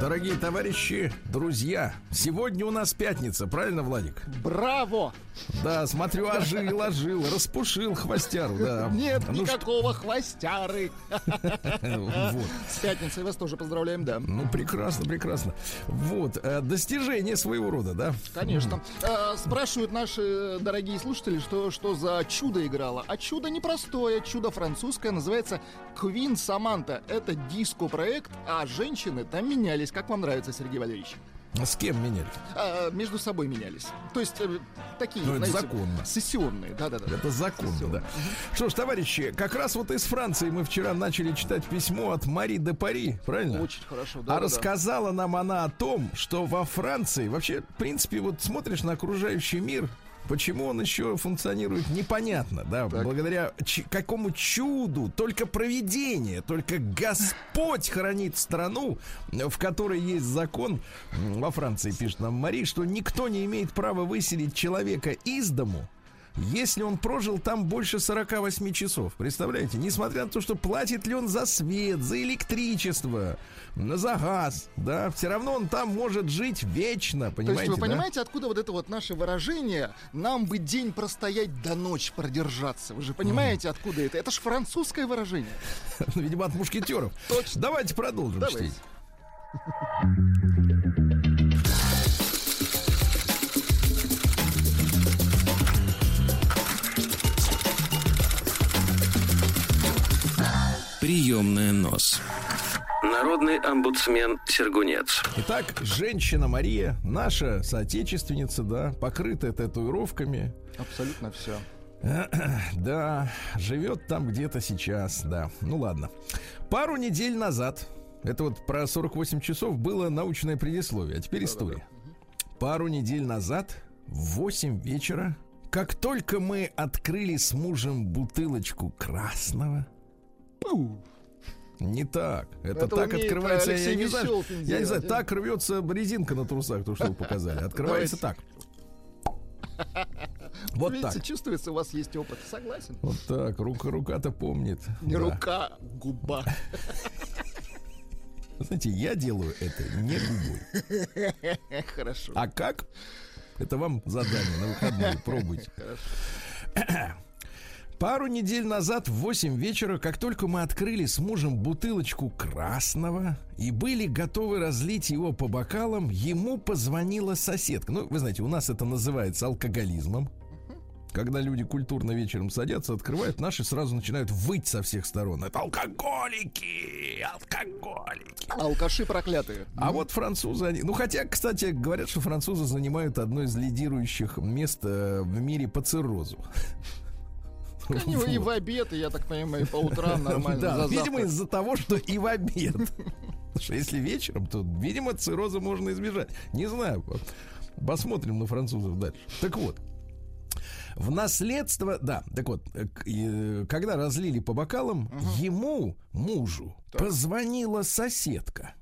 Дорогие товарищи, друзья, сегодня у нас пятница, правильно, Владик? Браво! Да, смотрю, ожил, распушил хвостяру, да. Нет, ну, никакого хвостяры. Вот. С пятницей вас тоже поздравляем, да. Ну, прекрасно. Вот, достижение своего рода, да? Конечно. Спрашивают наши дорогие слушатели, что за чудо играло. А чудо непростое, чудо французское, называется Queen Samantha. Это диско-проект, а женщины там менялись. Как вам нравится, Сергей Валерьевич? С кем менялись? Между собой менялись. То есть такие, ну, знаете, законно. Сессионные. Да-да-да. Это законно, да. Что ж, товарищи, как раз вот из Франции мы вчера начали читать письмо от Мари де Пари, правильно? Очень хорошо, да. А да, рассказала нам она о том, что во Франции вообще, в принципе, вот смотришь на окружающий мир, почему он еще функционирует, непонятно, да, так. Благодаря какому чуду, только провидение, только Господь хранит страну, в которой есть закон. Во Франции, пишет нам Мари, что никто не имеет права выселить человека из дому, если он прожил там больше 48 часов. Представляете? Несмотря на то, что платит ли он за свет, за электричество, за газ, да, все равно он там может жить вечно, понимаете? То есть вы понимаете, да? Откуда вот это вот наше выражение «нам бы день простоять до ночи продержаться». Вы же понимаете, откуда это? Это ж французское выражение. Видимо, от мушкетеров. Точно. Давайте продолжим чтить. Приемная нос. Народный омбудсмен Сергунец. Итак, женщина Мария, наша соотечественница, да, покрытая татуировками. Абсолютно все. Да, живет там где-то сейчас, да. Ну ладно. Пару недель назад, это вот про 48 часов было научное предисловие, а теперь история. Пару недель назад, в 8 вечера, как только мы открыли с мужем бутылочку красного... Не так. Это так умеет, открывается. Алексей, я не знаю, так рвется резинка на трусах, то, что вы показали. Открывается так. Вот видите, так. Чувствуется, у вас есть опыт. Согласен. Вот так. Рука-то помнит. Не да. Рука, губа. Знаете, я делаю это не губой. Хорошо. А как? Это вам задание на выходные. Пробуйте. Хорошо. Пару недель назад в 8 вечера, как только мы открыли с мужем бутылочку красного и были готовы разлить его по бокалам, ему позвонила соседка. Ну, вы знаете, у нас это называется алкоголизмом. Когда люди культурно вечером садятся, открывают, наши сразу начинают выть со всех сторон. Это алкоголики. Алкаши проклятые. А вот французы, они... Ну, хотя, кстати, говорят, что французы занимают одно из лидирующих мест в мире по циррозу. И в обед, и, я так понимаю, и по утрам нормально. Да, видимо, из-за того, что и в обед. Потому что если вечером, то, видимо, цирроза можно избежать. Не знаю. Посмотрим на французов дальше. Так вот. В наследство... Да, так вот. Когда разлили по бокалам, ему, мужу, позвонила соседка.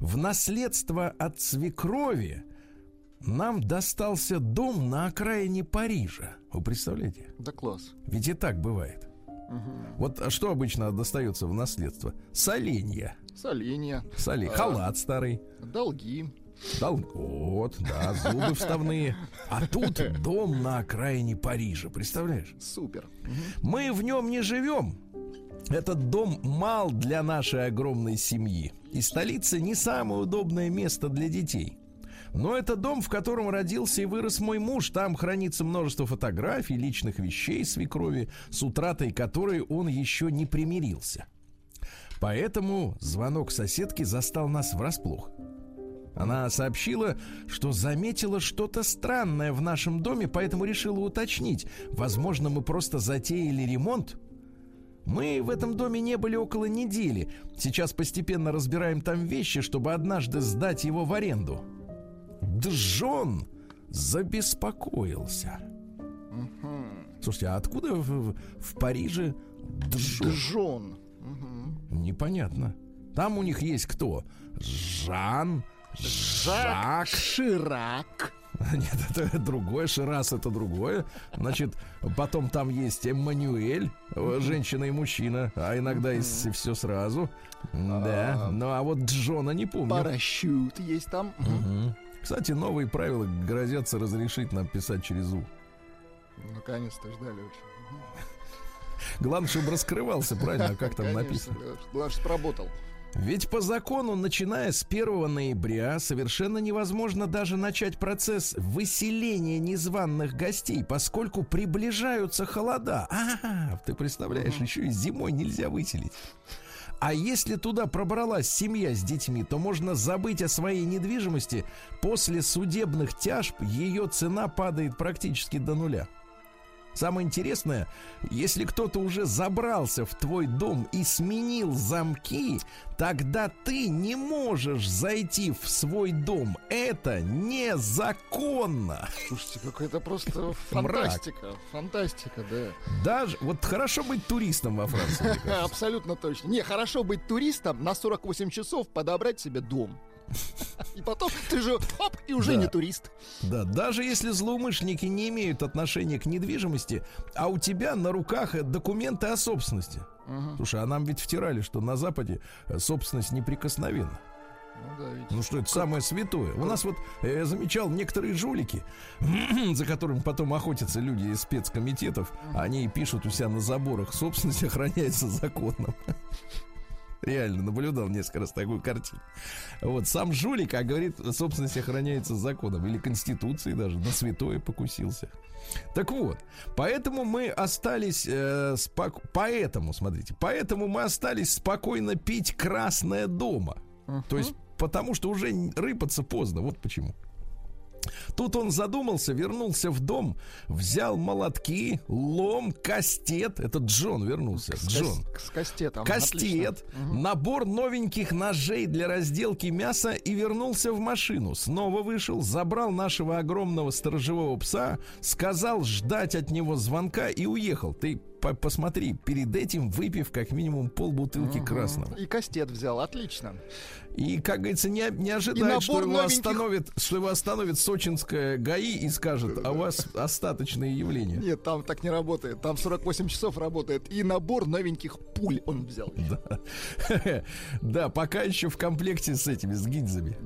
В наследство от свекрови нам достался дом на окраине Парижа. Вы представляете? Да класс. Ведь и так бывает. Угу. Вот что обычно достается в наследство? Соленья. Халат старый. Долги. Вот, да, зубы вставные. А тут дом на окраине Парижа. Представляешь? Супер. Угу. Мы в нем не живем. Этот дом мал для нашей огромной семьи. И столица не самое удобное место для детей. Но это дом, в котором родился и вырос мой муж. Там хранится множество фотографий, личных вещей свекрови, с утратой которой он еще не примирился. Поэтому звонок соседки застал нас врасплох. Она сообщила, что заметила что-то странное в нашем доме, поэтому решила уточнить. Возможно, мы просто затеяли ремонт. Мы в этом доме не были около недели. Сейчас постепенно разбираем там вещи, чтобы однажды сдать его в аренду. Джон забеспокоился. Слушайте, а откуда в Париже Джон? Непонятно. Там у них есть кто? Жак Ширак. Нет, это другое, Ширас это другое. Значит, потом там есть Эммануэль, женщина и мужчина, а иногда есть все сразу. Да, ну а вот Джона не помню. Парашют есть там. Кстати, новые правила грозятся разрешить нам писать через «у». Наконец-то ждали очень. Главное, чтобы раскрывался, правильно, как там написано. Главное, чтобы работал. Ведь по закону, начиная с 1 ноября, совершенно невозможно даже начать процесс выселения незваных гостей, поскольку приближаются холода. А, ты представляешь, еще и зимой нельзя выселить. А если туда пробралась семья с детьми, то можно забыть о своей недвижимости. После судебных тяжб ее цена падает практически до нуля. Самое интересное, если кто-то уже забрался в твой дом и сменил замки, тогда ты не можешь зайти в свой дом. Это незаконно. Слушайте, какая-то просто фантастика. Фантастика, да. Даже вот хорошо быть туристом во Франции. Абсолютно точно. Не, хорошо быть туристом, на 48 часов подобрать себе дом. И потом ты же, оп, и уже не турист. Да, даже если злоумышленники не имеют отношения к недвижимости, а у тебя на руках документы о собственности. Слушай, а нам ведь втирали, что на Западе собственность неприкосновенна. Ну, да, ведь... ну что, это самое святое. У нас вот, я замечал, некоторые жулики, за которыми потом охотятся люди из спецкомитетов, они пишут у себя на заборах: собственность охраняется законом. Реально наблюдал несколько раз такую картину. Вот сам жулик, а говорит, собственность охраняется законом или Конституцией даже, на святое покусился. Так вот, поэтому мы остались поэтому мы остались спокойно пить красное дома. То есть потому что уже рыпаться поздно. Вот почему. Тут он задумался, вернулся в дом, взял молотки, лом, кастет. Это Джон вернулся. Джон. С кастетом. Кастет, набор новеньких ножей для разделки мяса, и вернулся в машину. Снова вышел, забрал нашего огромного сторожевого пса, сказал ждать от него звонка и уехал. Ты посмотри, перед этим выпив как минимум полбутылки красного. И кастет взял, отлично. И, как говорится, не ожидает, что его остановит сочинская ГАИ и скажет: а у вас остаточные явления. Нет, там так не работает. Там 48 часов работает. И набор новеньких пуль он взял. Да, пока еще в комплекте с этими, с гильзами.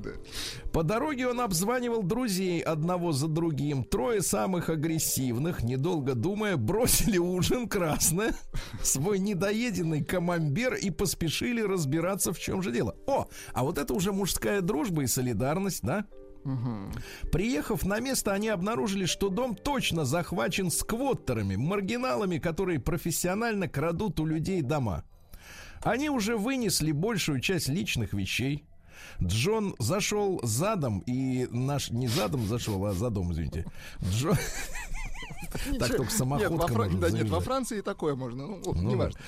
По дороге он обзванивал друзей одного за другим. Трое самых агрессивных, недолго думая, бросили ужин красное, свой недоеденный камамбер и поспешили разбираться, в чем же дело. О, а вот это уже мужская дружба и солидарность, да? Приехав на место, они обнаружили, что дом точно захвачен сквоттерами, маргиналами, которые профессионально крадут у людей дома. Они уже вынесли большую часть личных вещей. Джон зашел задом и задом. Джон... Так только самоходка можно. Да нет, во Франции такое можно. Ну, неважно.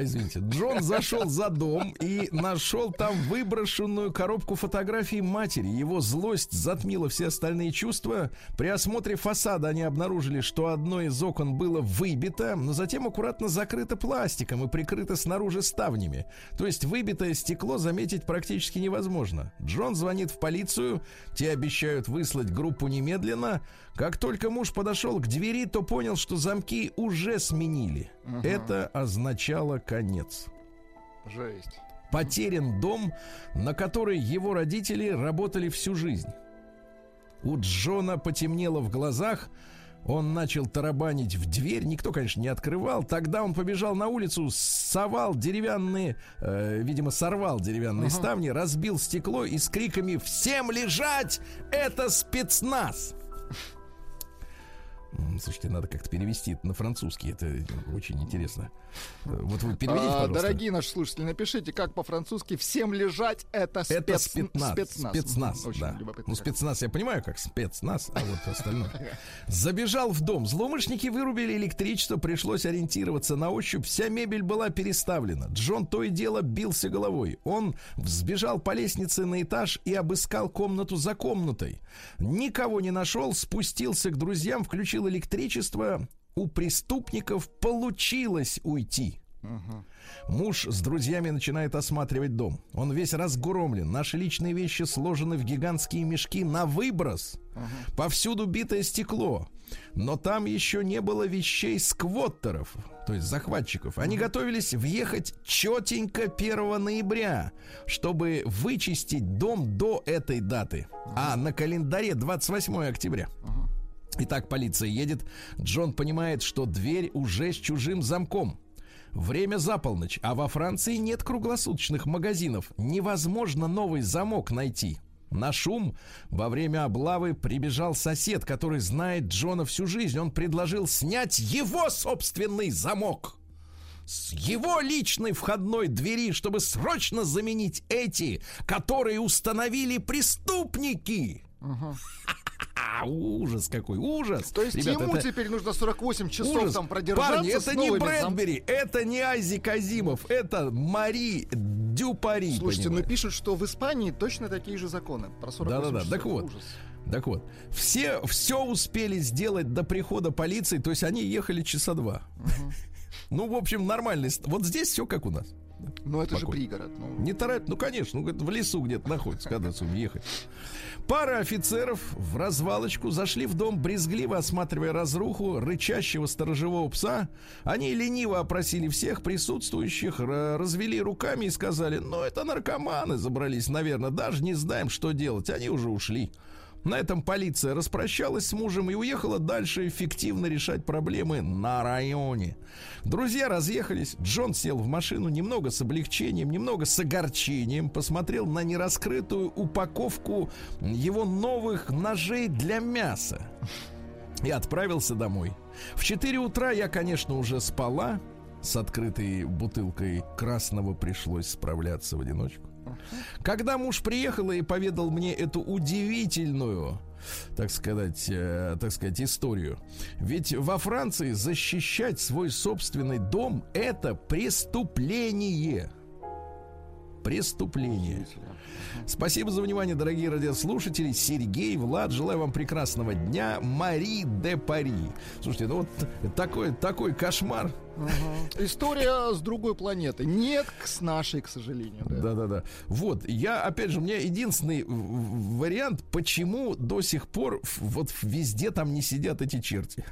Извините. Джон зашел за дом и нашел там выброшенную коробку фотографий матери. Его злость затмила все остальные чувства. При осмотре фасада они обнаружили, что одно из окон было выбито, но затем аккуратно закрыто пластиком и прикрыто снаружи ставнями. То есть выбитое стекло заметить практически невозможно. Джон звонит в полицию. Те обещают выслать группу немедленно. Как только муж подошел к двери, то понял, что замки уже сменили. Это означало конец. Жесть. Потерян дом, на который его родители работали всю жизнь. У Джона потемнело в глазах. Он начал тарабанить в дверь. Никто, конечно, не открывал. Тогда он побежал на улицу, сорвал деревянные ставни, разбил стекло и с криками: «Всем лежать! Это спецназ!» Слушайте, надо как-то перевести это на французский. Это очень интересно. Вот вы переведите, пожалуйста. Дорогие наши слушатели, напишите, как по-французски «всем лежать» — это спецназ. Да. Ну, спецназ я понимаю, как спецназ, а вот остальное. Забежал в дом. Злоумышленники вырубили электричество, пришлось ориентироваться на ощупь. Вся мебель была переставлена. Джон то и дело бился головой. Он взбежал по лестнице на этаж и обыскал комнату за комнатой. Никого не нашел, спустился к друзьям, включил электричество. У преступников получилось уйти. Муж с друзьями начинает осматривать дом. Он весь разгромлен. Наши личные вещи сложены в гигантские мешки на выброс. Повсюду битое стекло. Но там еще не было вещей сквоттеров, то есть захватчиков. Они готовились въехать четенько 1 ноября, чтобы вычистить дом до этой даты. А на календаре 28 октября. Итак, полиция едет. Джон понимает, что дверь уже с чужим замком. Время за полночь, а во Франции нет круглосуточных магазинов. Невозможно новый замок найти. На шум во время облавы прибежал сосед, который знает Джона всю жизнь. Он предложил снять его собственный замок с его личной входной двери, чтобы срочно заменить эти, которые установили преступники. Ужас какой, ужас. То есть, ребята, ему это... теперь нужно 48 часов ужас. Там продержаться. Парни, это не Брэдбери, это не Айзек Азимов, это Мари де Пари. Слушайте, понимаешь? Ну пишут, что в Испании точно такие же законы про 48 часов. Так вот. Ужас. Так вот, все успели сделать до прихода полиции, то есть они ехали часа 2. Ну, в общем, нормальность. Вот здесь все как у нас. Ну, это же пригород. Не торопит, ну, конечно, в лесу где-то находится, когда сумеет ехать. Пара офицеров в развалочку зашли в дом, брезгливо осматривая разруху, рычащего сторожевого пса. Они лениво опросили всех присутствующих, развели руками и сказали: ну, это наркоманы забрались, наверное, даже не знаем, что делать, они уже ушли. На этом полиция распрощалась с мужем и уехала дальше эффективно решать проблемы на районе. Друзья разъехались. Джон сел в машину немного с облегчением, немного с огорчением. Посмотрел на нераскрытую упаковку его новых ножей для мяса. И отправился домой. В 4 утра я, конечно, уже спала. С открытой бутылкой красного пришлось справляться в одиночку. Когда муж приехал и поведал мне эту удивительную, так сказать, историю. Ведь во Франции защищать свой собственный дом — это преступление. Преступление. Спасибо за внимание, дорогие радиослушатели. Сергей, Влад, желаю вам прекрасного дня. Мари де Пари. Слушайте, ну вот такой кошмар. Угу. История с другой планеты. Нет, с нашей, к сожалению. Да. Вот, опять же, у меня единственный вариант, почему до сих пор вот везде там не сидят эти черти.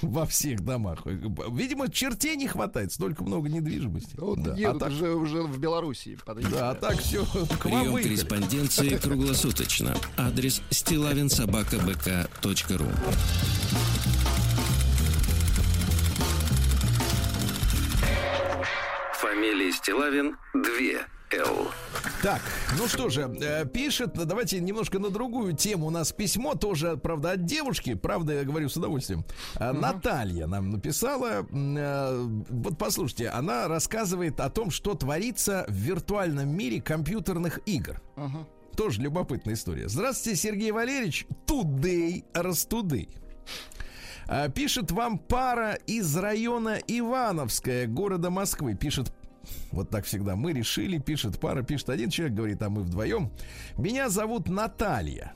Во всех домах. Видимо, чертей не хватает, столько много недвижимости. Вот, да. Едут, а так же уже в Белоруссии. Да, а так все. Прием корреспонденции круглосуточно. Адрес stilavinsobakabk.ru. Фамилия Стиллавин 2Л. Так, ну что же, пишет, давайте немножко на другую тему. У нас письмо тоже, правда, от девушки. Правда, я говорю с удовольствием. Наталья нам написала. Вот послушайте, она рассказывает о том, что творится в виртуальном мире компьютерных игр. Тоже любопытная история. Здравствуйте, Сергей Валерьевич. Today Растудей. Пишет вам пара из района Ивановская, города Москвы. Пишет, вот так всегда, мы решили, пишет пара, пишет один человек, говорит, а мы вдвоем. Меня зовут Наталья.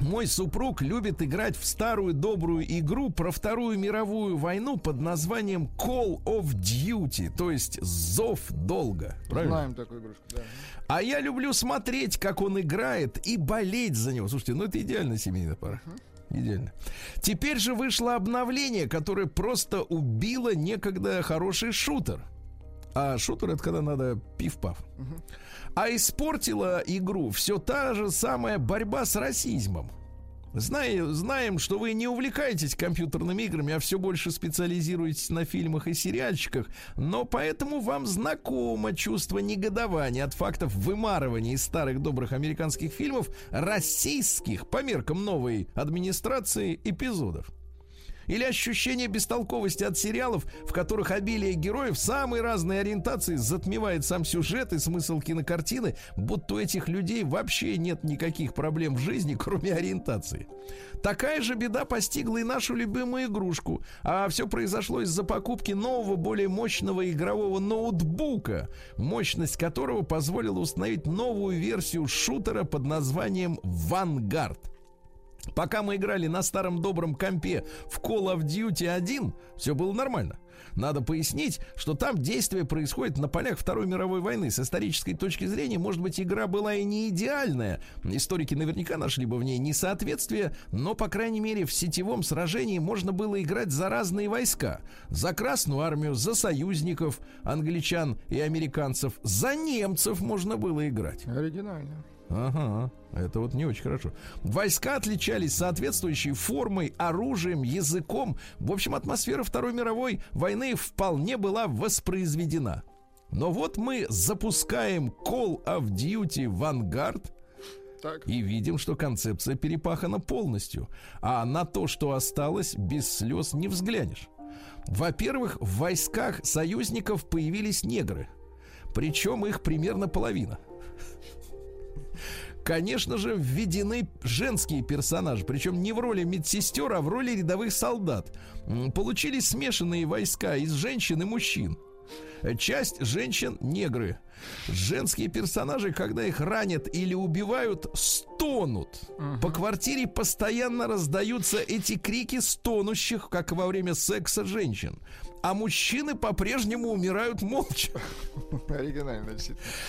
Мой супруг любит играть в старую добрую игру про Вторую мировую войну под названием Call of Duty, то есть «Зов долга». Правильно? Знаем такую игрушку, да. А я люблю смотреть, как он играет, и болеть за него. Слушайте, ну это идеальная семейная пара. Идеально. Теперь же вышло обновление, которое просто убило некогда хороший шутер. А шутер — это когда надо пиф-паф. А испортила игру все та же самая борьба с расизмом. Знаем, что вы не увлекаетесь компьютерными играми, а все больше специализируетесь на фильмах и сериальчиках, но поэтому вам знакомо чувство негодования от фактов вымарывания из старых добрых американских фильмов российских по меркам новой администрации эпизодов. Или ощущение бестолковости от сериалов, в которых обилие героев самой разной ориентации затмевает сам сюжет и смысл кинокартины, будто у этих людей вообще нет никаких проблем в жизни, кроме ориентации. Такая же беда постигла и нашу любимую игрушку. А все произошло из-за покупки нового, более мощного игрового ноутбука, мощность которого позволила установить новую версию шутера под названием «Вангард». Пока мы играли на старом добром компе в Call of Duty 1, все было нормально. Надо пояснить, что там действие происходит на полях Второй мировой войны. С исторической точки зрения, может быть, игра была и не идеальная. Историки наверняка нашли бы в ней несоответствие, но, по крайней мере, в сетевом сражении можно было играть за разные войска. За Красную армию, за союзников, англичан и американцев, за немцев можно было играть. Оригинально. Ага, это вот не очень хорошо. Войска отличались соответствующей формой, оружием, языком. В общем, атмосфера Второй мировой войны вполне была воспроизведена. Но вот мы запускаем Call of Duty Vanguard и видим, что концепция перепахана полностью. А на то, что осталось, без слез не взглянешь. Во-первых, в войсках союзников появились негры. Причем их примерно половина. Конечно же, введены женские персонажи, причем не в роли медсестер, а в роли рядовых солдат. Получились смешанные войска из женщин и мужчин. Часть женщин — негры. Женские персонажи, когда их ранят или убивают, стонут. По квартире постоянно раздаются эти крики стонущих, как во время секса, женщин. А мужчины по-прежнему умирают молча. Оригинально.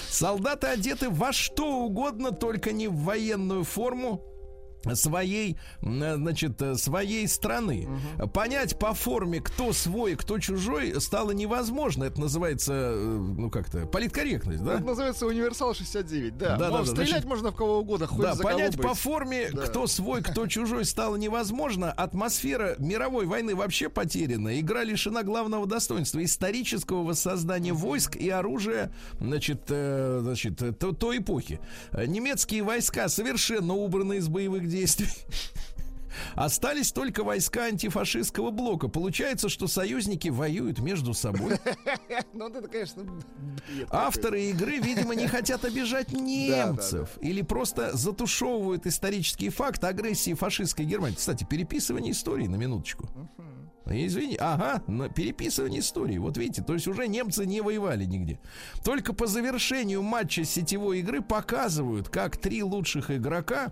Солдаты одеты во что угодно, только не в военную форму своей страны. Угу. Понять по форме, кто свой, кто чужой, стало невозможно. Это называется, ну как-то, политкорректность, да? Это называется универсал 69, да. Стрелять можно в кого угодно, хоть за кого быть. Понять по форме, кто свой, кто чужой, стало невозможно. Атмосфера мировой войны вообще потеряна. Игра лишена главного достоинства — исторического воссоздания войск и оружия, той эпохи. Немецкие войска совершенно убраны из боевых действий. Остались только войска антифашистского блока. Получается, что союзники воюют между собой. Авторы игры, видимо, не хотят обижать немцев или просто затушевывают исторические факты агрессии фашистской Германии. Кстати, переписывание истории, на минуточку. Извини, на переписывание истории. Вот видите, то есть уже немцы не воевали нигде. Только по завершению матча сетевой игры показывают, как три лучших игрока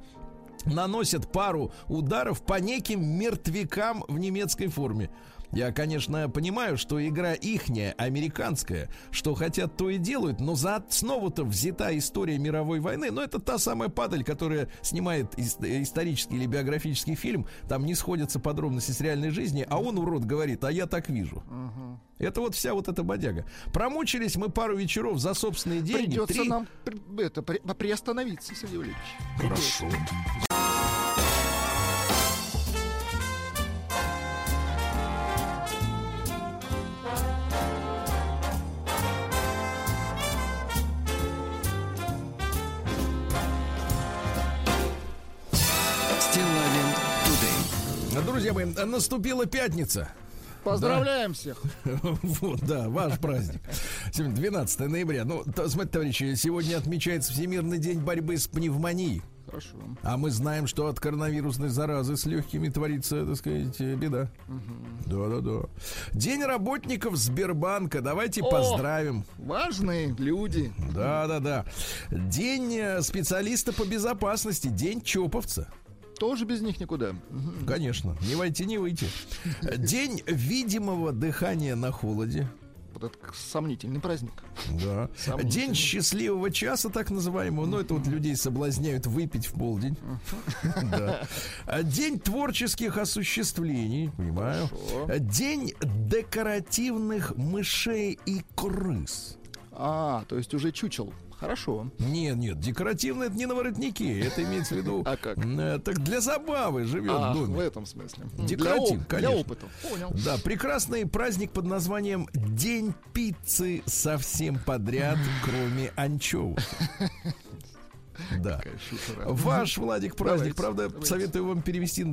наносят пару ударов по неким мертвякам в немецкой форме. Я, конечно, понимаю, что игра ихняя, американская, что хотят, то и делают, но за основу-то взята история мировой войны. Но это та самая падаль, которая снимает исторический или биографический фильм, там не сходятся подробности с реальной жизни, а он, урод, говорит: а я так вижу. Угу. Это вот вся вот эта бодяга. Промучились мы пару вечеров за собственные деньги. Придется нам приостановиться, Сергей Валерьевич. Хорошо. Друзья мои, наступила пятница. Поздравляем всех. Вот, да, ваш праздник. Сегодня 12 ноября. Ну, смотрите, товарищи, сегодня отмечается Всемирный день борьбы с пневмонией. Хорошо. А мы знаем, что от коронавирусной заразы с легкими творится, так сказать, беда. Да-да-да. День работников Сбербанка. Давайте поздравим. Важные люди. Да-да-да. День специалиста по безопасности. День чоповца. Тоже без них никуда. Конечно. Не войти, не выйти. День видимого дыхания на холоде. Вот это сомнительный праздник. Да. Сомнительный. День счастливого часа, так называемого. Но это вот людей соблазняют выпить в полдень. День творческих осуществлений. Понимаю. День декоративных мышей и крыс. То есть уже чучел. Хорошо. Нет, декоративно — это не на воротнике. Это имеется в виду... А как? Так для забавы живет в доме. В этом смысле. Декоративно, конечно. Для опыта. Понял. Да, прекрасный праздник под названием День пиццы со всем подряд, кроме анчоу. Да. Ваш, Владик, праздник. Правда, советую вам перенести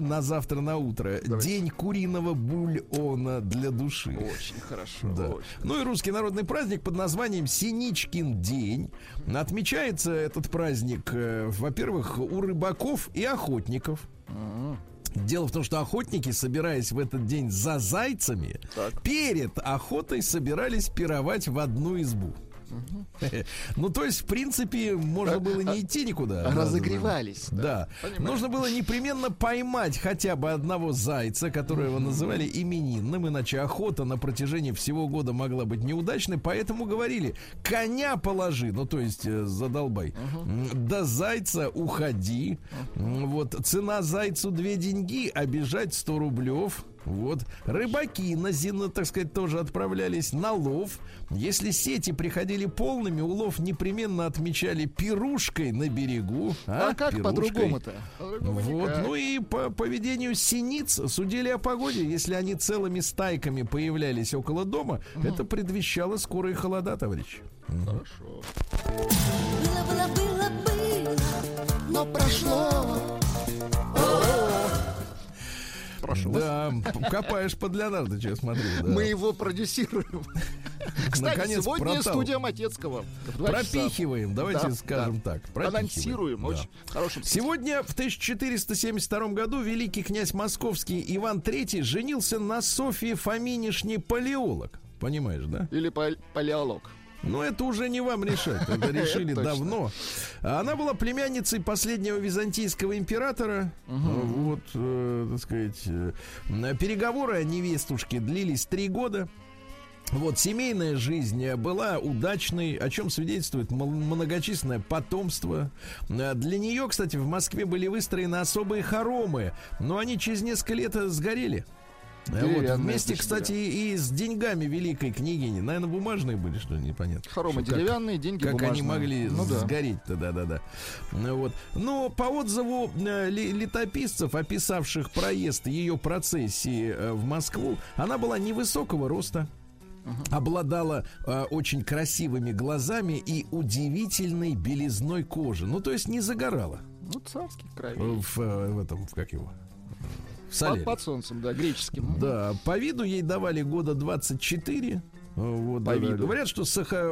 на завтра на утро. День куриного бульона для души. Очень хорошо. Да. Ну и русский народный праздник под названием Синичкин день. Отмечается этот праздник, во-первых, у рыбаков и охотников. Дело в том, что охотники, собираясь в этот день за зайцами, перед охотой собирались пировать в одну избу. Ну, то есть, в принципе, можно было не идти никуда. Разогревались. Да. Нужно было непременно поймать хотя бы одного зайца, которого называли именинным, иначе охота на протяжении всего года могла быть неудачной, поэтому говорили: коня положи, ну, то есть, задолбай. До зайца уходи. Вот, цена зайцу 2 деньги, а бежать 100 рублев. Вот. Рыбаки на зиму, так сказать, тоже отправлялись на лов. Если сети приходили полными, улов непременно отмечали пирушкой на берегу. А как по-другому-то? Вот. Ну и по поведению синиц судили о погоде. Если они целыми стайками появлялись около дома, это предвещало скорые холода, товарищи. Хорошо. Было, но прошло. Прошу да, вас. Копаешь под Леонардо, я смотрю. Да. Мы его продюсируем. Кстати, наконец, сегодня студия Матецкого. Пропихиваем, давайте скажем так. Анонсируем, очень хорошим. Сегодня, в 1472 году, великий князь московский Иван III женился на Софье Фоминишне Палеолог. Понимаешь, да? Или палеолог. Но это уже не вам решать, это решили давно. Она была племянницей последнего византийского императора. Вот, так сказать, переговоры о невестушке длились 3 года. Вот, семейная жизнь была удачной, о чем свидетельствует многочисленное потомство. Для нее, кстати, в Москве были выстроены особые хоромы, но они через несколько лет сгорели. Вот, вместе, кстати, и с деньгами великой княгини. Наверное, бумажные были, что ли, непонятно. Хоромы деревянные, деньги как бумажные. Как они могли сгореть-то, да-да-да. Вот. Но по отзыву летописцев, описавших проезд ее процессии в Москву, она была невысокого роста, обладала очень красивыми глазами и удивительной белизной кожи. Ну, то есть не загорала. Ну, царский край. В этом, как его... Под солнцем, да, греческим. Да, по виду ей давали года 24. Вот, да, говорят, что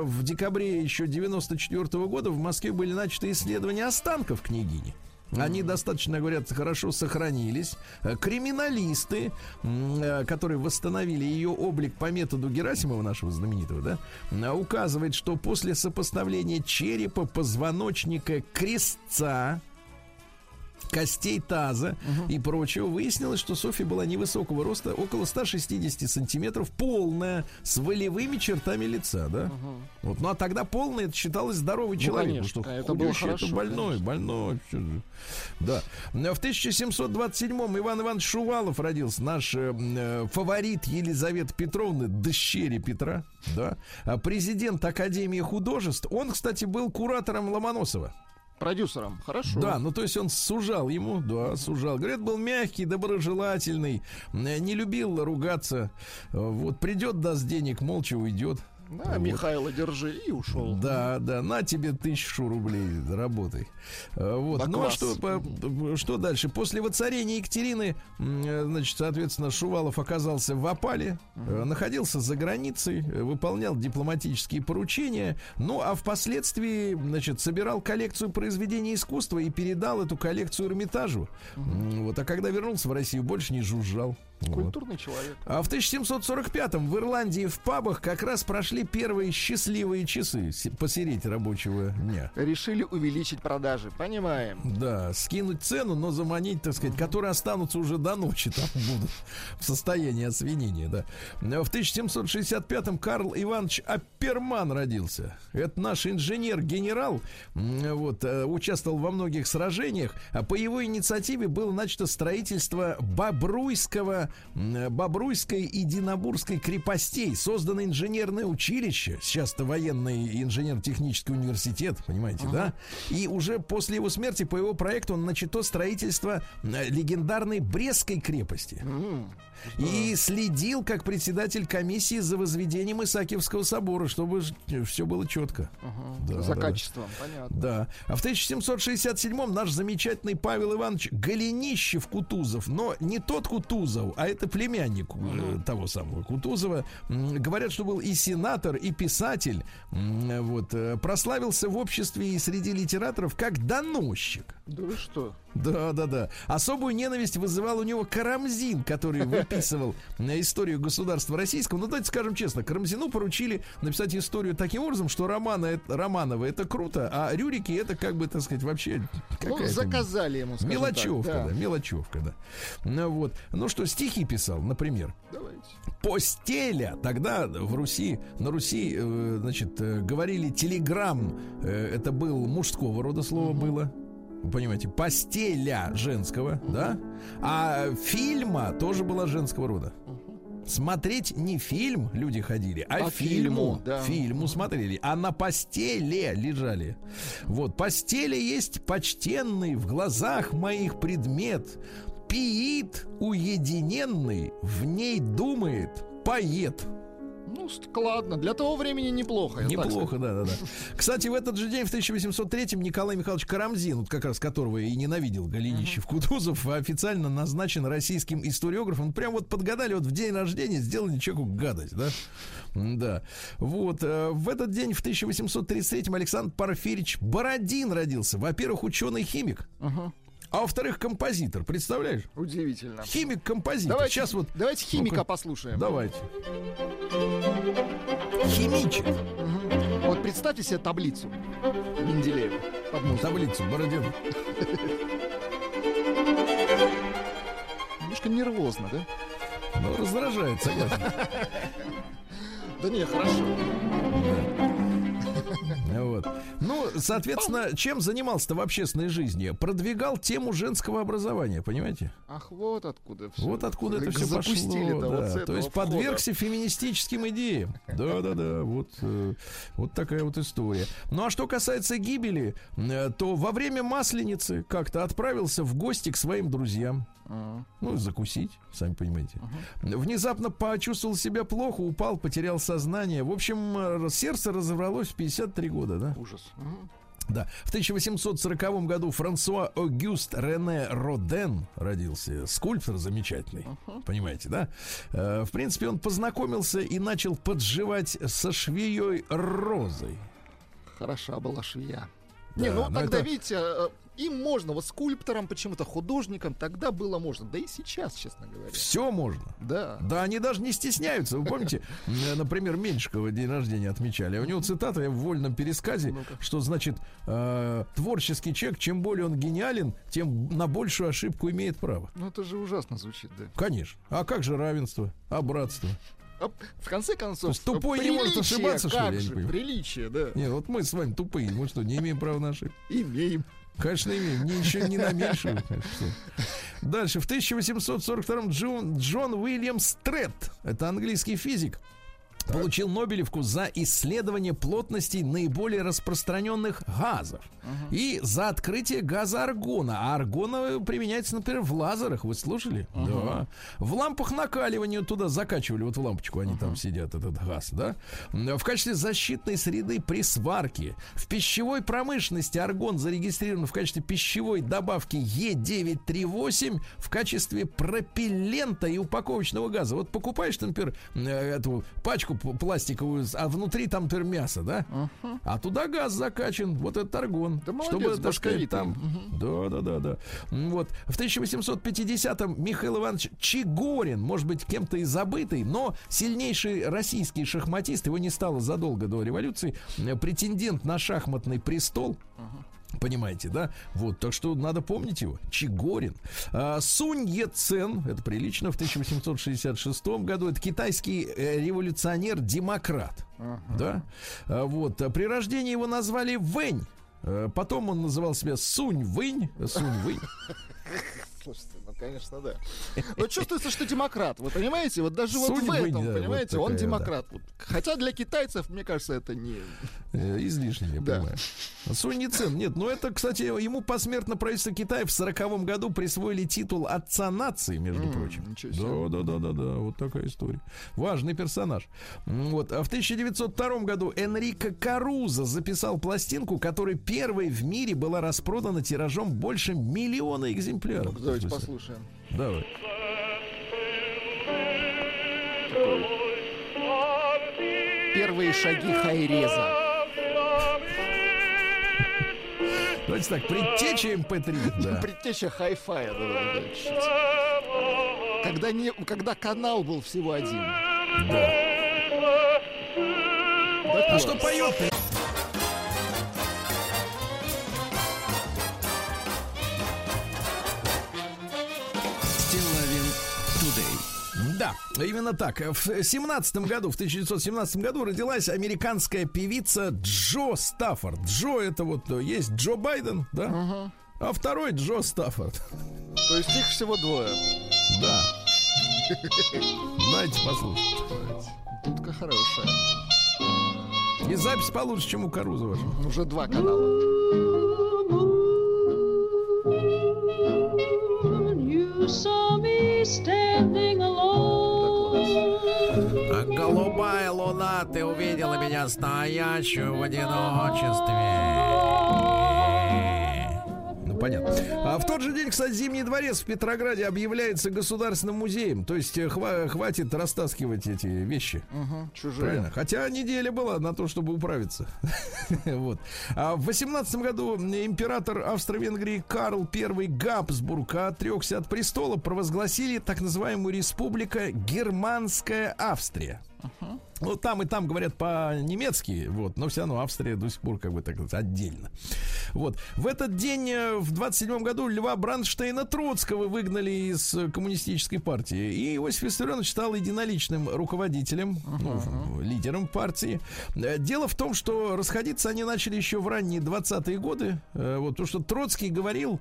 в декабре еще 94 года в Москве были начаты исследования останков княгини. Они достаточно, говорят, хорошо сохранились. Криминалисты, которые восстановили ее облик по методу Герасимова, нашего знаменитого, да, указывают, что после сопоставления черепа, позвоночника, крестца, костей таза и прочего выяснилось, что Софья была невысокого роста, около 160 сантиметров, полная, с волевыми чертами лица, да? Вот, ну а тогда полная, это считалось здоровый человек, конечно, потому что худющий, это больной, больной. Да. В 1727-м Иван Иванович Шувалов родился, наш фаворит Елизаветы Петровны, дщери Петра, да? Президент Академии художеств. Он, кстати, был куратором Ломоносова. Продюсером, хорошо. Да, ну то есть он сужал ему, да, сужал. Говорят, был мягкий, доброжелательный, не любил ругаться. Вот придет, даст денег, молча уйдет. На, вот. Михаила, держи, и ушел. Да, да, на тебе 1000 рублей, работай. Вот. Баклас. Ну а что дальше? После воцарения Екатерины, значит, соответственно, Шувалов оказался в опале, находился за границей, выполнял дипломатические поручения, ну а впоследствии, значит, собирал коллекцию произведений искусства и передал эту коллекцию Эрмитажу. Вот. А когда вернулся в Россию, больше не жужжал. Культурный вот. Человек. А в 1745-м в Ирландии в пабах как раз прошли первые счастливые часы посередине рабочего дня. Решили увеличить продажи, понимаем. Да, скинуть цену, но заманить, так сказать, которые останутся уже до ночи, там будут в состоянии освинения, да. В 1765-м Карл Иванович Апперман родился. Это наш инженер-генерал, вот, участвовал во многих сражениях. По его инициативе было начато строительство Бобруйской и Динабургской крепостей. Создано инженерное училище. Сейчас-то военный инженерно-технический университет, понимаете, да? И уже после его смерти по его проекту начато строительство легендарной Брестской крепости. И следил как председатель комиссии за возведением Исаакиевского собора, чтобы все было четко. Да, за качеством, понятно. Да. А в 1767-м наш замечательный Павел Иванович Голенищев-Кутузов, но не тот Кутузов, а это племянник того самого Кутузова. Говорят, что был и сенатор, литератор и писатель, вот, прославился в обществе и среди литераторов как доносчик. Да вы что? Да, да, да. Особую ненависть вызывал у него Карамзин, который выписывал историю государства российского. Ну, давайте скажем честно, Карамзину поручили написать историю таким образом, что Романовы — это круто, а Рюрики — это, как бы, так сказать, вообще... Ну, заказали ему, скажем так. Мелочевка, да, мелочевка, да. Ну, вот. Ну что, стихи писал, например. Давайте. Постеля. Тогда в Руси, на Руси, значит, говорили телеграмм. Это был мужского рода слово было. Вы понимаете, постеля женского, да? А фильма тоже была женского рода. Смотреть не фильм люди ходили, а фильму. Да. Фильму смотрели, а на постели лежали. Вот, постели есть почтенный в глазах моих предмет. Пиит уединенный, в ней думает, поет. Ну, складно. Для того времени неплохо. Неплохо, да-да-да. Кстати, в этот же день, в 1803-м, Николай Михайлович Карамзин, вот как раз которого и ненавидел Голенищев-Кутузов, официально назначен российским историографом. Прям вот подгадали, вот в день рождения сделали человеку гадость, да? Да. Вот. В этот день, в 1833-м, Александр Порфирьевич Бородин родился. Во-первых, ученый-химик. А во-вторых, композитор. Представляешь? Удивительно. Химик-композитор. Давайте, сейчас вот... давайте химика послушаем. Давайте. Химичек. Вот представьте себе таблицу Менделеева. Таблицу Бородина. Немножко нервозно, да? Ну, раздражает, согласен. Да не, хорошо. Вот. Ну, соответственно, чем занимался-то в общественной жизни? Продвигал тему женского образования, понимаете? Ах, вот откуда все. Вот откуда это все пошло. Да. Вот то есть входа. Подвергся феминистическим идеям. Да-да-да, вот такая вот история. Ну, а что касается гибели, то во время Масленицы как-то отправился в гости к своим друзьям. Ну, закусить, сами понимаете. Внезапно почувствовал себя плохо, упал, потерял сознание. В общем, сердце разорвалось в 53 года, да? Ужас. Да. В 1840 году Франсуа Огюст Рене Роден родился. Скульптор замечательный. Понимаете, да? В принципе, он познакомился и начал подживать со швеей Розой. Хороша была швея. Да, не, ну тогда, это... видите... Им можно, вот скульпторам, почему-то художникам тогда было можно, да и сейчас, честно говоря. Все можно. Да. Да, они даже не стесняются. Вы помните, например, Меньшикова день рождения отмечали. У него цитата, я в вольном пересказе, что значит, творческий человек, чем более он гениален, тем на большую ошибку имеет право. Ну это же ужасно звучит, да. Конечно. А как же равенство, а братство? В конце концов, тупой не может ошибаться, что ли? Приличие, да. Нет, вот мы с вами тупые, мы что, не имеем права на ошибку? Имеем. Конечно, имеем. Ничего не на меньшую. Дальше. В 1842-м Джон Уильям Стрэт, это английский физик, получил Нобелевку за исследование плотностей наиболее распространенных газов и за открытие газа аргона. А аргон применяется, например, в лазерах. Вы слушали? Да. В лампах накаливания туда закачивали. Вот в лампочку они там сидят, этот газ, да? В качестве защитной среды при сварке. В пищевой промышленности аргон зарегистрирован в качестве пищевой добавки Е938 в качестве пропеллента и упаковочного газа. Вот покупаешь, например, эту пачку пластиковую, а внутри там, например, мясо, да? А туда газ закачан, вот этот аргон. Да молодец, башковитый. Там... Да. Вот. В 1850-м Михаил Иванович Чигорин, может быть, кем-то и забытый, но сильнейший российский шахматист, его не стало задолго до революции, претендент на шахматный престол. Понимаете, да? Вот, так что надо помнить его. Чигорин. Сунь Ецен, это прилично, в 1866 году. Это китайский революционер-демократ. Да? Вот. При рождении его назвали Вэнь. Потом он называл себя Сунь-Вынь. Сунь-Вынь. Слушайте, ну, конечно, да. Вот чувствуется, что демократ, вы понимаете? Вот даже вот в этом, понимаете, он демократ. Хотя для китайцев, мне кажется, это не... Излишне, я понимаю. Сунь Ицин, нет, ну это, кстати, ему посмертно правительство Китая в 40-м году присвоили титул отца нации, между прочим. Да, вот такая история. Важный персонаж. Вот. А в 1902 году Энрико Карузо записал пластинку, которая первой в мире была распродана тиражом больше 1 миллиона экземпляров. Давайте послушаем. Давай. первые шаги хайреза. Давайте так, предтеча MP3. Да. Предтеча хай-фая. Когда канал был всего один. Да. А что поет-то? Да, именно так. В 1917 году родилась американская певица Джо Стаффорд. Джо — это вот есть Джо Байден, да? Uh-huh. А второй Джо Стаффорд. То есть их всего двое. Да. Давайте послушать. Дудка хорошая. И запись получше, чем у Карузова. Уже два канала. Голубая луна, ты увидела меня стоящую в одиночестве. Ну, понятно. А в тот же день, кстати, Зимний дворец в Петрограде объявляется государственным музеем. То есть хватит растаскивать эти вещи. Угу, чужие. Правильно? Хотя неделя была на то, чтобы управиться. Вот. А в 18 году император Австро-Венгрии Карл I Габсбург отрекся от престола, провозгласили так называемую республика Германская Австрия. Uh-huh. Ну, там и там говорят по-немецки, вот, но все равно Австрия до сих пор, как бы, так сказать, отдельно. Вот. В этот день, в 27-м году, Льва Бранштейна Троцкого выгнали из коммунистической партии. И Иосиф Виссарионович стал единоличным руководителем, лидером партии. Дело в том, что расходиться они начали еще в ранние 20-е годы. Вот, потому что Троцкий говорил,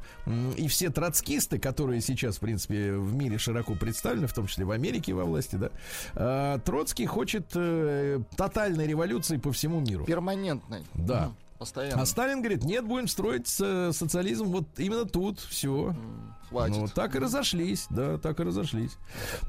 и все троцкисты, которые сейчас, в принципе, в мире широко представлены, в том числе в Америке во власти, да, Троцкий хочет тотальной революции по всему миру. Перманентной. Да. Постоянно. А Сталин говорит, нет, будем строить социализм вот именно тут, все. Хватит. Ну, так и разошлись, да, так и разошлись.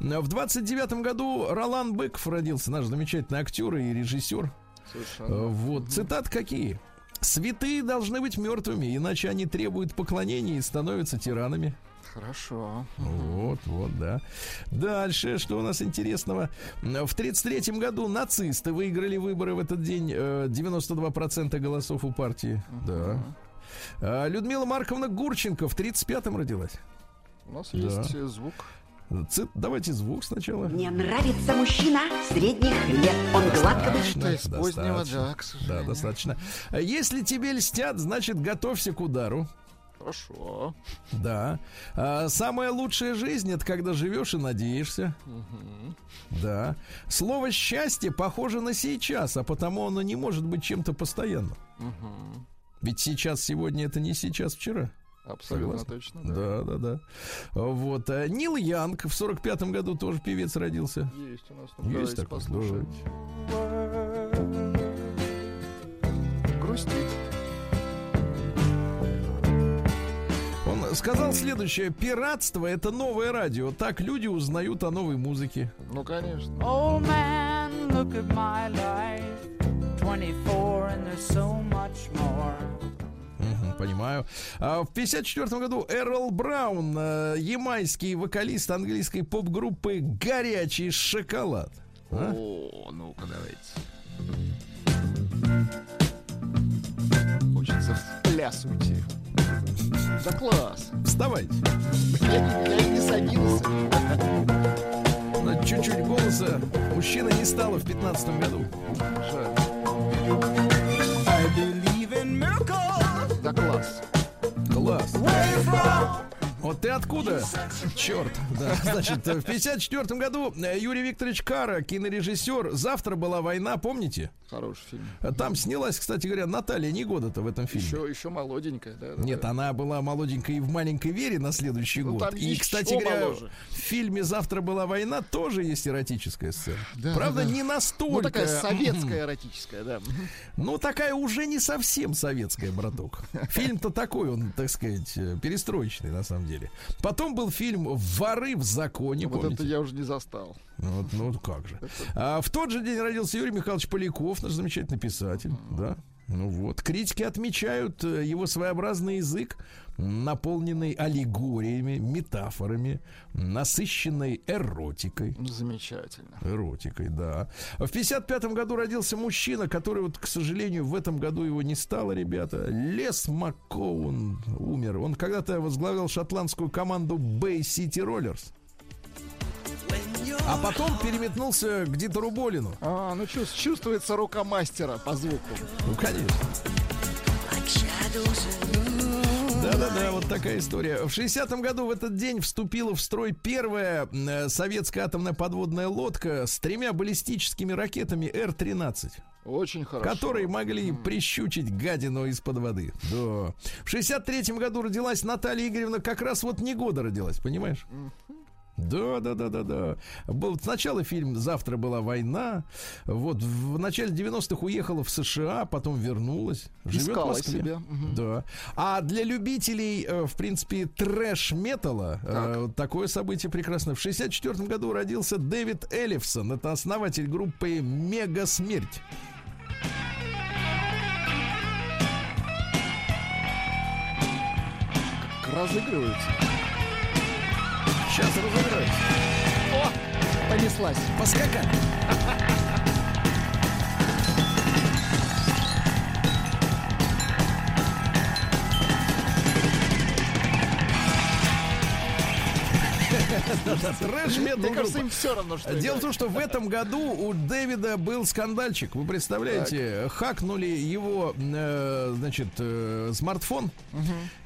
В 29-м году Ролан Быков родился, наш замечательный актер и режиссер. Совершенно. Вот, цитаты какие? «Святые должны быть мертвыми, иначе они требуют поклонения и становятся тиранами». Хорошо. Вот, вот, да. Дальше, что у нас интересного? В 1933 году нацисты выиграли выборы в этот день. 92% голосов у партии. Uh-huh. Да. Людмила Марковна Гурченко в 1935-м родилась. У нас есть звук. Давайте звук сначала. Мне нравится мужчина средних лет. Он гладко вышел. С позднего, да, к сожалению. Да, достаточно. Если тебе льстят, значит, готовься к удару. Хорошо. Да. Самая лучшая жизнь — это когда живешь и надеешься. Угу. Да. Слово «счастье» похоже на «сейчас», а потому оно не может быть чем-то постоянным. Угу. Ведь сейчас, сегодня — это не сейчас, вчера. Абсолютно точно. Да, да, да. Вот. Нил Янг в 45-м году тоже певец родился. Есть у нас. Ну, есть такой. Послушать. Грустит. Он сказал следующее: пиратство — это новое радио. Так люди узнают о новой музыке. Ну, конечно. Oh, man, look at my life. 24, and there's so much more. Понимаю. В 1954 году Эрл Браун, ямайский вокалист английской поп-группы «Горячий шоколад». А? О, ну-ка, давайте. Хочется в пляс уйти. Да класс. Вставайте. Я не садился. Чуть-чуть голоса мужчина не стало в 15-м году. I believe in miracles. Да класс. Класс. Вот ты откуда? Черт. Да. Значит, в 1954 году Юрий Викторович Кара, кинорежиссер, «Завтра была война», помните? Хороший фильм. Там снялась, кстати говоря, Наталья Негода-то в этом фильме. Еще молоденькая, да? Нет, она была молоденькая и в «Маленькой Вере» на следующий год. И, кстати говоря, в фильме «Завтра была война» тоже есть эротическая сцена. Да, правда, да. Не настолько. Ну, такая советская эротическая, да. Ну, такая уже не совсем советская, браток. Фильм-то такой, он, так сказать, перестроечный, на самом деле. Потом был фильм «Воры в законе». Вот помните? Это я уже не застал. Вот, ну как же. В тот же день родился Юрий Михайлович Поляков, наш замечательный писатель. Да? Ну вот, критики отмечают его своеобразный язык, наполненный аллегориями, метафорами, насыщенный эротикой. Замечательно. Эротикой, да. В 1955 году родился мужчина, который, вот, к сожалению, в этом году его не стало, ребята. Лес МакКоун умер. Он когда-то возглавлял шотландскую команду Bay City Rollers. А потом переметнулся к Дитеру Болину. А, ну чувствуется рука мастера по звуку. Ну, конечно. Да-да-да, вот такая история. В 60-м году в этот день вступила в строй первая советская атомная подводная лодка с 3 баллистическими ракетами Р-13. Очень хорошо. Которые могли прищучить гадину из-под воды. Да. В 63-м году родилась Наталья Игоревна, как раз вот не года родилась, понимаешь? Да. Был сначала фильм «Завтра была война». Вот в начале 90-х уехала в США, потом вернулась. Живет в Москве. Себе. Да. А для любителей, в принципе, трэш-металла такое событие прекрасное. В 64-м году родился Дэвид Эллифсон. Это основатель группы «Мега Смерть». Разыгрываются. Сейчас разыграю. О, понеслась. Поскакали. Мне кажется, им все равно, что дело в том, что в этом году у Дэвида был скандальчик. Вы представляете, хакнули его, значит, смартфон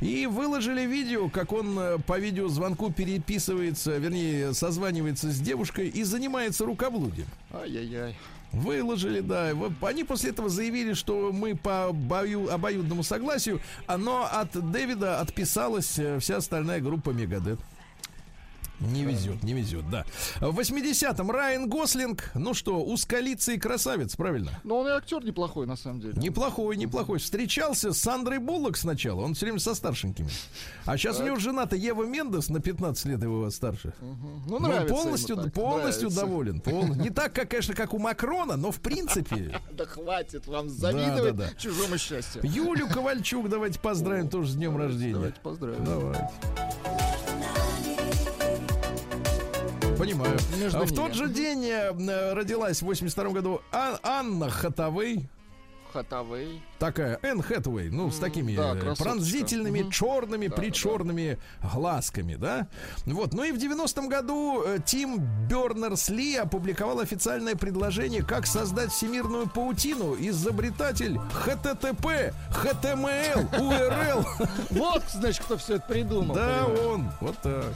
и выложили видео, как он по видеозвонку переписывается, вернее, созванивается с девушкой и занимается рукоблудием. Ай-яй-яй. Выложили, да. Они после этого заявили, что мы по обоюдному согласию, но от Дэвида отписалась вся остальная группа Мегадет. Не везет, да. В 80-м Райан Гослинг, ну что, узколицый красавец, правильно? Ну, он и актер неплохой, на самом деле. Неплохой. Встречался с Сандрой Буллок сначала, он все время со старшенькими. А сейчас у него жена-то Ева Мендес, на 15 лет его старше. Ну, нравится полностью доволен. Не так, конечно, как у Макрона, но в принципе... Да хватит вам завидовать чужому счастью. Юлю Ковальчук давайте поздравим тоже с днем рождения. Давайте поздравим. Давайте. Понимаю. В тот же день родилась в 82-м году Анна Хатавей. Такая, Энн Хэтуэй, ну, с такими пронзительными, черными, причерными глазками, да? Вот, ну и в 90-м году Тим Бернерс-Ли опубликовал официальное предложение, как создать всемирную паутину. Изобретатель HTTP, HTML, URL. Вот, значит, кто все это придумал. Да, он, вот так.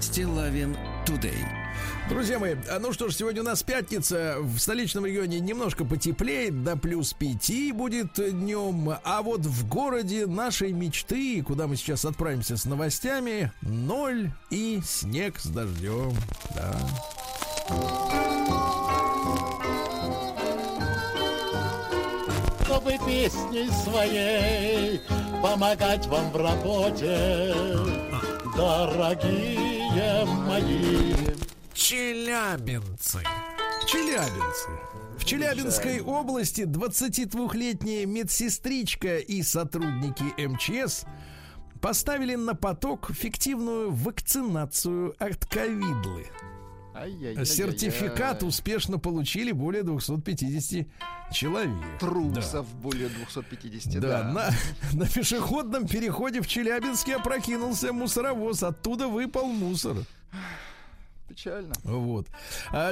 Стиллавин Тудей. Друзья мои, ну что ж, сегодня у нас пятница. В столичном регионе немножко потеплеет, до +5 будет днем. А вот в городе нашей мечты, куда мы сейчас отправимся с новостями, 0 и снег с дождем. Да. Чтобы песней своей помогать вам в работе, дорогие мои челябинцы. В Челябинской области 22-летняя медсестричка и сотрудники МЧС поставили на поток фиктивную вакцинацию от ковидлы. Сертификат успешно получили более 250 человек. Трусов более 250, да. На пешеходном переходе в Челябинске опрокинулся мусоровоз. Оттуда выпал мусор. Печально. Вот.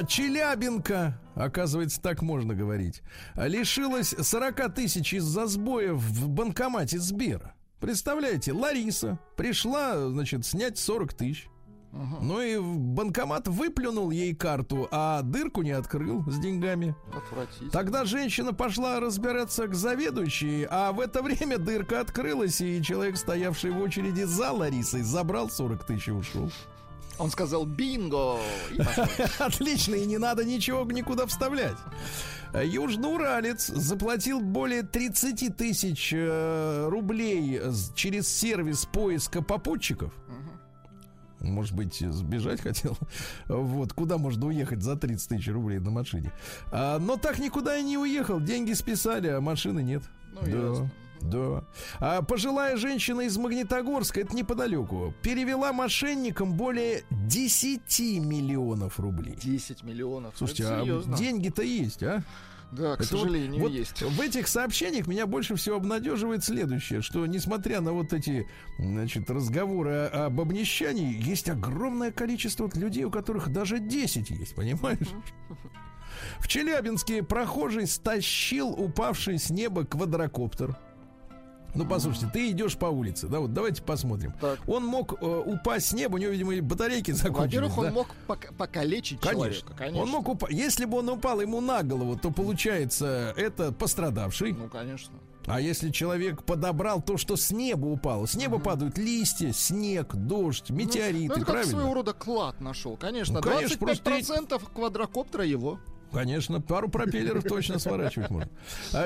Челябинка, оказывается, так можно говорить, лишилась 40 тысяч из-за сбоя в банкомате Сбера. Представляете, Лариса пришла, значит, снять 40 тысяч. Ну и банкомат выплюнул ей карту, а дырку не открыл с деньгами. Тогда женщина пошла разбираться к заведующей, а в это время дырка открылась, и человек, стоявший в очереди за Ларисой, забрал 40 тысяч и ушел. Он сказал: бинго! И отлично, и не надо ничего никуда вставлять. Южноуралец заплатил более 30 тысяч рублей через сервис поиска попутчиков. Может быть, сбежать хотел. Вот, куда можно уехать за 30 тысяч рублей на машине. Но так никуда и не уехал. Деньги списали, а машины нет. Ну, да. Да. А пожилая женщина из Магнитогорска, это неподалеку, перевела мошенникам более 10 миллионов рублей. 10 миллионов. Слушайте, а деньги-то есть, а? Да, к сожалению, вот есть. В этих сообщениях меня больше всего обнадеживает следующее, что несмотря на вот эти, значит, разговоры об обнищании, есть огромное количество людей, у которых даже 10 есть, понимаешь? В Челябинске прохожий стащил упавший с неба квадрокоптер. Ну, послушайте, ты идешь по улице, да, вот давайте посмотрим. Так. Он мог упасть с неба, у него, видимо, батарейки закончились. Во-первых, он мог покалечить человека, конечно. Он мог Если бы он упал ему на голову, то, получается, это пострадавший. Ну, конечно. А если человек подобрал то, что с неба упало? С неба падают листья, снег, дождь, метеориты, правильно? Ну, это как своего рода клад нашел, конечно. Ну, конечно 25% просто... квадрокоптера его. Конечно, пару пропеллеров точно сворачивать можно.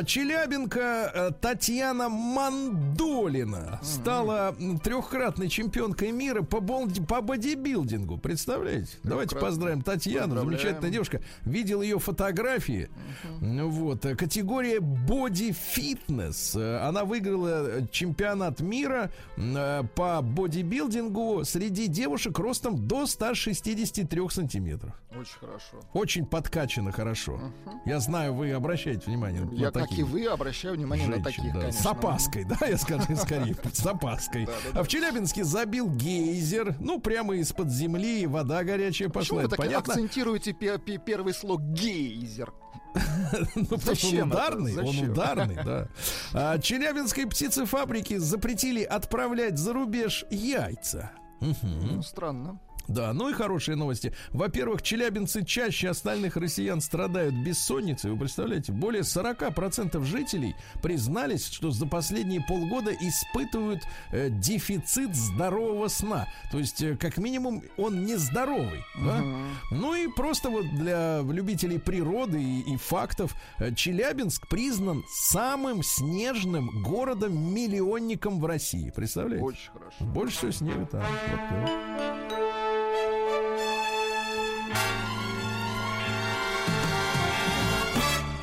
Челябинка Татьяна Мандолина стала трехкратной чемпионкой мира по бодибилдингу. Представляете? Давайте поздравим Татьяну. Замечательная девушка. Видел ее фотографии. Вот. Категория бодифитнес. Она выиграла чемпионат мира по бодибилдингу среди девушек ростом до 163 сантиметров. Очень хорошо. Очень подкачано. Хорошо. Я знаю, вы обращаете внимание на такие. Я, как и вы, обращаю внимание женщин, на таких, да. Конечно. С опаской, да, я скажу скорее, с опаской. А в Челябинске забил гейзер, ну, прямо из-под земли, вода горячая пошла. Почему вы так акцентируете первый слог «гейзер»? Ну, потому что он ударный, да. Челябинской птицефабрике запретили отправлять за рубеж яйца. Странно. Да, ну и хорошие новости. Во-первых, челябинцы чаще остальных россиян страдают бессонницей. Вы представляете, более 40% жителей признались, что за последние полгода испытывают дефицит здорового сна. То есть, как минимум, он нездоровый. Да? Ну и просто вот для любителей природы и фактов, Челябинск признан самым снежным городом-миллионником в России. Представляете? Очень хорошо. Больше всего снега там. Вот, да.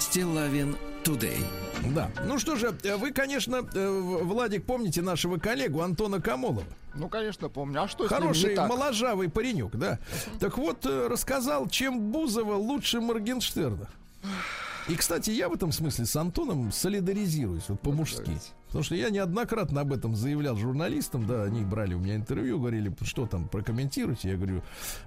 Стиллавин Today. Да. Ну что же, вы, конечно, Владик, помните нашего коллегу Антона Комолова? Ну, конечно, помню. А что с ним не так? Хороший, моложавый паренек, да. Так вот, рассказал, чем Бузова лучше Моргенштерна. И, кстати, я в этом смысле с Антоном солидаризируюсь, вот по-мужски. Потому что я неоднократно об этом заявлял журналистам, да, они брали у меня интервью, говорили, что там, прокомментируйте, я говорю.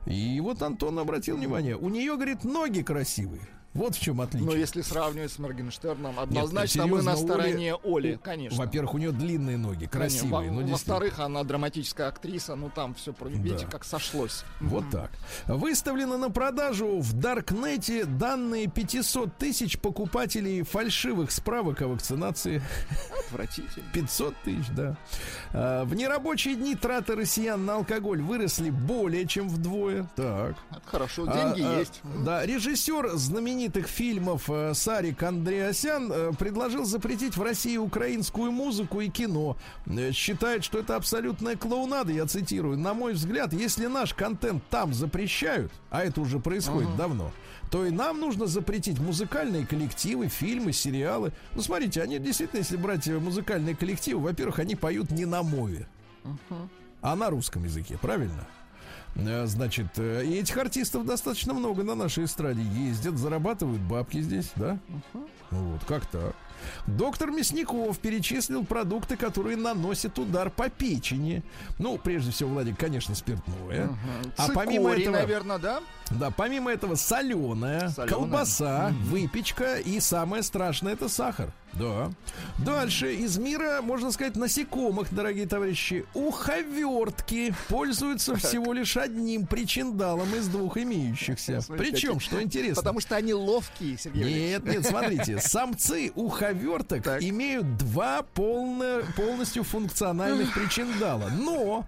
И вот Антон обратил внимание, у нее, говорит, ноги красивые. Вот в чем отличие. Но если сравнивать с Моргенштерном, однозначно мы на стороне Оли, конечно. Во-первых, у нее длинные ноги, красивые. Во-вторых, она драматическая актриса, ну там все, видите, как сошлось. Вот так. Выставлено на продажу в Даркнете данные 500 тысяч покупателей фальшивых справок о вакцинации. Отвратительно. 500 тысяч, да. В нерабочие дни траты россиян на алкоголь выросли более чем вдвое. Так. Хорошо, деньги есть. Да, режиссер знаменитый фильмов Сарик Андреасян предложил запретить в России украинскую музыку и кино. Считает, что это абсолютная клоунада, я цитирую. На мой взгляд, если наш контент там запрещают, а это уже происходит давно, то и нам нужно запретить музыкальные коллективы, фильмы, сериалы. Ну, смотрите, они действительно, если брать музыкальные коллективы, во-первых, они поют не на мове, а на русском языке, правильно? Значит, и этих артистов достаточно много на нашей эстраде. Ездят, зарабатывают бабки здесь, да? Вот, как так. Доктор Мясников перечислил продукты, которые наносят удар по печени. Ну, прежде всего, Владик, конечно, спиртное. А цикорий, помимо этого, наверное, да? Да, помимо этого соленая, колбаса, выпечка и самое страшное — это сахар. Да. Дальше из мира, можно сказать, насекомых, дорогие товарищи. Уховертки пользуются всего лишь одним причиндалом из двух имеющихся. Причем, что интересно... Потому что они ловкие, Сергей Валерьевич. Нет, смотрите. Самцы уховерток имеют два полностью функциональных причиндала. Но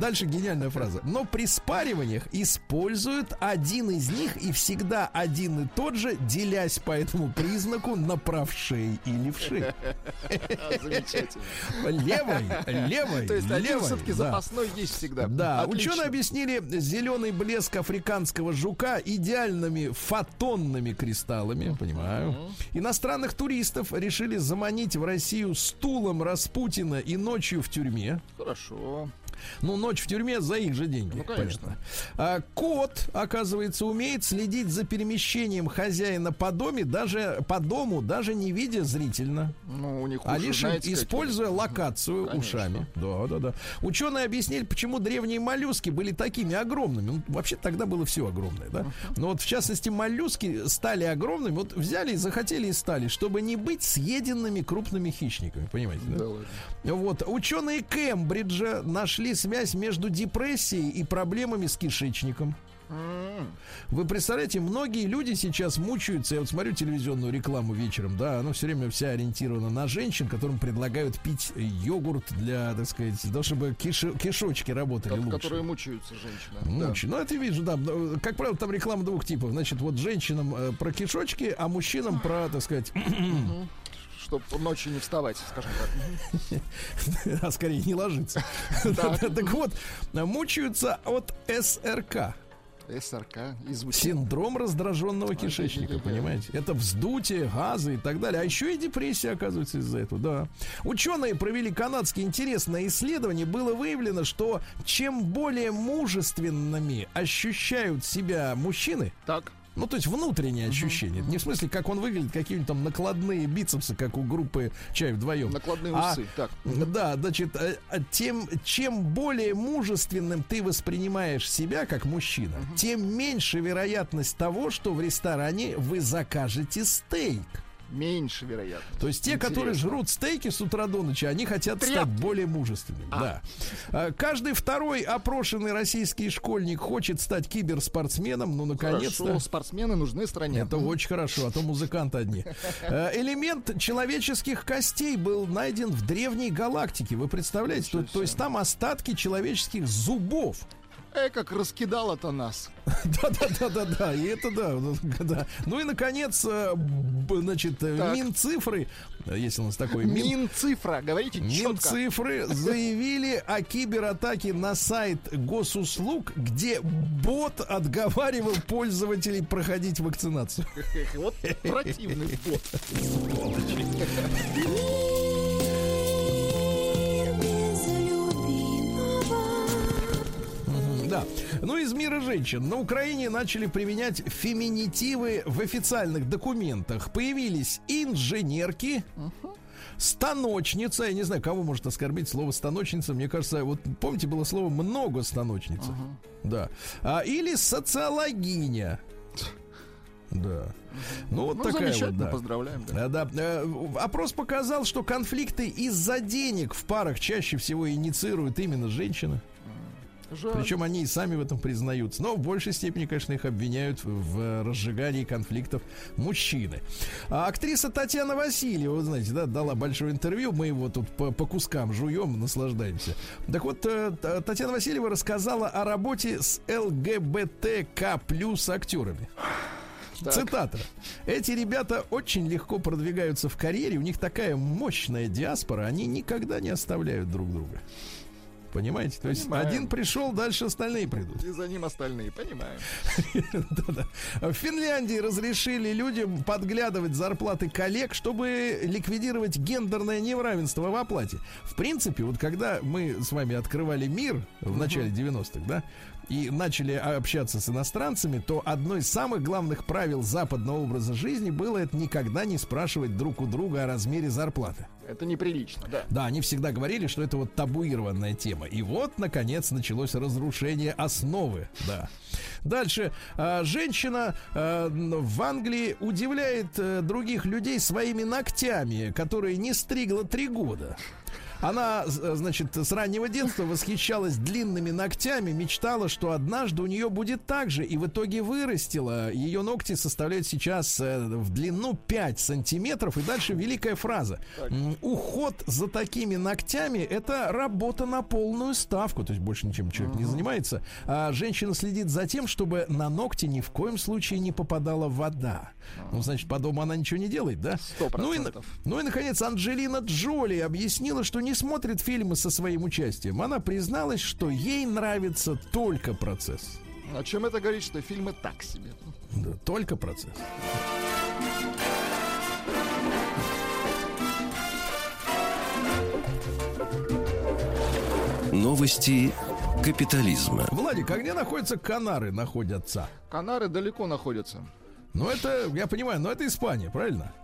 дальше гениальная фраза. Но при спариваниях используют один из них и всегда один и тот же, делясь по этому признаку на правшей и левшей. Замечательно. Левой. То есть один все-таки запасной есть всегда. Да. Ученые объяснили зеленый блеск африканского жука идеальными фотонными кристаллами. Понимаю. Иностранных туристов решили заманить в Россию стулом Распутина и ночью в тюрьме. Хорошо. Ну, ночь в тюрьме за их же деньги. Ну, конечно. А, кот, оказывается, умеет следить за перемещением хозяина по дому, даже не видя зрительно. Ну, у них уши, лишь используя локацию, конечно, ушами. Да. Ученые объяснили, почему древние моллюски были такими огромными. Ну, вообще тогда было все огромное, да. Но вот, в частности, моллюски стали огромными. Вот взяли, захотели и стали, чтобы не быть съеденными крупными хищниками. Понимаете, да? Да, вот. Ученые Кембриджа нашли связь между депрессией и проблемами с кишечником. Вы представляете, многие люди сейчас мучаются. Я вот смотрю телевизионную рекламу вечером, да, она все время вся ориентирована на женщин, которым предлагают пить йогурт для, так сказать, да, чтобы кишочки работали лучше. Которые мучаются женщины. Да. Ну, это вижу, да. Как правило, там реклама двух типов. Значит, вот женщинам про кишочки, а мужчинам про, так сказать... Чтобы ночью не вставать, скажем так. А скорее не ложиться. Так вот, мучаются от СРК. СРК, синдром раздраженного кишечника, понимаете? Это вздутие, газы и так далее. А еще и депрессия, оказывается, из-за этого, да. Ученые провели канадские интересное исследование. Было выявлено, что чем более мужественными ощущают себя мужчины, так. Ну, то есть внутренние ощущения. Не в смысле, как он выглядит, какие-нибудь там накладные бицепсы, как у группы «Чай вдвоем». Накладные усы, так. Да, значит, чем более мужественным ты воспринимаешь себя как мужчина, тем меньше вероятность того, что в ресторане вы закажете стейк. Меньше вероятно. То есть те, интересно, которые жрут стейки с утра до ночи, они хотят стать более мужественными. Да. Каждый второй опрошенный российский школьник хочет стать киберспортсменом. Ну, наконец-то. Хорошо, спортсмены нужны стране. Это очень хорошо, а то музыканты одни. Элемент человеческих костей был найден в древней галактике. Вы представляете? То есть там остатки человеческих зубов. Как раскидало-то нас. Да, и это да. Ну и, наконец, значит, Минцифры, если у нас такой... Минцифра, говорите четко. Минцифры заявили о кибератаке на сайт госуслуг, где бот отговаривал пользователей проходить вакцинацию. Вот противный бот. Да. Ну, из мира женщин. На Украине начали применять феминитивы в официальных документах. Появились инженерки, станочница. Я не знаю, кого может оскорбить слово станочница. Мне кажется, вот помните, было слово многостаночница. Да. Или социологиня. Да. Ну, вот такая вот, да. Поздравляем. Да. Опрос показал, что конфликты из-за денег в парах чаще всего инициируют именно женщины. Жаль. Причем они и сами в этом признаются. Но в большей степени, конечно, их обвиняют в разжигании конфликтов мужчины. А актриса Татьяна Васильева, вы знаете, да, дала большое интервью. Мы его тут по кускам жуем, наслаждаемся. Так вот, Татьяна Васильева рассказала о работе с ЛГБТК+ актерами. Так. Цитата. Эти ребята очень легко продвигаются в карьере. У них такая мощная диаспора. Они никогда не оставляют друг друга. Понимаете? То есть один пришел, дальше остальные придут. И за ним остальные, понимаю. В Финляндии разрешили людям подглядывать зарплаты коллег, чтобы ликвидировать гендерное неравенство в оплате. В принципе, вот когда мы с вами открывали мир в начале 90-х, да, и начали общаться с иностранцами, то одно из самых главных правил западного образа жизни было это никогда не спрашивать друг у друга о размере зарплаты. Это неприлично, да. Да, они всегда говорили, что это вот табуированная тема. И вот, наконец, началось разрушение основы, да. Дальше. Женщина в Англии удивляет других людей своими ногтями, которые не стригла 3 года. Она, значит, с раннего детства восхищалась длинными ногтями, мечтала, что однажды у нее будет так же, и в итоге вырастила. Ее ногти составляют сейчас в длину 5 сантиметров. И дальше великая фраза. Так. Уход за такими ногтями — это работа на полную ставку. То есть больше ничем человек не занимается. А женщина следит за тем, чтобы на ногти ни в коем случае не попадала вода. Ну, значит, по дому она ничего не делает, да? 100%. Ну и, наконец, Анджелина Джоли объяснила, что не смотрит фильмы со своим участием. Она призналась, что ей нравится только процесс. О чем это говорит, что фильмы так себе? Да, только процесс. Новости капитализма. Владик, а где находятся Канары? Канары далеко находятся. Ну это, я понимаю, но это Испания, правильно?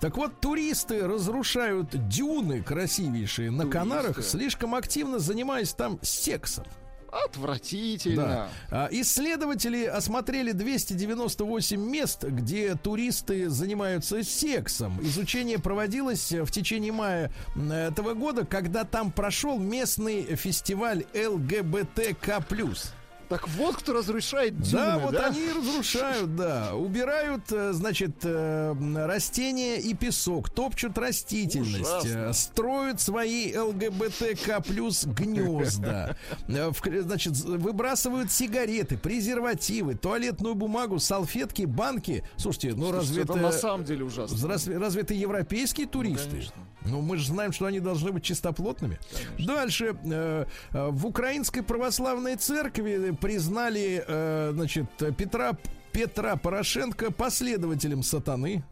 Так вот, туристы разрушают дюны красивейшие на Канарах, слишком активно занимаясь там сексом. Отвратительно. Да. Исследователи осмотрели 298 мест, где туристы занимаются сексом. Изучение проводилось в течение мая этого года, когда там прошел местный фестиваль ЛГБТК+. Так вот, кто разрушает дюны, да? Вот они разрушают, да. Убирают, значит, растения и песок, топчут растительность, строят свои ЛГБТК плюс гнезда, значит, выбрасывают сигареты, презервативы, туалетную бумагу, салфетки, банки. Слушайте, ну разве это на самом деле ужасно? Разве это европейские туристы? Ну, мы же знаем, что они должны быть чистоплотными. Конечно. Дальше. В Украинской православной церкви признали, значит, Петра Порошенко последователем сатаны.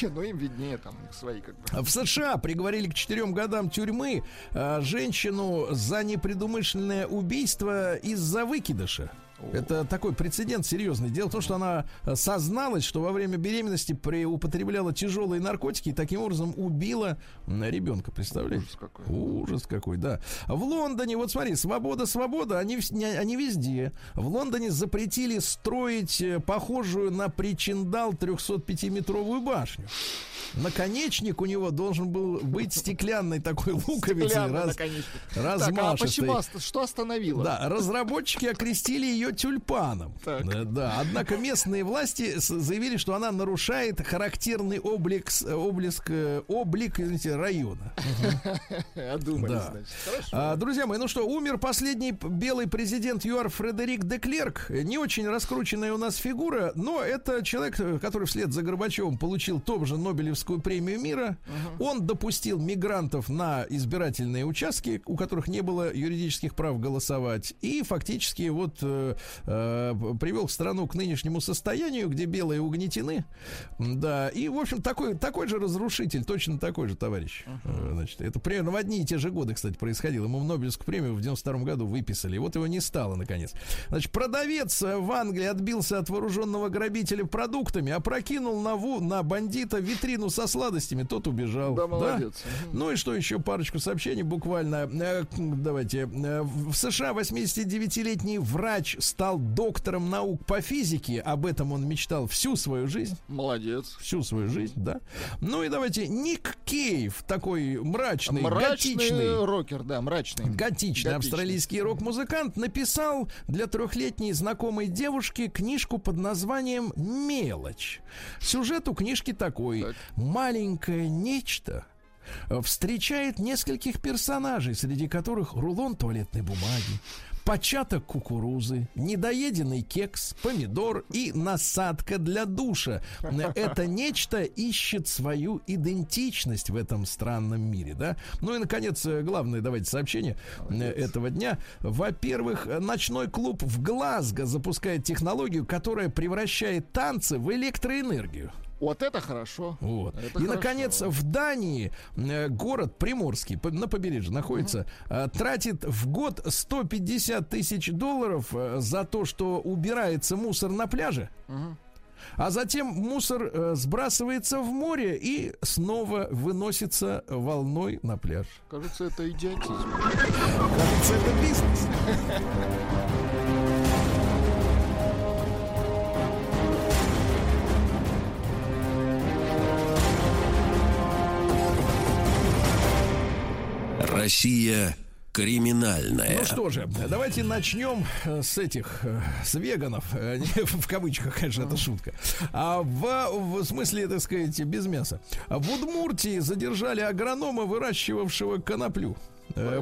Не, ну им виднее, там свои как бы. В США приговорили к 4 годам тюрьмы женщину за непредумышленное убийство из-за выкидыша. Это такой прецедент серьезный. Дело в том, что она созналась, что во время беременности употребляла тяжелые наркотики и таким образом убила ребенка. Представляете? Ужас какой, да. В Лондоне, вот смотри, свобода, они везде. В Лондоне запретили строить похожую на причиндал 305-метровую башню. Наконечник у него должен был быть стеклянной такой луковицей. Размашистой. Так, а почему? Что остановило? Да, разработчики окрестили ее тюльпаном. Да. Однако местные власти заявили, что она нарушает характерный облик района. Одумались, значит. Друзья мои, ну что, умер последний белый президент ЮАР Фредерик де Клерк. Не очень раскрученная у нас фигура, но это человек, который вслед за Горбачевым получил ту же Нобелевскую премию мира. Он допустил мигрантов на избирательные участки, у которых не было юридических прав голосовать, и фактически вот привел страну к нынешнему состоянию, где белые угнетены. Да, и, в общем, такой же разрушитель, точно такой же товарищ. Значит, это примерно в одни и те же годы, кстати, происходило. Ему в Нобелевскую премию в 92 году выписали. И вот его не стало, наконец. Значит, продавец в Англии отбился от вооруженного грабителя продуктами, опрокинул на бандита витрину со сладостями. Тот убежал. Да, молодец. Да? Ну и что еще? Парочку сообщений буквально. Давайте. В США 89-летний врач стал доктором наук по физике. Об этом он мечтал всю свою жизнь. Молодец. Всю свою жизнь, да. Ну и давайте. Ник Кейв, такой мрачный готичный рокер, да, готичный австралийский рок-музыкант, написал для 3-летней знакомой девушки книжку под названием «Мелочь». Сюжет у книжки такой. Так. Маленькое нечто встречает нескольких персонажей, среди которых рулон туалетной бумаги, початок кукурузы, недоеденный кекс, помидор и насадка для душа. Это нечто ищет свою идентичность в этом странном мире, да? Ну и, наконец, главное, давайте сообщение этого дня. Во-первых, ночной клуб в Глазго запускает технологию, которая превращает танцы в электроэнергию. Вот это хорошо. Вот. Это и, хорошо. Наконец, в Дании город Приморский, на побережье находится, тратит в год 150 тысяч долларов за то, что убирается мусор на пляже. А затем мусор сбрасывается в море и снова выносится волной на пляж. Кажется, это идиотизм. Кажется, это бизнес. Россия криминальная. Ну что же, давайте начнем с этих, с веганов. В кавычках, конечно, это шутка. А в смысле, так сказать, без мяса. В Удмуртии задержали агронома, выращивавшего коноплю.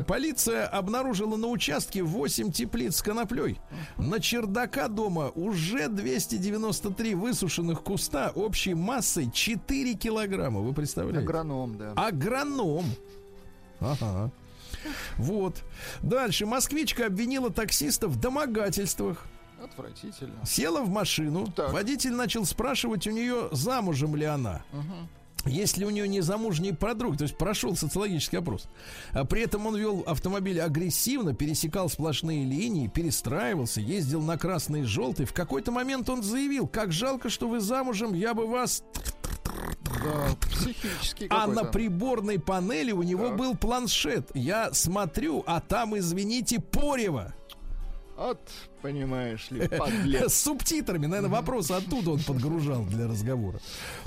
Полиция обнаружила на участке 8 теплиц с коноплей. На чердака дома уже 293 высушенных куста общей массой 4 килограмма. Вы представляете? Агроном, да. Агроном. Ага. Вот. Дальше. Москвичка обвинила таксиста в домогательствах. Отвратительно. Села в машину. Так. Водитель начал спрашивать у нее, замужем ли она. Угу. Если у нее незамужний подруг. То есть прошел социологический опрос. А при этом он вел автомобиль агрессивно, пересекал сплошные линии, перестраивался, ездил на красный и желтый. В какой-то момент он заявил: как жалко, что вы замужем, я бы вас... Да, психический какой-то. А на приборной панели у него был планшет. Я смотрю, а там, извините, порево. От, понимаешь ли, подлец. С субтитрами, наверное, вопрос оттуда он подгружал для разговора.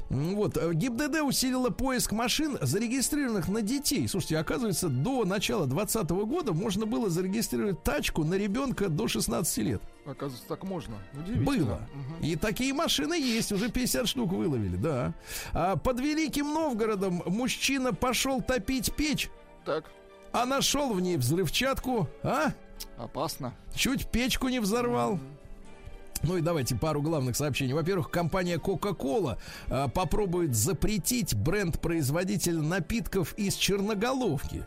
Вот. ГИБДД усилила поиск машин, зарегистрированных на детей. Слушайте, оказывается, до начала 2020 года можно было зарегистрировать тачку на ребенка до 16 лет. Оказывается, так можно. Удивительно. Было. Угу. И такие машины есть, уже 50 штук выловили, да. А под Великим Новгородом мужчина пошел топить печь. Так. А нашел в ней взрывчатку, а? Опасно. Чуть печку не взорвал. Ну и давайте пару главных сообщений. Во-первых, компания Coca-Cola попробует запретить бренд-производителя напитков из черноголовки.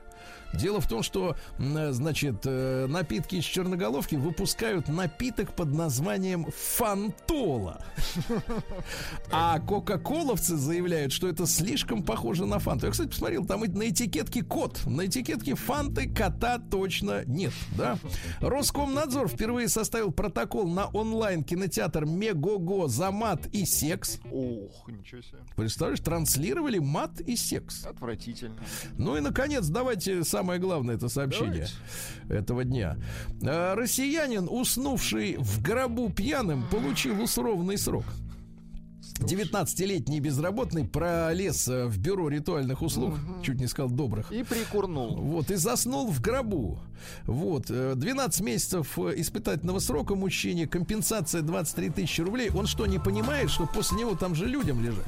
Дело в том, что, значит, напитки из черноголовки выпускают напиток под названием фантола. А кока-коловцы заявляют, что это слишком похоже на фанту. Я, кстати, посмотрел, там на этикетке кот. На этикетке фанты кота точно нет, да? Роскомнадзор впервые составил протокол на онлайн-кинотеатр Мегого за мат и секс. Ох, ничего себе. Представляешь, транслировали мат и секс. Отвратительно. Ну и, наконец, давайте самое главное это сообщение этого дня. Россиянин, уснувший в гробу пьяным, получил условный срок. 19-летний безработный пролез в бюро ритуальных услуг, чуть не сказал добрых, и прикурнул. Вот, и заснул в гробу. Вот, 12 месяцев испытательного срока мужчине, компенсация 23 тысячи рублей. Он что, не понимает, что после него там же людям лежать?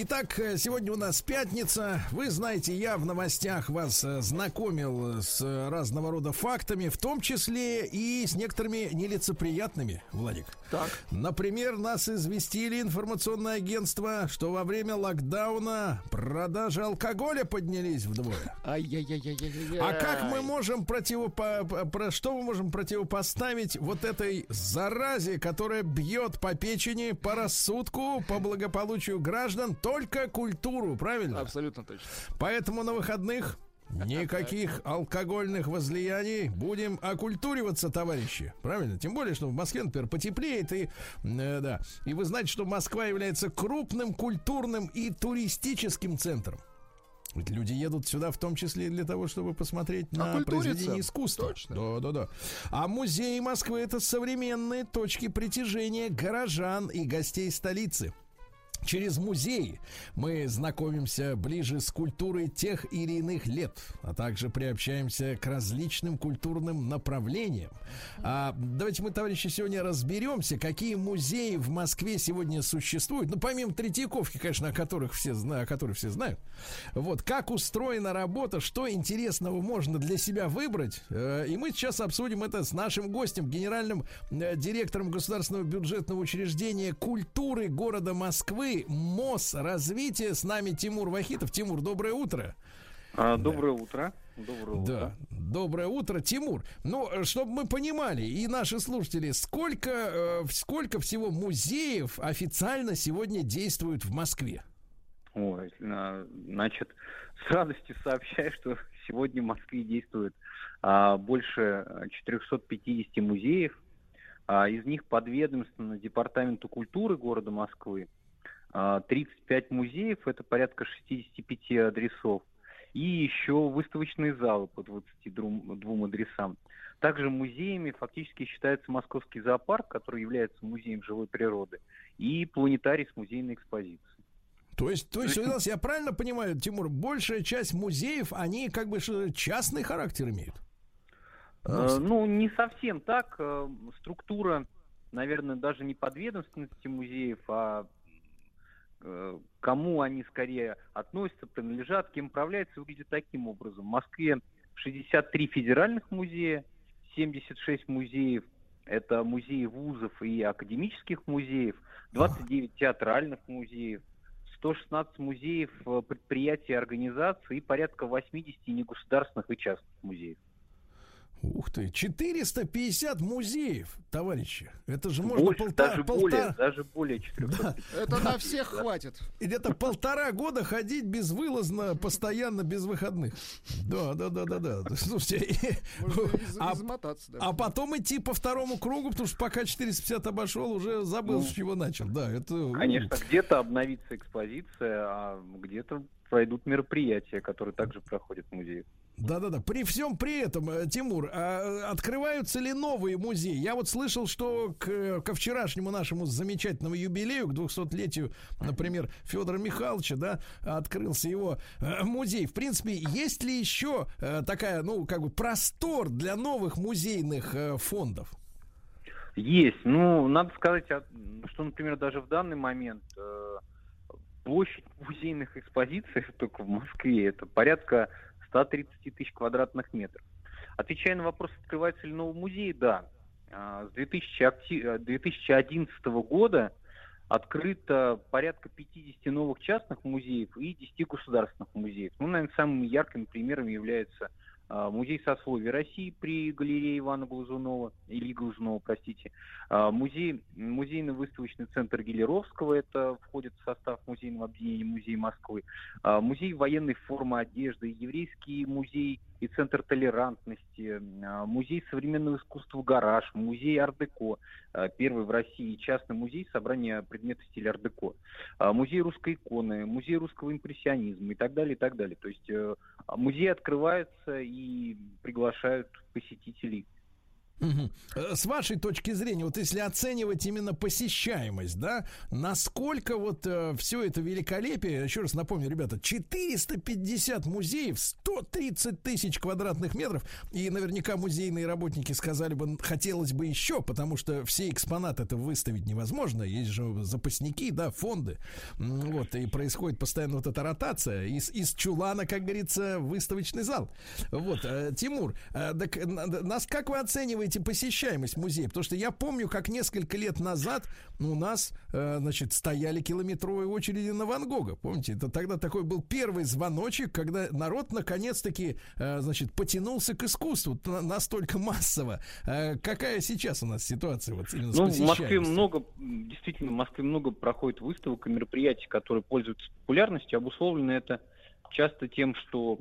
Итак, сегодня у нас пятница. Вы знаете, я в новостях вас знакомил с разного рода фактами, в том числе и с некоторыми нелицеприятными, Владик. Так. Например, нас известили информационное агентство, что во время локдауна продажи алкоголя поднялись вдвое. Ай-яй-яй-яй-яй-яй. А как мы можем что мы можем противопоставить вот этой заразе, которая бьет по печени, по рассудку, по благополучию граждан, только культуру, правильно? Абсолютно точно. Поэтому на выходных никаких алкогольных возлияний. Будем окультуриваться, товарищи. Правильно? Тем более, что в Москве, например, потеплеет. И, да. И вы знаете, что Москва является крупным культурным и туристическим центром. Ведь люди едут сюда в том числе и для того, чтобы посмотреть на произведения искусства. Точно. Да, да, да. А музеи Москвы — это современные точки притяжения горожан и гостей столицы. Через музей мы знакомимся ближе с культурой тех или иных лет, а также приобщаемся к различным культурным направлениям. Давайте мы, товарищи, сегодня разберемся, какие музеи в Москве сегодня существуют. Ну, помимо Третьяковки, конечно, о которых все знают. Вот, как устроена работа, что интересного можно для себя выбрать. И мы сейчас обсудим это с нашим гостем, генеральным директором Государственного бюджетного учреждения культуры города Москвы Мосразвитие. С нами Тимур Вахитов. Тимур, доброе утро. Доброе утро. Доброе утро. Да. Доброе утро, Тимур. Ну, чтобы мы понимали, и наши слушатели, сколько всего музеев официально сегодня действует в Москве? Ой, значит, с радостью сообщаю, что сегодня в Москве действует больше 450 музеев. Из них подведомственно Департаменту культуры города Москвы 35 музеев, это порядка 65 адресов, и еще выставочные залы по 22 адресам. Также музеями фактически считается Московский зоопарк, который является музеем живой природы, и Планетарий с музейной экспозицией. То есть, я правильно понимаю, Тимур, большая часть музеев, они как бы частный характер имеют? Ну, не совсем так. Структура, наверное, даже не подведомственности музеев, а кому они скорее относятся, принадлежат, кем управляются, выглядит таким образом. В Москве 63 федеральных музея, 76 музеев, это музеи вузов и академических музеев, 29 театральных музеев, 116 музеев, предприятий и организаций и порядка 80 негосударственных и частных музеев. Ух ты, 450 музеев, товарищи. Это же можно полтора... Даже более 450. Да. Это на всех хватит. И где-то 1.5 года ходить безвылазно, постоянно, без выходных. Да. Слушайте, измотаться, да. А потом идти по второму кругу, потому что пока 450 обошел, уже забыл, с чего начал. Да, это... Конечно, где-то обновится экспозиция, а где-то пройдут мероприятия, которые также проходят в музее. Да. При всем при этом, Тимур, открываются ли новые музеи? Я вот слышал, что ко вчерашнему нашему замечательному юбилею, к 200-летию, например, Федора Михайловича, да, открылся его музей. В принципе, есть ли еще такая, простор для новых музейных фондов? Есть. Надо сказать, что, например, даже в данный момент площадь музейных экспозиций только в Москве, это порядка 130 тысяч квадратных метров. Отвечая на вопрос, открывается ли новый музей, да. С 2011 года открыто порядка 50 новых частных музеев и 10 государственных музеев. Наверное, самыми яркими примерами является Музей сословий России при галерее Ивана Глазунова, музей, музейно-выставочный центр Гелеровского, это входит в состав музейного объединения Музей Москвы, музей военной формы одежды, Еврейский музей и центр толерантности, музей современного искусства «Гараж», музей арт-деко, первый в России частный музей собрания предметов стиля арт-деко, музей русской иконы, музей русского импрессионизма и так далее, и так далее. То есть музеи открываются и приглашают посетителей. Угу. С вашей точки зрения, вот если оценивать именно посещаемость, да, насколько вот все это великолепие, еще раз напомню, ребята, 450 музеев, 130 тысяч квадратных метров, и наверняка музейные работники сказали бы, хотелось бы еще, потому что все экспонаты-то выставить невозможно, есть же запасники, да, фонды, вот, и происходит постоянно вот эта ротация, из чулана, как говорится, выставочный зал. Вот, Тимур, нас как вы оцениваете посещаемость музея? Потому что я помню, как несколько лет назад у нас, стояли километровые очереди на Ван Гога. Помните, это тогда такой был первый звоночек, когда народ наконец-таки, потянулся к искусству настолько массово. Какая сейчас у нас ситуация вот именно с посещаемостью? В Москве много проходит выставок и мероприятий, которые пользуются популярностью. Обусловлено это часто тем, что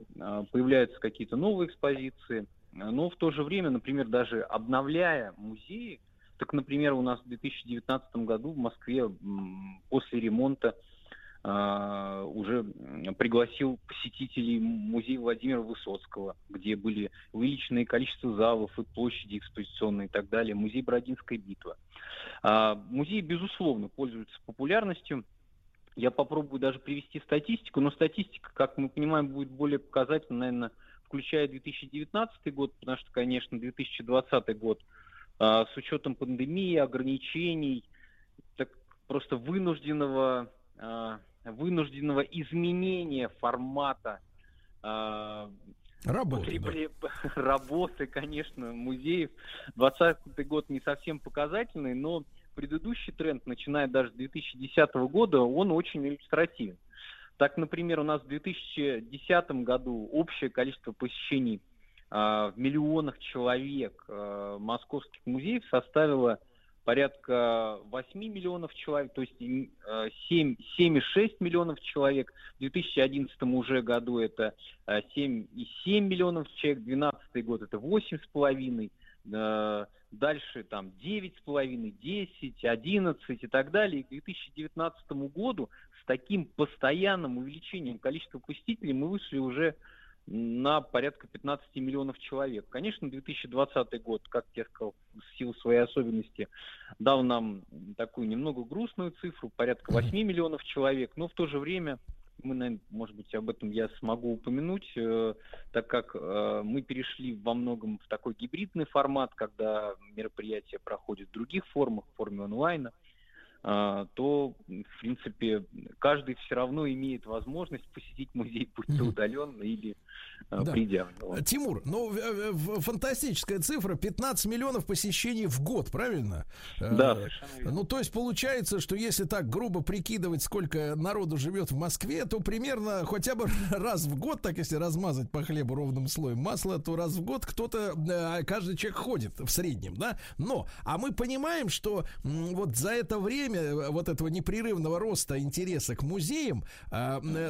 появляются какие-то новые экспозиции. Но в то же время, например, даже обновляя музеи, так, например, у нас в 2019 году в Москве после ремонта уже пригласил посетителей музея Владимира Высоцкого, где были увеличенное количество залов и площади экспозиционные и так далее, музей Бородинская битва. Музеи, безусловно, пользуются популярностью. Я попробую даже привести статистику, но статистика, как мы понимаем, будет более показательна, наверное, включая 2019 год, потому что, конечно, 2020 год с учетом пандемии, ограничений, так просто вынужденного изменения формата работы, конечно, музеев. 2020 год не совсем показательный, но предыдущий тренд, начиная даже с 2010 года, он очень иллюстративен. Так, например, у нас в 2010 году общее количество посещений в миллионах человек московских музеев составило порядка 8 миллионов человек, то есть 7,6 миллионов человек. В 2011 уже году это 7,7 миллионов человек, 2012 год это 8,5, дальше там 9,5, 10, 11 и так далее. И к 2019 году с таким постоянным увеличением количества посетителей мы вышли уже на порядка 15 миллионов человек. Конечно, 2020 год, как я сказал, в силу своей особенности, дал нам такую немного грустную цифру, порядка 8 миллионов человек, но в то же время, мы, наверное, может быть, об этом я смогу упомянуть, так как мы перешли во многом в такой гибридный формат, когда мероприятия проходят в других формах, в форме онлайна, то, в принципе, каждый все равно имеет возможность посетить музей, будь то удаленно или придя в него. Тимур, ну, фантастическая цифра, 15 миллионов посещений в год, правильно? Да, совершенно. Ну, то есть получается, что если так грубо прикидывать, сколько народу живет в Москве, то примерно хотя бы раз в год, так если размазать по хлебу ровным слоем масла, то раз в год кто-то, каждый человек ходит в среднем, да? Но, а мы понимаем, что вот за это время вот этого непрерывного роста интереса к музеям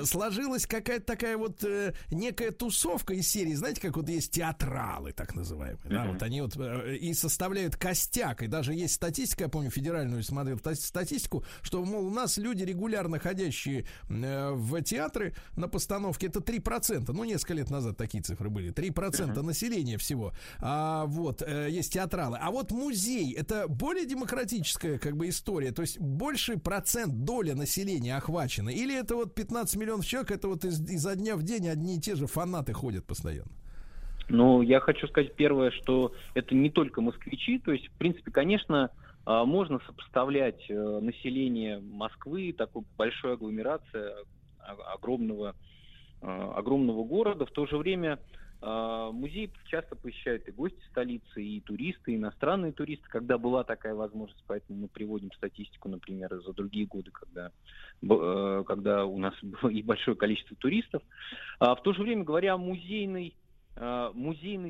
сложилась какая-то такая вот некая тусовка из серии, знаете, как вот есть театралы, так называемые, да, вот они вот и составляют костяк, и даже есть статистика, я помню, федеральную смотрел статистику, что, мол, у нас люди, регулярно ходящие в театры на постановки, это 3%, ну, несколько лет назад такие цифры были, 3% населения всего, вот, есть театралы, а вот музей, это более демократическая, как бы, история, то есть больший процент, доля населения охвачена? Или это вот 15 миллионов человек, это вот изо дня в день одни и те же фанаты ходят постоянно? Ну, я хочу сказать первое, что это не только москвичи, то есть, в принципе, конечно, можно сопоставлять население Москвы, такой большой агломерации, огромного города, в то же время музей часто посещают и гости столицы, и туристы, и иностранные туристы, когда была такая возможность, поэтому мы приводим статистику, например, за другие годы, когда у нас было и большое количество туристов. А в то же время, говоря о музейной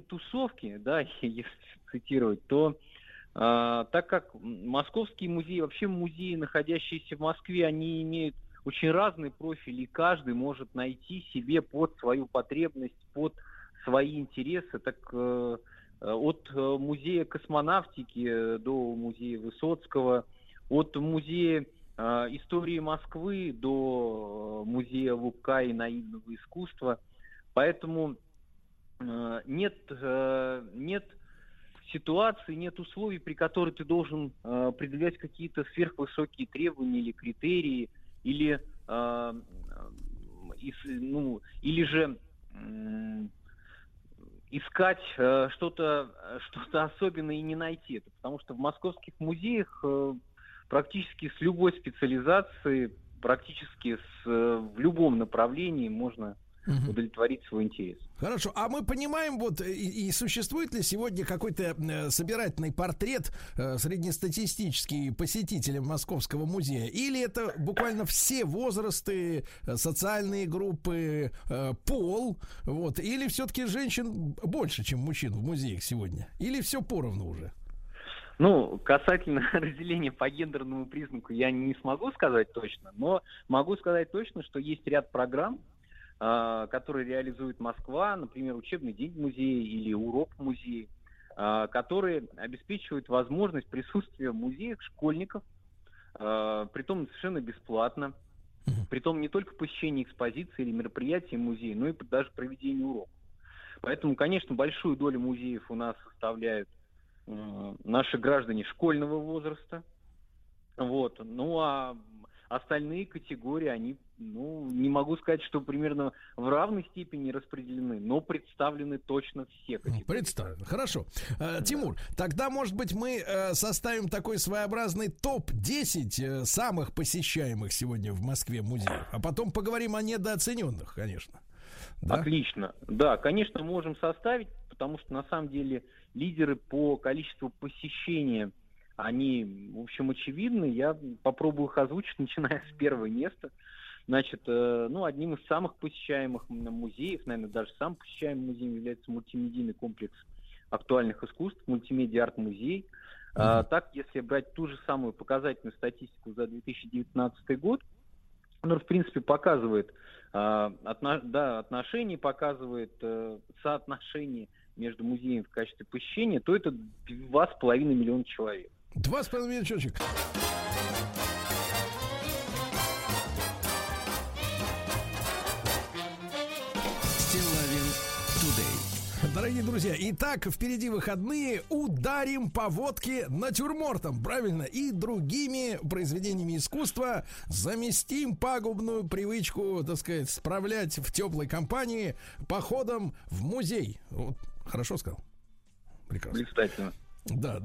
тусовке, да, если цитировать, то так как московские музеи, вообще музеи, находящиеся в Москве, они имеют очень разные профили, и каждый может найти себе под свою потребность, под свои интересы, так от музея космонавтики до музея Высоцкого, от музея истории Москвы до музея Лубка и наивного искусства. Поэтому нет ситуации, нет условий, при которых ты должен предъявлять какие-то сверхвысокие требования или критерии, или же искать что-то особенное и не найти это, потому что в московских музеях практически с любой специализацией, практически в любом направлении можно удовлетворить свой интерес. Хорошо, а мы понимаем, вот и существует ли сегодня какой-то собирательный портрет среднестатистический посетителя московского музея, или это буквально все возрасты, социальные группы, пол, вот, или все-таки женщин больше, чем мужчин в музеях сегодня, или все поровну уже? Ну, касательно разделения по гендерному признаку я не смогу сказать точно, но могу сказать точно, что есть ряд программ, которые реализует Москва, например, учебный день музея или урок музея, которые обеспечивают возможность присутствия в музеях школьников, притом совершенно бесплатно, притом не только посещение экспозиции или мероприятий музея, но и даже проведение уроков. Поэтому, конечно, большую долю музеев у нас составляют наши граждане школьного возраста. Вот. Ну, а остальные категории, они, ну, не могу сказать, что примерно в равной степени распределены, но представлены точно все категории. Представлены, хорошо. Тимур, тогда, может быть, мы составим такой своеобразный топ-10 самых посещаемых сегодня в Москве музеев, а потом поговорим о недооцененных, конечно. Да? Отлично. Да, конечно, можем составить, потому что, на самом деле, лидеры по количеству посещения, они, в общем, очевидны. Я попробую их озвучить, начиная с первого места. Значит, одним из самых посещаемых музеев, наверное, даже самым посещаемым музеем является мультимедийный комплекс актуальных искусств, мультимедиа-арт-музей. Так, если брать ту же самую показательную статистику за 2019 год, он, в принципе, показывает отношения, показывает соотношение между музеем в качестве посещения, то это 2,5 миллиона человек. 2,5 миллиона человек. Дорогие друзья, итак, впереди выходные, ударим по водке натюрмортом, правильно, и другими произведениями искусства, заместим пагубную привычку, так сказать, справлять в теплой компании походом в музей. Вот, хорошо сказал? Прекрасно. Блистательно. Да,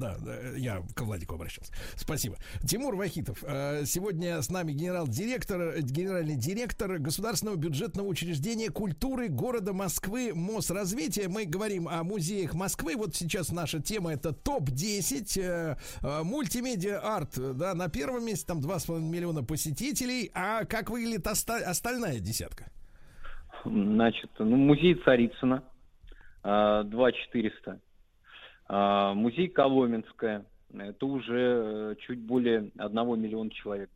я к Владику обращался. Спасибо. Тимур Вахитов. Сегодня с нами генеральный директор Государственного бюджетного учреждения культуры города Москвы Мосразвитие. Мы говорим о музеях Москвы. Вот сейчас наша тема — это топ-10. Мультимедиа-арт, да, на первом месте, там 2,5 миллиона посетителей. А как выглядит остальная десятка? Значит, музей Царицына 2400. Музей Коломенское, это уже чуть более 1 миллиона человек,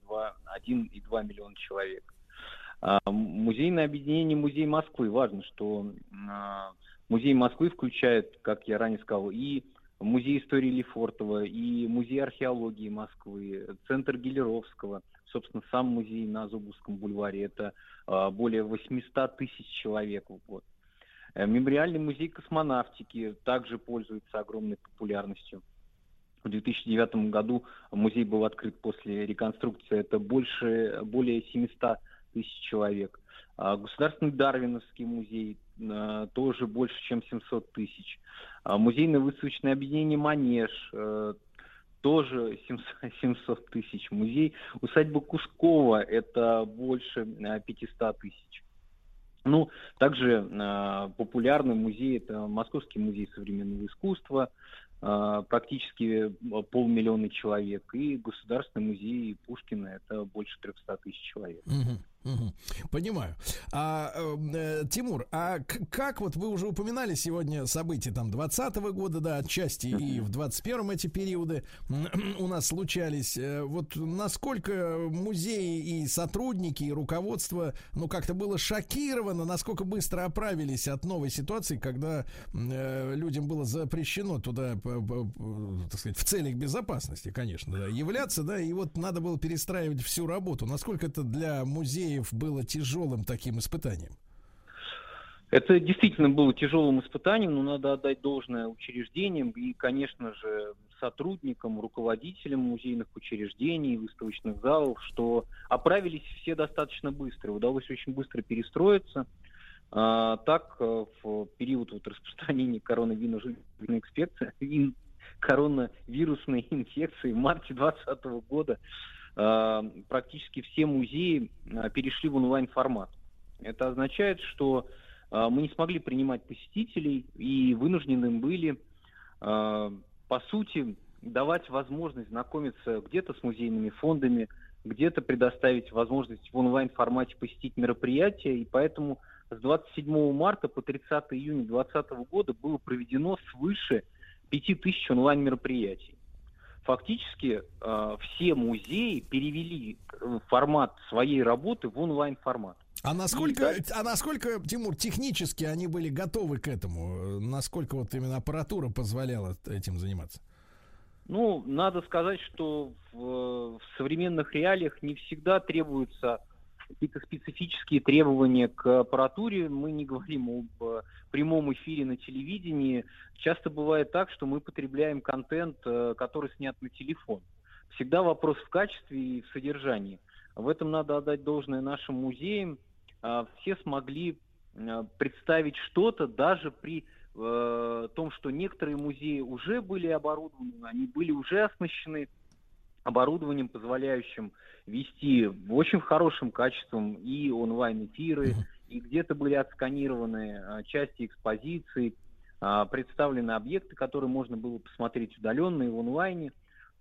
1,2 миллиона человек. Музейное объединение «Музей Москвы». Важно, что «Музей Москвы» включает, как я ранее сказал, и Музей истории Лефортова, и Музей археологии Москвы, Центр Гелеровского. Собственно, сам музей на Зубовском бульваре. Это более 800 тысяч человек в год. Мемориальный музей космонавтики также пользуется огромной популярностью. В 2009 году музей был открыт после реконструкции. Это более 700 тысяч человек. Государственный Дарвиновский музей тоже больше, чем 700 тысяч. Музейно-выставочное объединение «Манеж» тоже 700 тысяч. Музей усадьбы Кускова — это больше 500 тысяч. Также популярный музей — это Московский музей современного искусства, практически 500 000 человек, и Государственный музей Пушкина — это больше 300 тысяч человек. Понимаю. Тимур, как вот вы уже упоминали сегодня события там 20-го года, да, отчасти и в 21-м эти периоды у нас случались. Вот насколько музеи и сотрудники, и руководство, как-то было шокировано, насколько быстро оправились от новой ситуации, когда людям было запрещено туда, так сказать, в целях безопасности, конечно, да, являться, да, и вот надо было перестраивать всю работу. Насколько это для музея было тяжелым таким испытанием? Это действительно было тяжелым испытанием, но надо отдать должное учреждениям и, конечно же, сотрудникам, руководителям музейных учреждений, выставочных залов, что оправились все достаточно быстро, удалось очень быстро перестроиться. Так, в период распространения коронавирусной инфекции в марте 2020 года практически все музеи перешли в онлайн-формат. Это означает, что мы не смогли принимать посетителей и вынуждены были, по сути, давать возможность знакомиться где-то с музейными фондами, где-то предоставить возможность в онлайн-формате посетить мероприятия. И поэтому с 27 марта по 30 июня 2020 года было проведено свыше 5000 онлайн-мероприятий. Фактически все музеи перевели формат своей работы в онлайн-формат. А насколько, Тимур, технически они были готовы к этому? Насколько вот именно аппаратура позволяла этим заниматься? Надо сказать, что в современных реалиях не всегда требуются какие-то специфические требования к аппаратуре. Мы не говорим об прямом эфире на телевидении. Часто бывает так, что мы потребляем контент, который снят на телефон. Всегда вопрос в качестве и в содержании. В этом надо отдать должное нашим музеям. Все смогли представить что-то, даже при том, что некоторые музеи уже были оборудованы, они были уже оснащены оборудованием, позволяющим вести очень хорошим качеством и онлайн-эфиры, и где-то были отсканированы части экспозиции, представлены объекты, которые можно было посмотреть удаленно и в онлайне,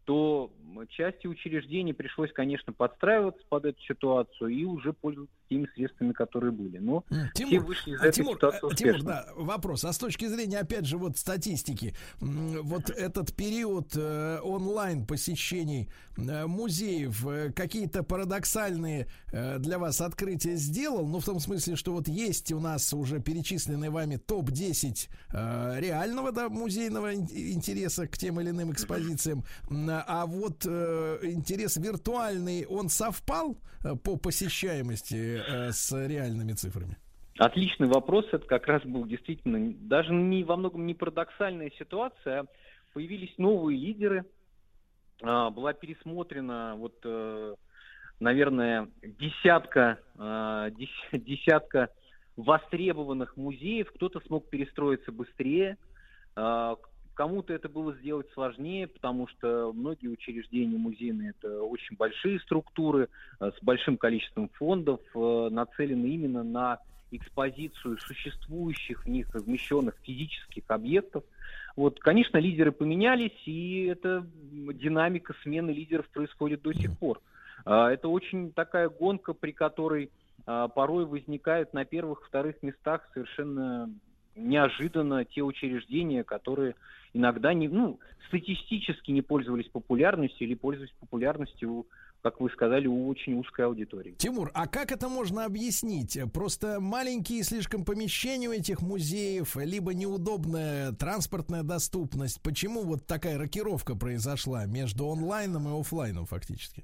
то части учреждений пришлось, конечно, подстраиваться под эту ситуацию и уже пользоваться теми средствами, которые были. Но Тимур, все вышли из этой ситуации успешно. Тимур, да, вопрос. А с точки зрения, опять же, вот статистики, вот этот период онлайн посещений музеев какие-то парадоксальные для вас открытия сделал? Ну, в том смысле, что вот есть у нас уже перечисленные вами топ-10 реального, да, музейного интереса к тем или иным экспозициям. А вот интерес виртуальный, он совпал по посещаемости с реальными цифрами? Отличный вопрос. Это как раз был действительно даже не, во многом не парадоксальная ситуация. Появились новые лидеры. Была пересмотрена, наверное, десятка востребованных музеев. Кто-то смог перестроиться быстрее, кому-то это было сделать сложнее, потому что многие учреждения музейные – это очень большие структуры с большим количеством фондов, нацелены именно на экспозицию существующих в них размещенных физических объектов. Конечно, лидеры поменялись, и эта динамика смены лидеров происходит до сих пор. Это очень такая гонка, при которой порой возникают на первых-вторых местах совершенно неожиданно те учреждения, которые иногда статистически не пользовались популярностью или пользовались популярностью, как вы сказали, у очень узкой аудитории. Тимур, а как это можно объяснить? Просто маленькие слишком помещения у этих музеев, либо неудобная транспортная доступность. Почему вот такая рокировка произошла между онлайном и офлайном фактически?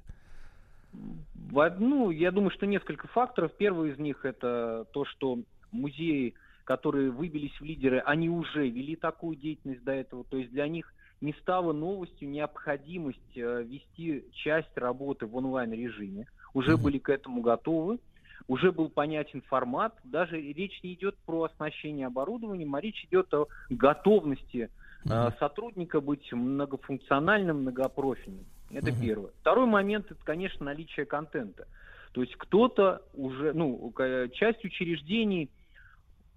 Я думаю, что несколько факторов. Первый из них — это то, что музеи, которые выбились в лидеры, они уже вели такую деятельность до этого. То есть для них не стала новостью необходимость вести часть работы в онлайн-режиме. Уже были к этому готовы, уже был понятен формат. Даже речь не идет про оснащение оборудованием, а речь идет о готовности сотрудника быть многофункциональным, многопрофильным. Это первое. Второй момент — это, конечно, наличие контента. То есть кто-то уже, часть учреждений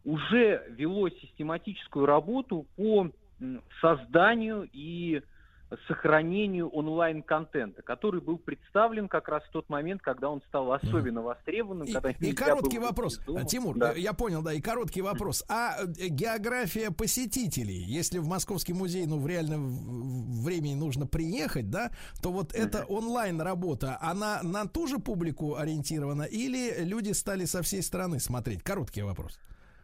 уже вело систематическую работу по созданию и сохранению онлайн-контента, который был представлен как раз в тот момент, когда он стал особенно востребованным. И короткий вопрос, Тимур, да. Я понял, да, и короткий вопрос. А география посетителей, если в Московский музей, в реальном времени нужно приехать, да, то вот эта онлайн-работа, она на ту же публику ориентирована или люди стали со всей страны смотреть? Короткий вопрос.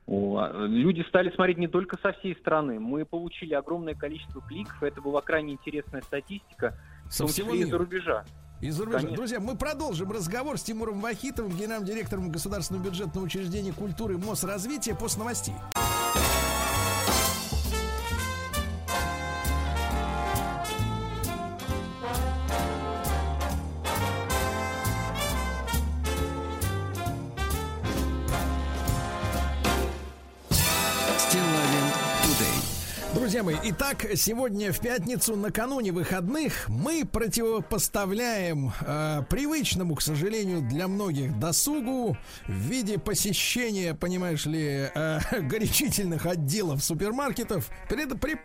Люди стали смотреть не только со всей страны. Мы получили огромное количество кликов. Это была крайне интересная статистика, в том числе и из-за рубежа. Друзья, мы продолжим разговор с Тимуром Вахитовым, генеральным директором Государственного бюджетного учреждения культуры и Мосразвития, после новостей. Друзья мои, итак, сегодня в пятницу, накануне выходных, мы противопоставляем привычному, к сожалению, для многих досугу в виде посещения, понимаешь ли, горячительных отделов супермаркетов,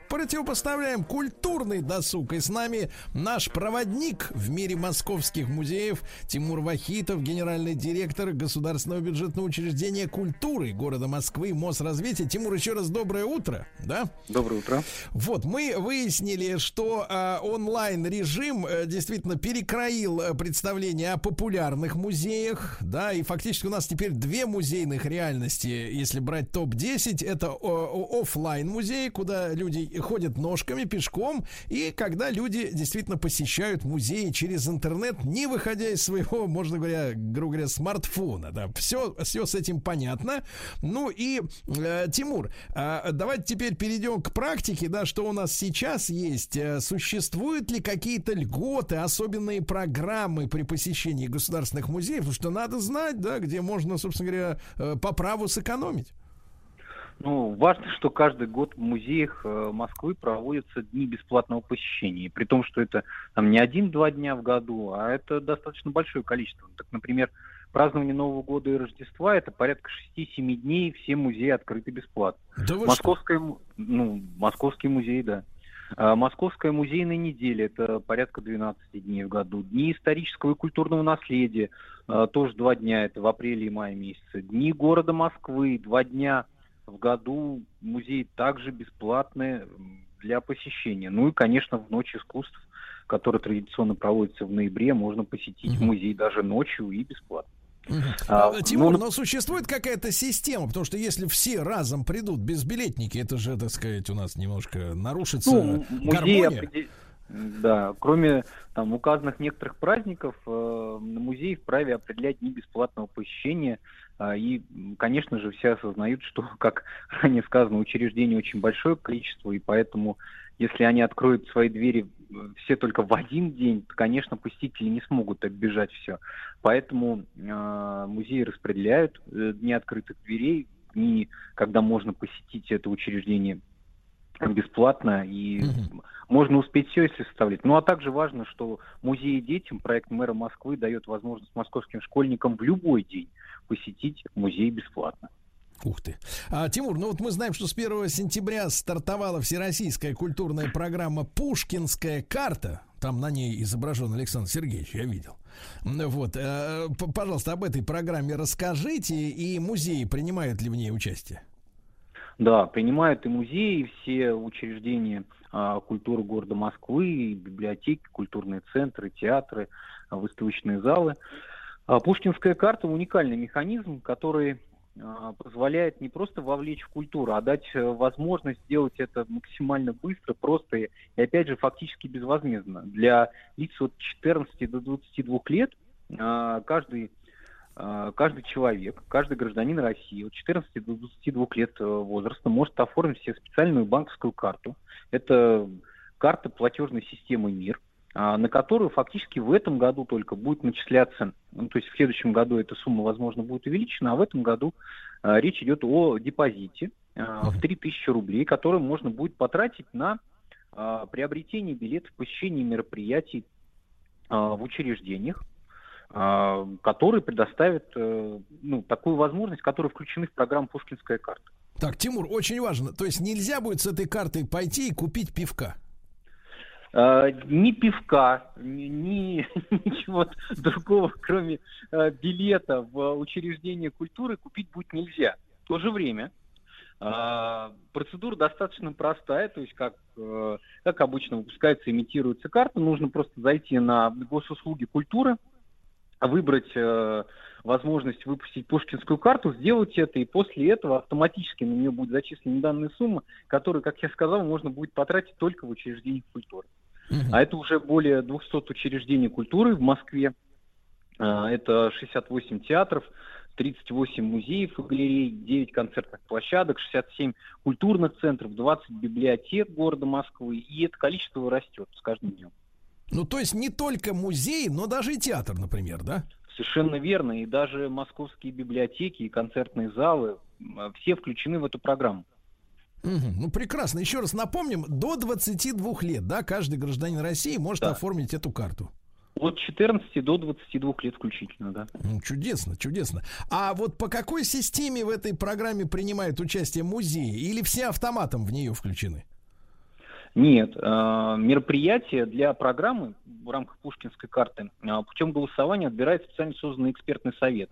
противопоставляем культурный досуг. И с нами наш проводник в мире московских музеев Тимур Вахитов, генеральный директор Государственного бюджетного учреждения культуры города Москвы, Мосразвитие. Тимур, еще раз доброе утро, да? Доброе утро. Мы выяснили, что онлайн-режим действительно перекроил представление о популярных музеях, да, и фактически у нас теперь две музейных реальности, если брать топ-10, это офлайн-музей, куда люди ходят ножками, пешком, и когда люди действительно посещают музеи через интернет, не выходя из своего, грубо говоря, смартфона, да, все с этим понятно. Тимур, давайте теперь перейдем к практике, да, что у нас сейчас есть. Существуют ли какие-то льготы, особенные программы при посещении государственных музеев? Потому что надо знать, да, где можно, собственно говоря, по праву сэкономить. Важно, что каждый год в музеях Москвы проводятся дни бесплатного посещения. При том, что это не 1-2 дня в году, а это достаточно большое количество. Так, например, празднование Нового года и Рождества — это порядка 6-7 дней все музеи открыты бесплатно. Да, Московский музей, да. Московская музейная неделя, это порядка 12 дней в году. Дни исторического и культурного наследия, тоже 2 дня, это в апреле и мае месяце. Дни города Москвы, 2 дня в году. Музеи также бесплатные для посещения. Ну и, конечно, в Ночь искусств, которая традиционно проводится в ноябре, можно посетить музей даже ночью и бесплатно. Тимур, но существует какая-то система, потому что если все разом придут безбилетники, это же, так сказать, у нас немножко нарушится гармония. Да, кроме там указанных некоторых праздников, музей вправе определять дни бесплатного посещения. И, конечно же, все осознают, что, как ранее сказано, учреждений очень большое количество, и поэтому, если они откроют свои двери все только в один день, то, конечно, посетители не смогут оббежать все. Поэтому музеи распределяют дни открытых дверей, дни, когда можно посетить это учреждение бесплатно, и можно успеть все, если составлять. Ну, а также важно, что музей детям, проект мэра Москвы, дает возможность московским школьникам в любой день посетить музей бесплатно. Ух ты. Тимур, ну вот мы знаем, что с 1 сентября стартовала всероссийская культурная программа «Пушкинская карта». Там на ней изображен Александр Сергеевич, я видел. Вот. Пожалуйста, об этой программе расскажите, и музеи принимают ли в ней участие? Да, принимают и музеи, и все учреждения культуры города Москвы, и библиотеки, культурные центры, театры, выставочные залы. Пушкинская карта — уникальный механизм, который позволяет не просто вовлечь в культуру, а дать возможность сделать это максимально быстро, просто и, опять же, фактически безвозмездно. Для лиц от 14 до 22 лет каждый человек, каждый гражданин России от 14 до 22 лет возраста может оформить себе специальную банковскую карту. Это карта платежной системы МИР, на которую фактически в этом году только будет начисляться, то есть в следующем году эта сумма, возможно, будет увеличена, а в этом году речь идет о депозите в 3000 рублей, который можно будет потратить на приобретение билетов, посещение мероприятий в учреждениях, которые предоставят такую возможность, которые включены в программу «Пушкинская карта». Так, Тимур, очень важно. То есть нельзя будет с этой картой пойти и купить пивка? Ни пивка, ни ничего другого, кроме билета в учреждение культуры, купить будет нельзя. В то же время процедура достаточно простая, то есть как обычно выпускается, имитируется карта. Нужно просто зайти на госуслуги культуры, выбрать возможность выпустить пушкинскую карту, сделать это, и после этого автоматически на нее будет зачислена данная сумма, которую, как я сказал, можно будет потратить только в учреждениях культуры. А это уже более 200 учреждений культуры в Москве. Это 68 театров, 38 музеев и галерей, 9 концертных площадок, 67 культурных центров, 20 библиотек города Москвы. И это количество растет с каждым днем. Ну, то есть не только музей, но даже и театр, например, да? Совершенно верно. И даже московские библиотеки и концертные залы, все включены в эту программу. Ну, прекрасно. Еще раз напомним, до 22 лет, да, каждый гражданин России может оформить эту карту. От 14 до 22 лет включительно, да. Ну, чудесно, чудесно. А вот по какой системе в этой программе принимают участие музеи? Или все автоматом в нее включены? Нет, мероприятие для программы в рамках Пушкинской карты путем голосования отбирает специально созданный экспертный совет.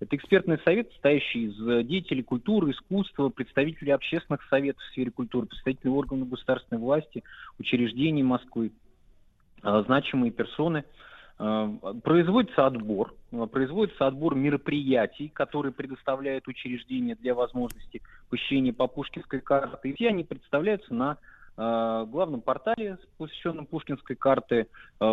Это экспертный совет, состоящий из деятелей культуры, искусства, представителей общественных советов в сфере культуры, представителей органов государственной власти, учреждений Москвы, значимые персоны. Производится отбор мероприятий, которые предоставляют учреждения для возможности посещения по Пушкинской карте. И все они представляются на главном портале, посвященном Пушкинской карте,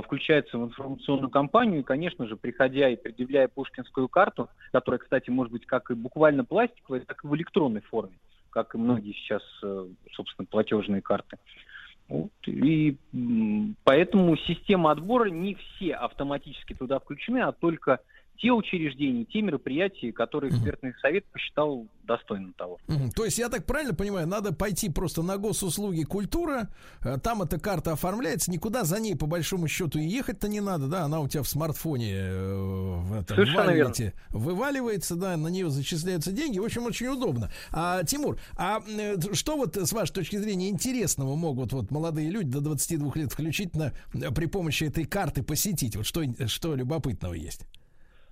включается в информационную кампанию. И, конечно же, приходя и предъявляя Пушкинскую карту, которая, кстати, может быть как и буквально пластиковая, так и в электронной форме, как и многие сейчас, собственно, платежные карты. Вот. И поэтому система отбора, не все автоматически туда включены, а только те учреждения, те мероприятия, которые экспертный совет посчитал достойным того. То есть, я так правильно понимаю, надо пойти просто на госуслуги культура, там эта карта оформляется, никуда за ней, по большому счету, и ехать-то не надо, да, она у тебя в смартфоне вываливается, да, на нее зачисляются деньги, в общем, очень удобно. Тимур, что вот с вашей точки зрения интересного могут вот молодые люди до 22 лет включительно при помощи этой карты посетить? Вот что любопытного есть?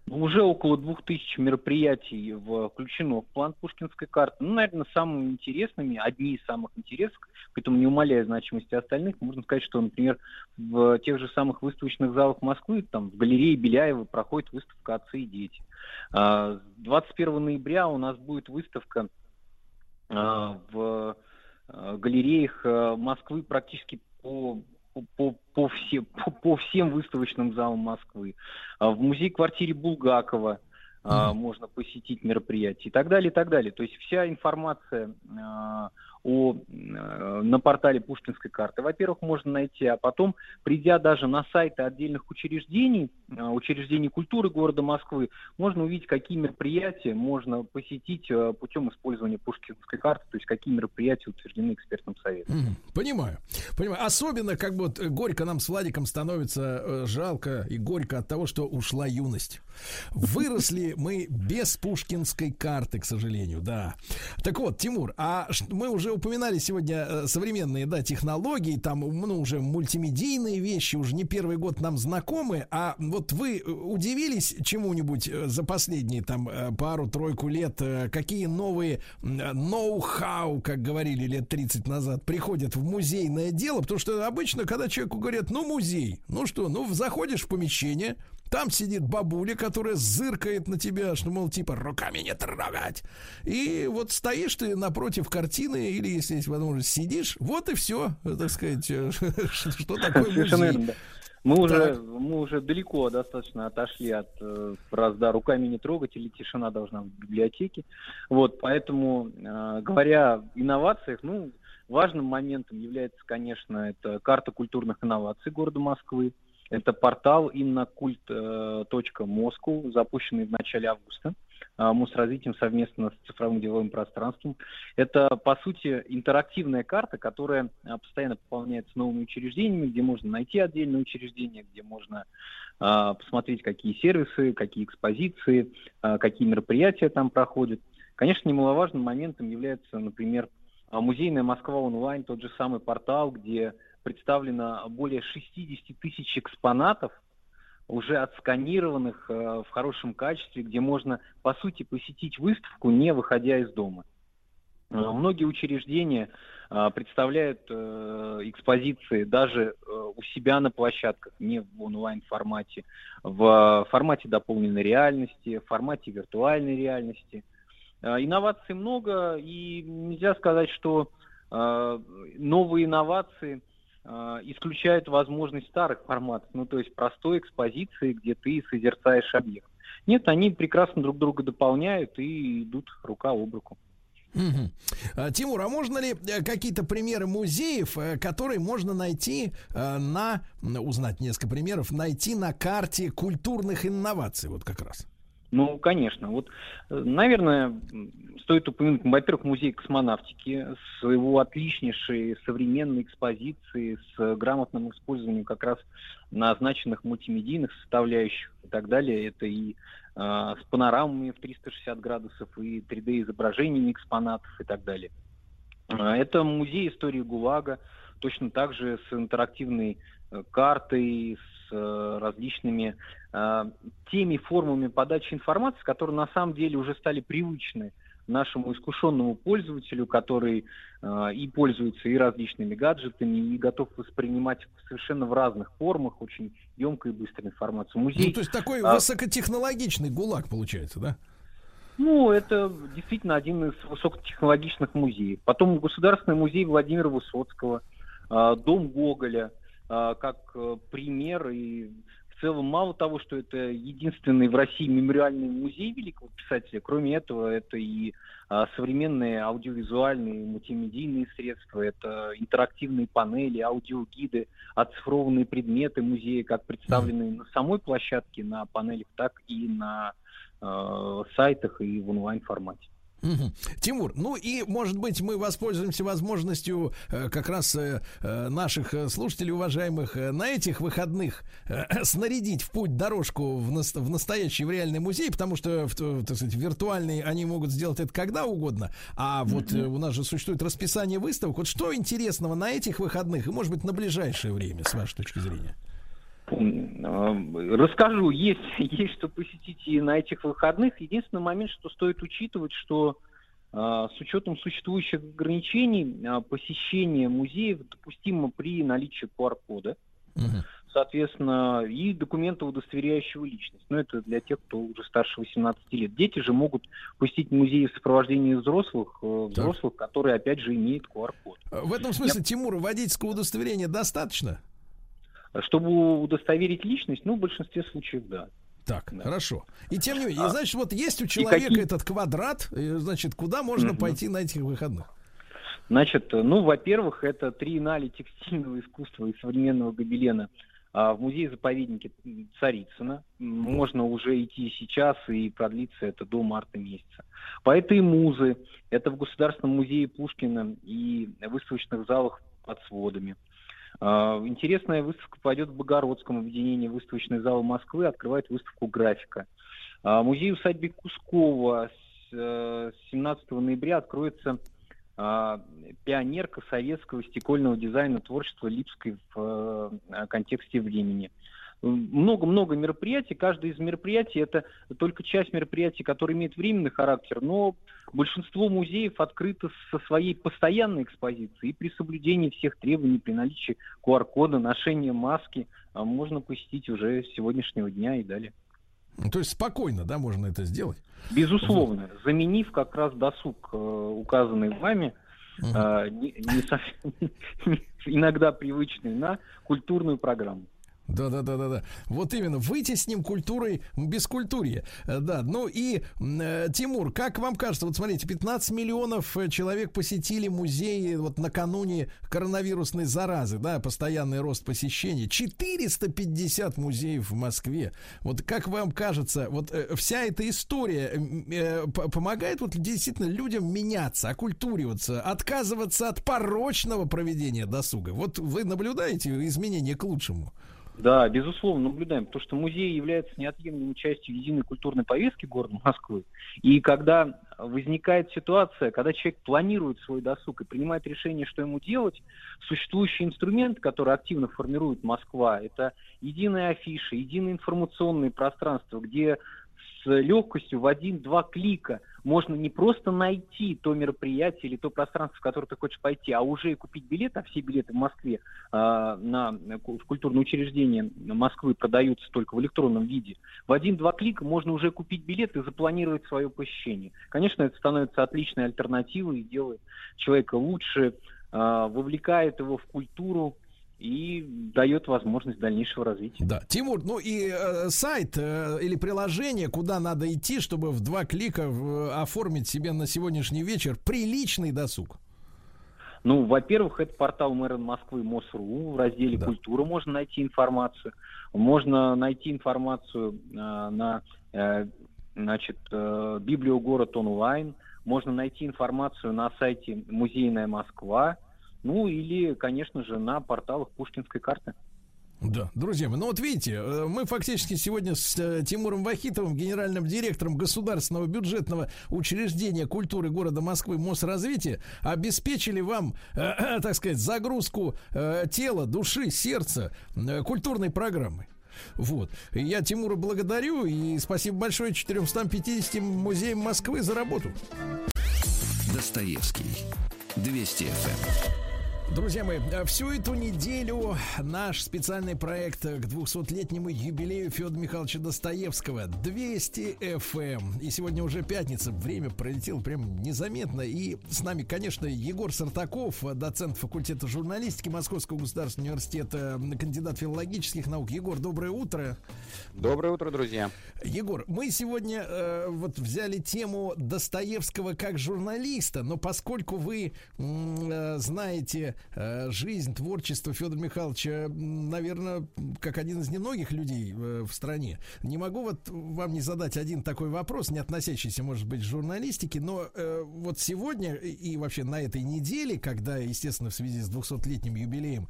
Уже около 2000 мероприятий включено в план Пушкинской карты. Наверное, самыми интересными, одни из самых интересных, поэтому не умаляя значимости остальных, можно сказать, что, например, в тех же самых выставочных залах Москвы, там, в галерее Беляева проходит выставка «Отцы и дети». 21 ноября у нас будет выставка в галереях Москвы практически по всем выставочным залам Москвы. В музее-квартире Булгакова можно посетить мероприятие и так далее, и так далее. То есть вся информация на портале Пушкинской карты, во-первых, можно найти, а потом, придя даже на сайты отдельных учреждений, учреждений культуры города Москвы, можно увидеть, какие мероприятия можно посетить путем использования Пушкинской карты, то есть какие мероприятия утверждены экспертным советом. Понимаю. Особенно, как бы, вот, горько нам с Владиком становится жалко и горько от того, что ушла юность. Выросли мы без Пушкинской карты, к сожалению, да. Так вот, Тимур, мы уже упоминали сегодня современные, да, технологии, там, ну, уже мультимедийные вещи, уже не первый год нам знакомы, а вот вы удивились чему-нибудь за последние там пару-тройку лет, какие новые ноу-хау, как говорили лет 30 назад, приходят в музейное дело? Потому что обычно, когда человеку говорят, ну, музей, ну что, ну, заходишь в помещение, там сидит бабуля, которая зыркает на тебя, что, мол, типа, руками не трогать. И вот стоишь ты напротив картины, или, если есть возможность, сидишь, вот и все, так сказать, что такое музей. Мы уже далеко достаточно отошли от разда «руками не трогать» или «тишина должна быть в библиотеке». Вот, поэтому, говоря о инновациях, ну, важным моментом является, конечно, это карта культурных инноваций города Москвы. Это портал innokult.moscow, запущенный в начале августа Мосразвитием совместно с цифровым деловым пространством. Это, по сути, интерактивная карта, которая постоянно пополняется новыми учреждениями, где можно найти отдельные учреждения, где можно посмотреть, какие сервисы, какие экспозиции, какие мероприятия там проходят. Конечно, немаловажным моментом является, например, музейная Москва онлайн, тот же самый портал, где представлено более 60 000 экспонатов, уже отсканированных в хорошем качестве, где можно, по сути, посетить выставку, не выходя из дома. Многие учреждения представляют экспозиции даже у себя на площадках, не в онлайн-формате, в формате дополненной реальности, в формате виртуальной реальности. Инноваций много, и нельзя сказать, что новые инновации исключают возможность старых форматов, ну, то есть простой экспозиции, где ты созерцаешь объект. Нет, они прекрасно друг друга дополняют и идут рука об руку. Тимур, а можно ли какие-то примеры музеев, которые можно найти узнать несколько примеров, найти на карте культурных инноваций, вот как раз? Ну, конечно. Вот, наверное, стоит упомянуть, во-первых, музей космонавтики с его отличнейшей современной экспозицией, с грамотным использованием как раз назначенных мультимедийных составляющих и так далее. Это и с панорамами в 360 градусов, и 3D-изображениями экспонатов и так далее. Это музей истории ГУЛАГа, точно так же с интерактивной картой, с различными теми формами подачи информации, которые на самом деле уже стали привычны нашему искушенному пользователю, который и пользуется и различными гаджетами, и готов воспринимать совершенно в разных формах очень емкую и быструю информацию. Музей, ну, то есть такой высокотехнологичный ГУЛАГ получается, да? Ну, это действительно один из высокотехнологичных музеев. Потом Государственный музей Владимира Высоцкого, дом Гоголя, как пример и В целом, мало того, что это единственный в России мемориальный музей великого писателя, кроме этого, это и современные аудиовизуальные, мультимедийные средства, это интерактивные панели, аудиогиды, оцифрованные предметы музея, как представленные на самой площадке, на панелях, так и на сайтах и в онлайн-формате. Тимур, ну и, может быть, мы воспользуемся возможностью как раз наших слушателей, уважаемых, на этих выходных снарядить в путь дорожку в настоящий, в реальный музей, потому что, так сказать, виртуальные они могут сделать это когда угодно, а вот у нас же существует расписание выставок. Вот что интересного на этих выходных и, может быть, на ближайшее время, с вашей точки зрения? Расскажу, есть что посетить и на этих выходных. Единственный момент, что стоит учитывать, что с учетом существующих ограничений посещение музеев допустимо при наличии QR-кода, соответственно, и документа, удостоверяющего личность. Но это для тех, кто уже старше 18 лет. Дети же могут посетить музеи в сопровождении взрослых, которые, опять же, имеют QR-код. В этом смысле, Тимур, водительского удостоверения достаточно? Чтобы удостоверить личность, ну, в большинстве случаев, да. Так, да. Хорошо. И тем не менее, значит, вот есть у человека этот квадрат, значит, куда можно пойти на этих выходных? Значит, ну, во-первых, это триеннале текстильного искусства и современного гобелена в музее-заповеднике Царицына. Можно уже идти сейчас, и продлится это до марта месяца. Поэты и музы. Это в Государственном музее Пушкина и выставочных залах под сводами. Интересная выставка пойдет в Богородском объединении выставочной залы Москвы, открывает выставку графика. Музей усадьбы Кускова с 17 ноября откроется пионерка советского стекольного дизайна творчества Липской в контексте времени. Много-много мероприятий. Каждое из мероприятий — это только часть мероприятий, которые имеют временный характер, но большинство музеев открыто со своей постоянной экспозицией. И при соблюдении всех требований, при наличии QR-кода, ношении маски можно посетить уже с сегодняшнего дня и далее. То есть спокойно, да, можно это сделать? Безусловно. Заменив как раз досуг, указанный вами, иногда привычный, на культурную программу. Да. Вот именно, вытесним культурой бескультурье. Да, ну и, Тимур, как вам кажется, вот смотрите, 15 миллионов человек посетили музеи вот накануне коронавирусной заразы, да, постоянный рост посещений. 450 музеев в Москве. Вот как вам кажется, вот вся эта история помогает вот действительно людям меняться, окультуриваться, отказываться от порочного проведения досуга? Вот вы наблюдаете изменения к лучшему? Да, безусловно, наблюдаем, потому что музей является неотъемлемой частью единой культурной повестки города Москвы. И когда возникает ситуация, когда человек планирует свой досуг и принимает решение, что ему делать, существующий инструмент, который активно формирует Москва, это единые афиши, единые информационные пространства, где с легкостью в 1-2 клика можно не просто найти то мероприятие или то пространство, в которое ты хочешь пойти, а уже и купить билет, а все билеты в Москве в культурные учреждения Москвы продаются только в электронном виде. В 1-2 клика можно уже купить билет и запланировать свое посещение. Конечно, это становится отличной альтернативой и делает человека лучше, вовлекает его в культуру и дает возможность дальнейшего развития. Да, Тимур, ну и сайт или приложение, куда надо идти, чтобы в 2 клика оформить себе на сегодняшний вечер приличный досуг? Ну, во-первых, это портал мэра Москвы Мосру. В разделе «Культура» можно найти информацию. Можно найти информацию на «Библиогород онлайн». Можно найти информацию на сайте «Музейная Москва». Ну, или, конечно же, на порталах Пушкинской карты. Да, друзья мои, ну вот видите, мы фактически сегодня с Тимуром Вахитовым, генеральным директором Государственного бюджетного учреждения культуры города Москвы Мосразвитие, обеспечили вам, так сказать, загрузку тела, души, сердца культурной программы. Вот. Я Тимура благодарю и спасибо большое 450 музеям Москвы за работу. Достоевский. 200 FM. Друзья мои, всю эту неделю наш специальный проект к 200-летнему юбилею Федора Михайловича Достоевского 200FM. И сегодня уже пятница, время пролетело прям незаметно. И с нами, конечно, Егор Сартаков, доцент факультета журналистики Московского государственного университета, кандидат филологических наук. Егор, доброе утро. Доброе утро, друзья. Егор, мы сегодня взяли тему Достоевского как журналиста, но поскольку вы знаете жизнь, творчество Федора Михайловича, наверное, как один из немногих людей в стране, не могу вот вам не задать один такой вопрос, не относящийся, может быть, к журналистике, но вот сегодня и вообще на этой неделе, когда, естественно, в связи с 200-летним юбилеем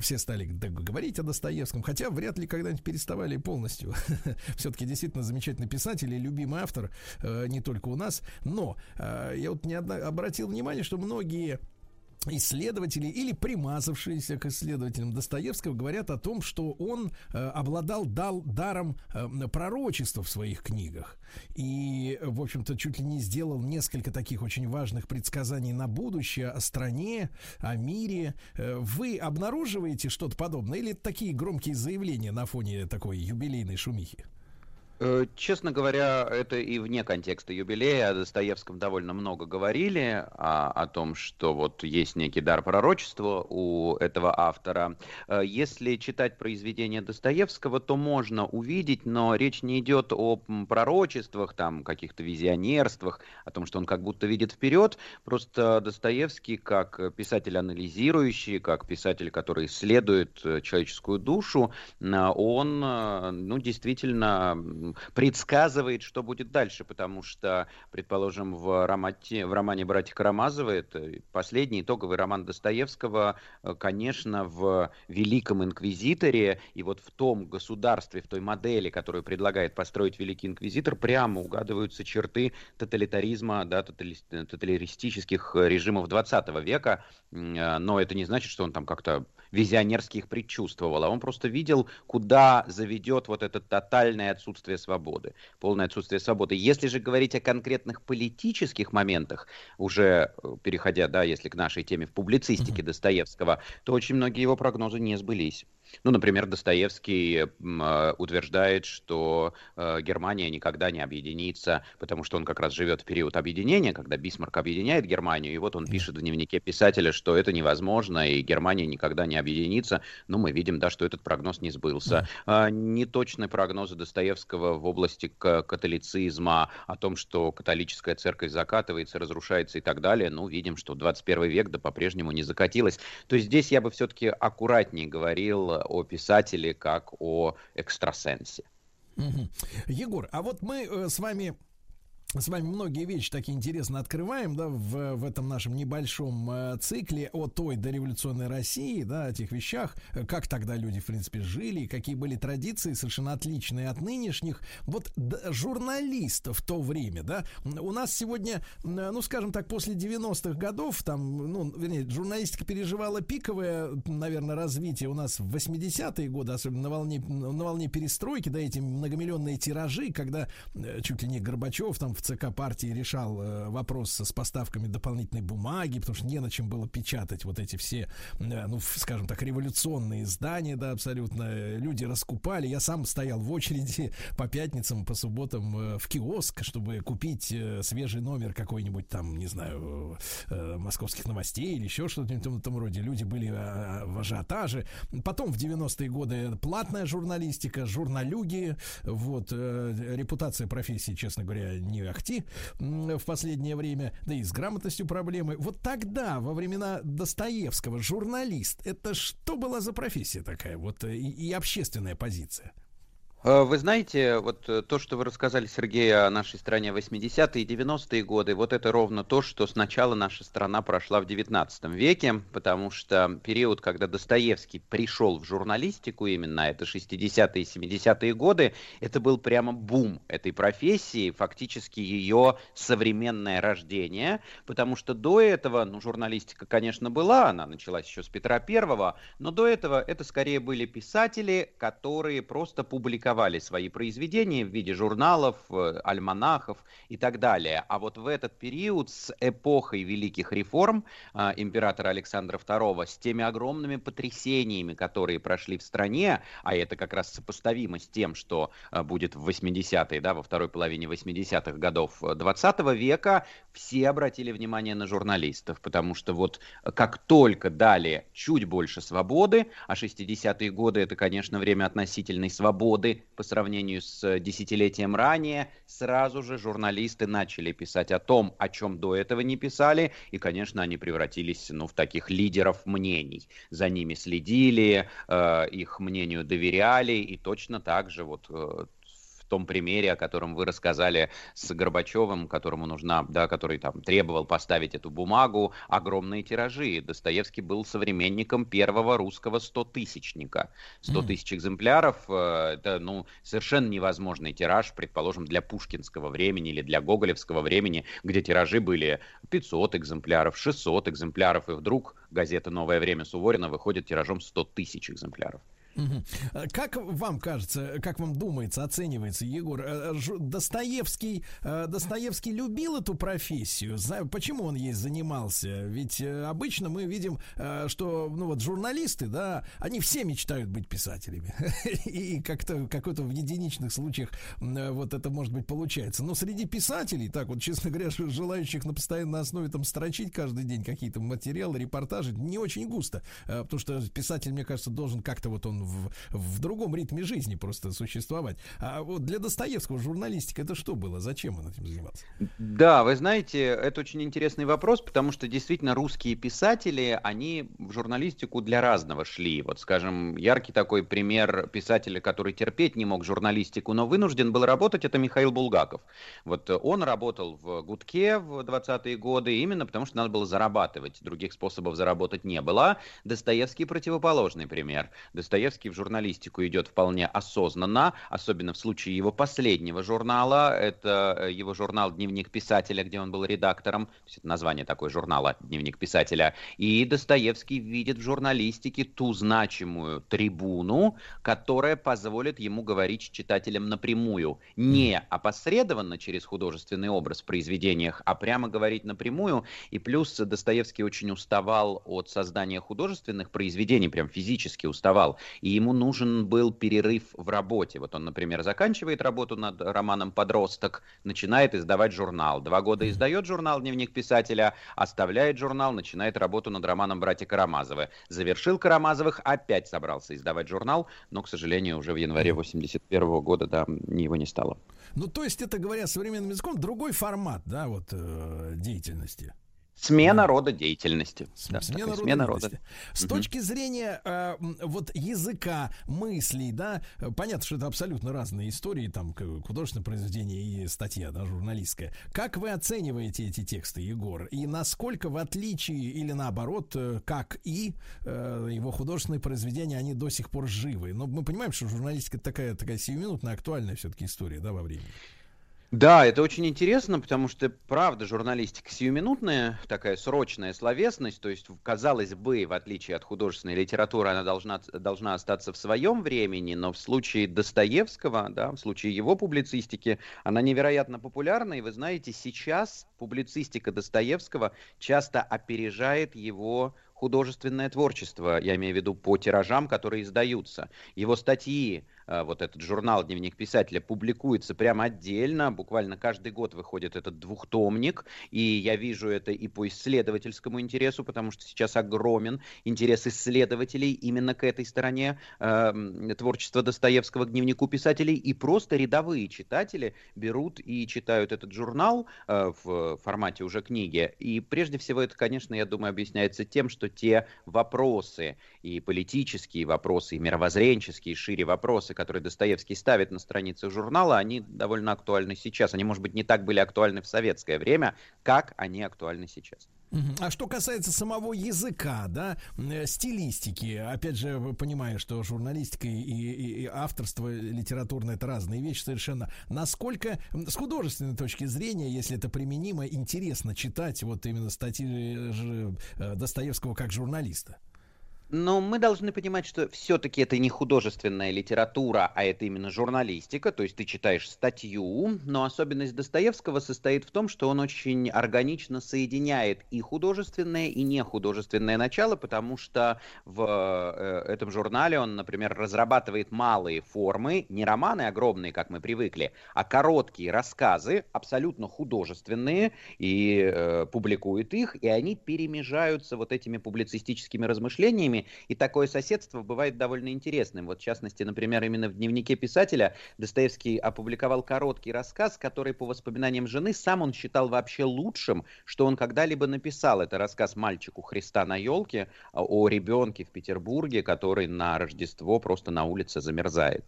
все стали говорить о Достоевском, хотя вряд ли когда-нибудь переставали полностью. Все-таки действительно замечательный писатель и любимый автор не только у нас, но я вот не обратил внимание, что многие исследователи или примазавшиеся к исследователям Достоевского говорят о том, что он обладал даром пророчества в своих книгах. И, в общем-то, чуть ли не сделал несколько таких очень важных предсказаний на будущее, о стране, о мире. Вы обнаруживаете что-то подобное? Или это такие громкие заявления на фоне такой юбилейной шумихи? Честно говоря, это и вне контекста юбилея. О Достоевском довольно много говорили, о том, что вот есть некий дар пророчества у этого автора. Если читать произведения Достоевского, то можно увидеть, но речь не идет о пророчествах, там, каких-то визионерствах, о том, что он как будто видит вперед. Просто Достоевский, как писатель анализирующий, как писатель, который исследует человеческую душу, он, действительно предсказывает, что будет дальше, потому что, предположим, в романе «Братья Карамазовы», это последний итоговый роман Достоевского, конечно, в «Великом инквизиторе», и вот в том государстве, в той модели, которую предлагает построить «Великий инквизитор», прямо угадываются черты тоталитаризма, тоталитаристических режимов 20 века, но это не значит, что он там как-то визионерски их предчувствовал, а он просто видел, куда заведет вот это тотальное отсутствие свободы, полное отсутствие свободы. Если же говорить о конкретных политических моментах, уже переходя, если к нашей теме в публицистике Достоевского, то очень многие его прогнозы не сбылись. Например, Достоевский утверждает, что Германия никогда не объединится, потому что он как раз живет в период объединения, когда Бисмарк объединяет Германию, и вот он пишет в дневнике писателя, что это невозможно, и Германия никогда не объединится. Мы видим, что этот прогноз не сбылся. Неточные прогнозы Достоевского в области католицизма, о том, что католическая церковь закатывается, разрушается и так далее, видим, что 21 век по-прежнему не закатилась. То есть здесь я бы все-таки аккуратнее говорил о писателе как о экстрасенсе. Егор, а вот мы с вами многие вещи такие интересно открываем, в этом нашем небольшом цикле о той дореволюционной России, о тех вещах, как тогда люди, в принципе, жили, какие были традиции, совершенно отличные от нынешних. Вот журналистов в то время, у нас сегодня, скажем так, после 90-х годов, журналистика переживала пиковое, наверное, развитие у нас в 80-е годы, особенно на волне перестройки, эти многомиллионные тиражи, когда чуть ли не Горбачев, в ЦК партии решал вопрос с поставками дополнительной бумаги, потому что не на чем было печатать вот эти все, скажем так, революционные издания, абсолютно. Люди раскупали. Я сам стоял в очереди по пятницам, по субботам в киоск, чтобы купить свежий номер какой-нибудь московских новостей или еще что-то в этом роде. Люди были в ажиотаже. Потом в 90-е годы платная журналистика, журналюги, репутация профессии, честно говоря, не ахти в последнее время, и с грамотностью проблемы. Вот тогда, во времена Достоевского, журналист — это что была за профессия такая, и общественная позиция? Вы знаете, то, что вы рассказали, Сергей, о нашей стране 80-е и 90-е годы, это ровно то, что сначала наша страна прошла в 19 веке, потому что период, когда Достоевский пришел в журналистику, именно это 60-е и 70-е годы, это был прямо бум этой профессии, фактически ее современное рождение, потому что до этого, журналистика, конечно, была, она началась еще с Петра I, но до этого это скорее были писатели, которые просто публиковали издавали свои произведения в виде журналов, альманахов и так далее. А вот в этот период с эпохой великих реформ императора Александра II, с теми огромными потрясениями, которые прошли в стране, а это как раз сопоставимо с тем, что будет в 80-е, да, во второй половине 80-х годов 20 века, все обратили внимание на журналистов, потому что вот как только дали чуть больше свободы, а 60-е годы — это, конечно, время относительной свободы по сравнению с десятилетием ранее, сразу же журналисты начали писать о том, о чем до этого не писали, и, конечно, они превратились, в таких лидеров мнений. За ними следили, их мнению доверяли, и точно так же в том примере, о котором вы рассказали с Горбачевым, который там требовал поставить эту бумагу, огромные тиражи. Достоевский был современником первого русского 100-тысячника. 100 тысяч экземпляров — это совершенно невозможный тираж, предположим, для пушкинского времени или для гоголевского времени, где тиражи были 500 экземпляров, 600 экземпляров, и вдруг газета «Новое время» Суворина выходит тиражом 100 тысяч экземпляров. Как вам кажется, как вам думается, оценивается, Егор, Достоевский любил эту профессию? Почему он ей занимался? Ведь обычно мы видим, что журналисты, да, они все мечтают быть писателями. И как-то в единичных случаях это, может быть, получается. Но среди писателей, так вот, честно говоря, желающих на постоянной основе там строчить каждый день какие-то материалы, репортажи, не очень густо. Потому что писатель, мне кажется, должен как-то в другом ритме жизни просто существовать. А вот для Достоевского журналистика это что было? Зачем он этим занимался? Да, вы знаете, это очень интересный вопрос, потому что действительно русские писатели, они в журналистику для разного шли. Вот, скажем, яркий такой пример писателя, который терпеть не мог журналистику, но вынужден был работать, это Михаил Булгаков. Он работал в гудке в 20-е годы именно потому, что надо было зарабатывать. Других способов заработать не было. Достоевский противоположный пример. Достоевский в журналистику идет вполне осознанно, особенно в случае его последнего журнала. Это его журнал «Дневник писателя», где он был редактором. То есть это название такое журнала «Дневник писателя». И Достоевский видит в журналистике ту значимую трибуну, которая позволит ему говорить с читателем напрямую. Не опосредованно через художественный образ в произведениях, а прямо говорить напрямую. И плюс Достоевский очень уставал от создания художественных произведений, прям физически уставал. И ему нужен был перерыв в работе. Вот он, например, заканчивает работу над романом «Подросток», начинает издавать журнал. 2 года издает журнал «Дневник писателя», оставляет журнал, начинает работу над романом «Братья Карамазовы». Завершил «Карамазовых», опять собрался издавать журнал, но, к сожалению, уже в январе 81 года, да, его не стало. То есть, это, говоря современным языком, другой формат, да, деятельности. Смена рода деятельности. С точки зрения языка, мыслей, да, понятно, что это абсолютно разные истории, там художественное произведение и статья, да, журналистская. Как вы оцениваете эти тексты, Егор? И насколько в отличие или наоборот, как и его художественные произведения, они до сих пор живы? Но мы понимаем, что журналистика такая сиюминутная, актуальная все-таки история, да, во времени. Да, это очень интересно, потому что, правда, журналистика сиюминутная, такая срочная словесность, то есть, казалось бы, в отличие от художественной литературы, она должна остаться в своем времени, но в случае Достоевского, да, в случае его публицистики, она невероятно популярна, и вы знаете, сейчас публицистика Достоевского часто опережает его художественное творчество, я имею в виду по тиражам, которые издаются. Его статьи, этот журнал «Дневник писателя» публикуется прямо отдельно, буквально каждый год выходит этот двухтомник, и я вижу это и по исследовательскому интересу, потому что сейчас огромен интерес исследователей именно к этой стороне творчества Достоевского, к «Дневнику писателей», и просто рядовые читатели берут и читают этот журнал в формате уже книги, и прежде всего это, конечно, я думаю, объясняется тем, что те вопросы, и политические вопросы, и мировоззренческие, и шире вопросы, которые Достоевский ставит на страницах журнала, они довольно актуальны сейчас. Они, может быть, не так были актуальны в советское время, как они актуальны сейчас. А что касается самого языка, да, стилистики, опять же, понимая, что журналистика и авторство литературное — это разные вещи совершенно. Насколько с художественной точки зрения, если это применимо, интересно читать вот именно статьи Достоевского как журналиста? Но мы должны понимать, что все-таки это не художественная литература, а это именно журналистика, то есть ты читаешь статью, но особенность Достоевского состоит в том, что он очень органично соединяет и художественное, и нехудожественное начало, потому что в этом журнале он, например, разрабатывает малые формы, не романы огромные, как мы привыкли, а короткие рассказы, абсолютно художественные, и публикует их, и они перемежаются вот этими публицистическими размышлениями, и такое соседство бывает довольно интересным. Вот в частности, например, именно в «Дневнике писателя» Достоевский опубликовал короткий рассказ, который, по воспоминаниям жены, сам он считал вообще лучшим, что он когда-либо написал. Это рассказ «Мальчику Христа на елке» о ребенке в Петербурге, который на Рождество просто на улице замерзает.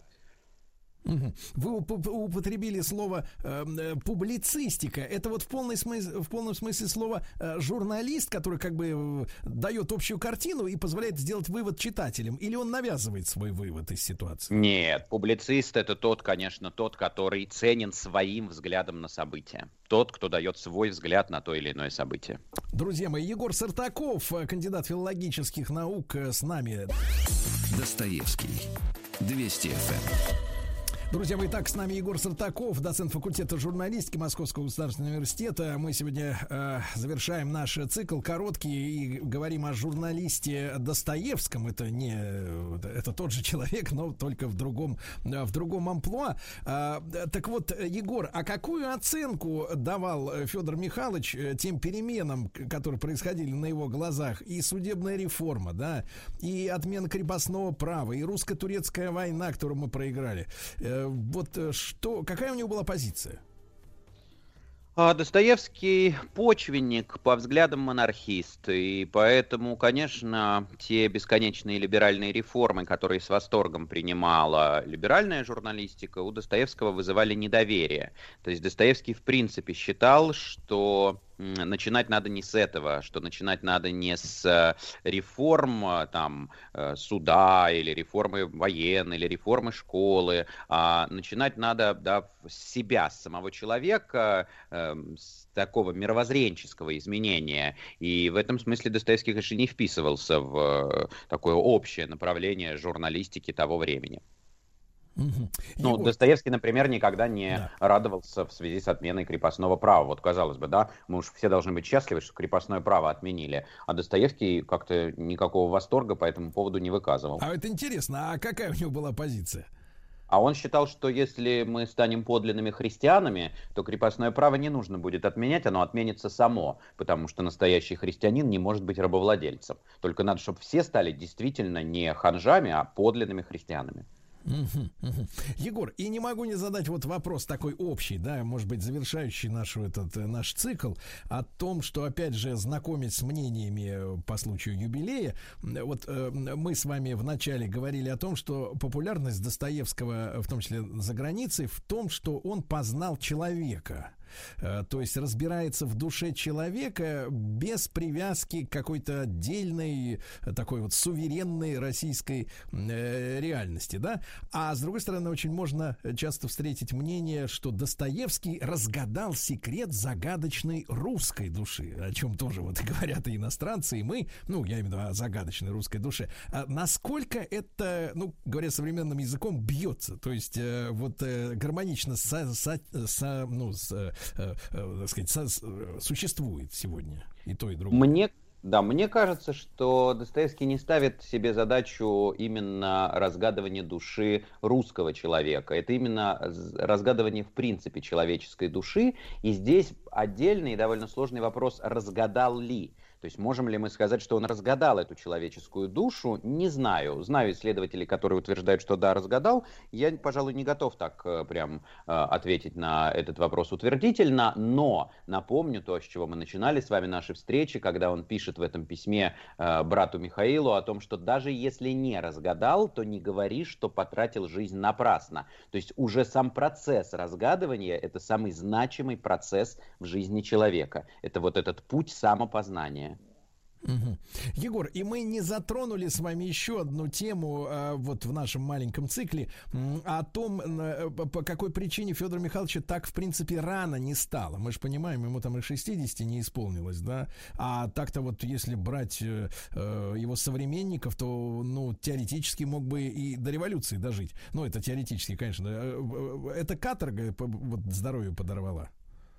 Вы употребили слово публицистика. Это вот в полном смысле слова журналист, который как бы дает общую картину и позволяет сделать вывод читателям. Или он навязывает свой вывод из ситуации? Нет, публицист — это тот, конечно, который ценен своим взглядом на события. Тот, кто дает свой взгляд на то или иное событие. Друзья мои, Егор Сартаков, кандидат филологических наук, с нами. Достоевский. 200 FM. Друзья мои, так, с нами Егор Сартаков, доцент факультета журналистики Московского государственного университета. Мы сегодня завершаем наш цикл короткий и говорим о журналисте Достоевском. Это тот же человек, но только в другом амплуа. Так вот, Егор, а какую оценку давал Федор Михайлович тем переменам, которые происходили на его глазах? И судебная реформа, да, и отмена крепостного права, и русско-турецкая война, которую мы проиграли. Вот что, какая у него была позиция? Достоевский почвенник, по взглядам монархист, и поэтому, конечно, те бесконечные либеральные реформы, которые с восторгом принимала либеральная журналистика, у Достоевского вызывали недоверие. То есть Достоевский, в принципе, считал, что начинать надо не с этого, что начинать надо не с реформ там, суда, или реформы военной, или реформы школы, а начинать надо, да, с себя, с самого человека, с такого мировоззренческого изменения. И в этом смысле Достоевский, конечно, не вписывался в такое общее направление журналистики того времени. Угу. Ну, Егор... Достоевский, например, никогда не радовался в связи с отменой крепостного права. Вот, казалось бы, да, мы уж все должны быть счастливы, что крепостное право отменили. А Достоевский как-то никакого восторга по этому поводу не выказывал. А это интересно, а какая у него была позиция? А он считал, что если мы станем подлинными христианами, то крепостное право не нужно будет отменять, оно отменится само, потому что настоящий христианин не может быть рабовладельцем. Только надо, чтобы все стали действительно не ханжами, а подлинными христианами. Егор, и не могу не задать вот вопрос такой общий, да, может быть, завершающий наш цикл, о том, что, опять же, знакомясь с мнениями по случаю юбилея, вот мы с вами вначале говорили о том, что популярность Достоевского, в том числе за границей, в том, что он познал человека. То есть разбирается в душе человека без привязки к какой-то отдельной такой вот суверенной российской реальности, да? А с другой стороны, очень можно часто встретить мнение, что Достоевский разгадал секрет загадочной русской души, о чем тоже вот говорят и иностранцы, и мы, ну, я имею в виду о загадочной русской душе. А насколько это, ну, говоря современным языком, бьется, то есть вот гармонично существует сегодня и то, и другое. Мне кажется, что Достоевский не ставит себе задачу именно разгадывания души русского человека. Это именно разгадывание, в принципе, человеческой души. И здесь отдельный и довольно сложный вопрос: разгадал ли? То есть можем ли мы сказать, что он разгадал эту человеческую душу? Не знаю. Знаю исследователей, которые утверждают, что да, разгадал. Я, пожалуй, не готов так прям ответить на этот вопрос утвердительно, но напомню то, с чего мы начинали с вами наши встречи, когда он пишет в этом письме брату Михаилу о том, что даже если не разгадал, то не говори, что потратил жизнь напрасно. То есть уже сам процесс разгадывания — это самый значимый процесс в жизни человека. Это вот этот путь самопознания. Угу. Егор, и мы не затронули с вами еще одну тему вот в нашем маленьком цикле о том, по какой причине Федора Михайловича так, в принципе, рано не стало. Мы же понимаем, ему там и 60 не исполнилось, да? А так-то вот если брать его современников, то, ну, теоретически мог бы и до революции дожить. Ну, это теоретически, конечно. Это каторга вот здоровью подорвала.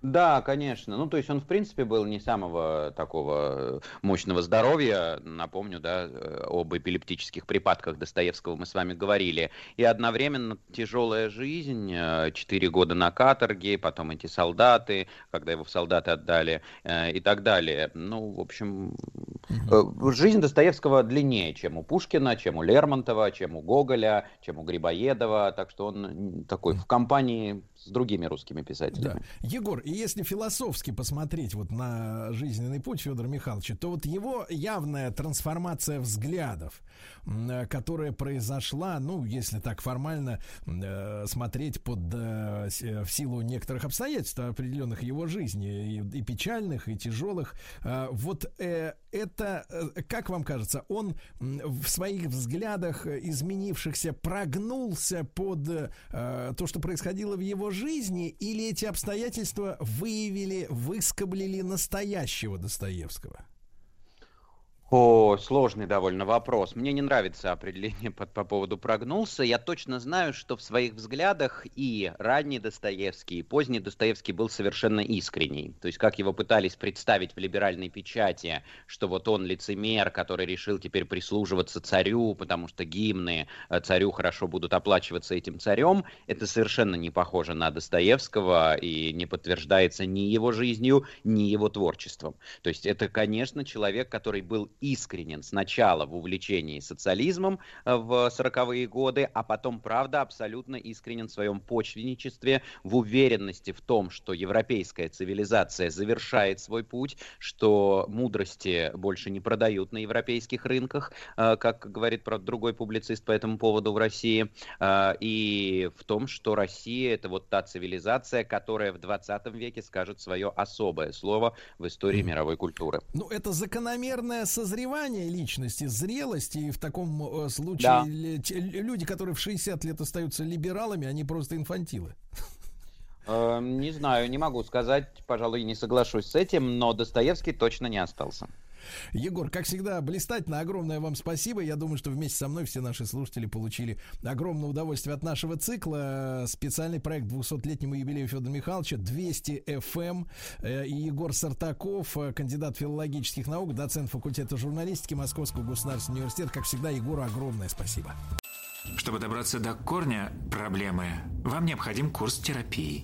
Да, конечно. Ну, то есть он, в принципе, был не самого такого мощного здоровья. Напомню, да, об эпилептических припадках Достоевского мы с вами говорили. И одновременно тяжелая жизнь, 4 года на каторге, потом эти солдаты, когда его в солдаты отдали и так далее. Ну, в общем, жизнь Достоевского длиннее, чем у Пушкина, чем у Лермонтова, чем у Гоголя, чем у Грибоедова. Так что он такой в компании с другими русскими писателями. Да. Егор, и если философски посмотреть вот на жизненный путь Федора Михайловича, то вот его явная трансформация взглядов, которая произошла, ну, если так формально смотреть в силу некоторых обстоятельств, определенных его жизни, и печальных, и тяжелых, вот это, как вам кажется, он в своих взглядах изменившихся прогнулся под то, что происходило в его жизни, или эти обстоятельства выявили, выскоблили настоящего Достоевского? О, сложный довольно вопрос. Мне не нравится определение по поводу «прогнулся». Я точно знаю, что в своих взглядах и ранний Достоевский, и поздний Достоевский был совершенно искренний. То есть как его пытались представить в либеральной печати, что вот он лицемер, который решил теперь прислуживаться царю, потому что гимны царю хорошо будут оплачиваться этим царем, это совершенно не похоже на Достоевского и не подтверждается ни его жизнью, ни его творчеством. То есть это, конечно, человек, который был искренен сначала в увлечении социализмом в 40-е годы, а потом, правда, абсолютно искренен в своем почвенничестве, в уверенности в том, что европейская цивилизация завершает свой путь, что мудрости больше не продают на европейских рынках, как говорит, правда, другой публицист по этому поводу в России, и в том, что Россия — это вот та цивилизация, которая в 20 веке скажет свое особое слово в истории мировой культуры. Ну, это закономерное созревание личности, зрелости, и в таком случае люди, которые в 60 лет остаются либералами, они просто инфантилы. Не знаю, не могу сказать, пожалуй, не соглашусь с этим, но Достоевский точно не остался. Егор, как всегда, блистательно. Огромное вам спасибо. Я думаю, что вместе со мной все наши слушатели получили огромное удовольствие от нашего цикла. Специальный проект 200-летнему юбилею Федора Михайловича 200FM. И Егор Сартаков, кандидат филологических наук, доцент факультета журналистики Московского государственного университета. Как всегда, Егору огромное спасибо. Чтобы добраться до корня проблемы, вам необходим курс терапии.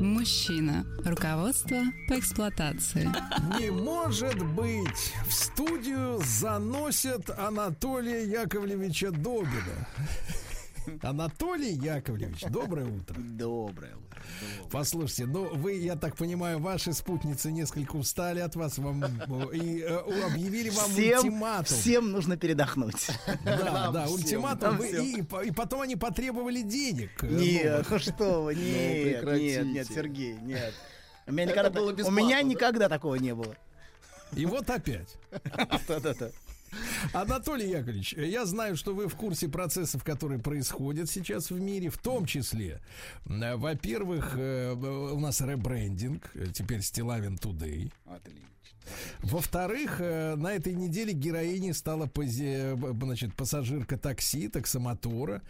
Мужчина. Руководство по эксплуатации. Не может быть! В студию заносят Анатолия Яковлевича Добина. Анатолий Яковлевич, доброе утро. Доброе утро. Послушайте, ну вы, я так понимаю, ваши спутницы несколько устали от вас, вам и объявили вам ультиматум. Всем нужно передохнуть. Да, ультиматум. И потом они потребовали денег. Нет, ну что вы, нет, Сергей, нет. У меня никогда такого не было. И вот опять. Да. Анатолий Яковлевич, я знаю, что вы в курсе процессов, которые происходят сейчас в мире, в том числе, во-первых, у нас ребрендинг, теперь Стиллавин Today. Отлично. Во-вторых, на этой неделе героиней стала пассажирка такси, таксомотора.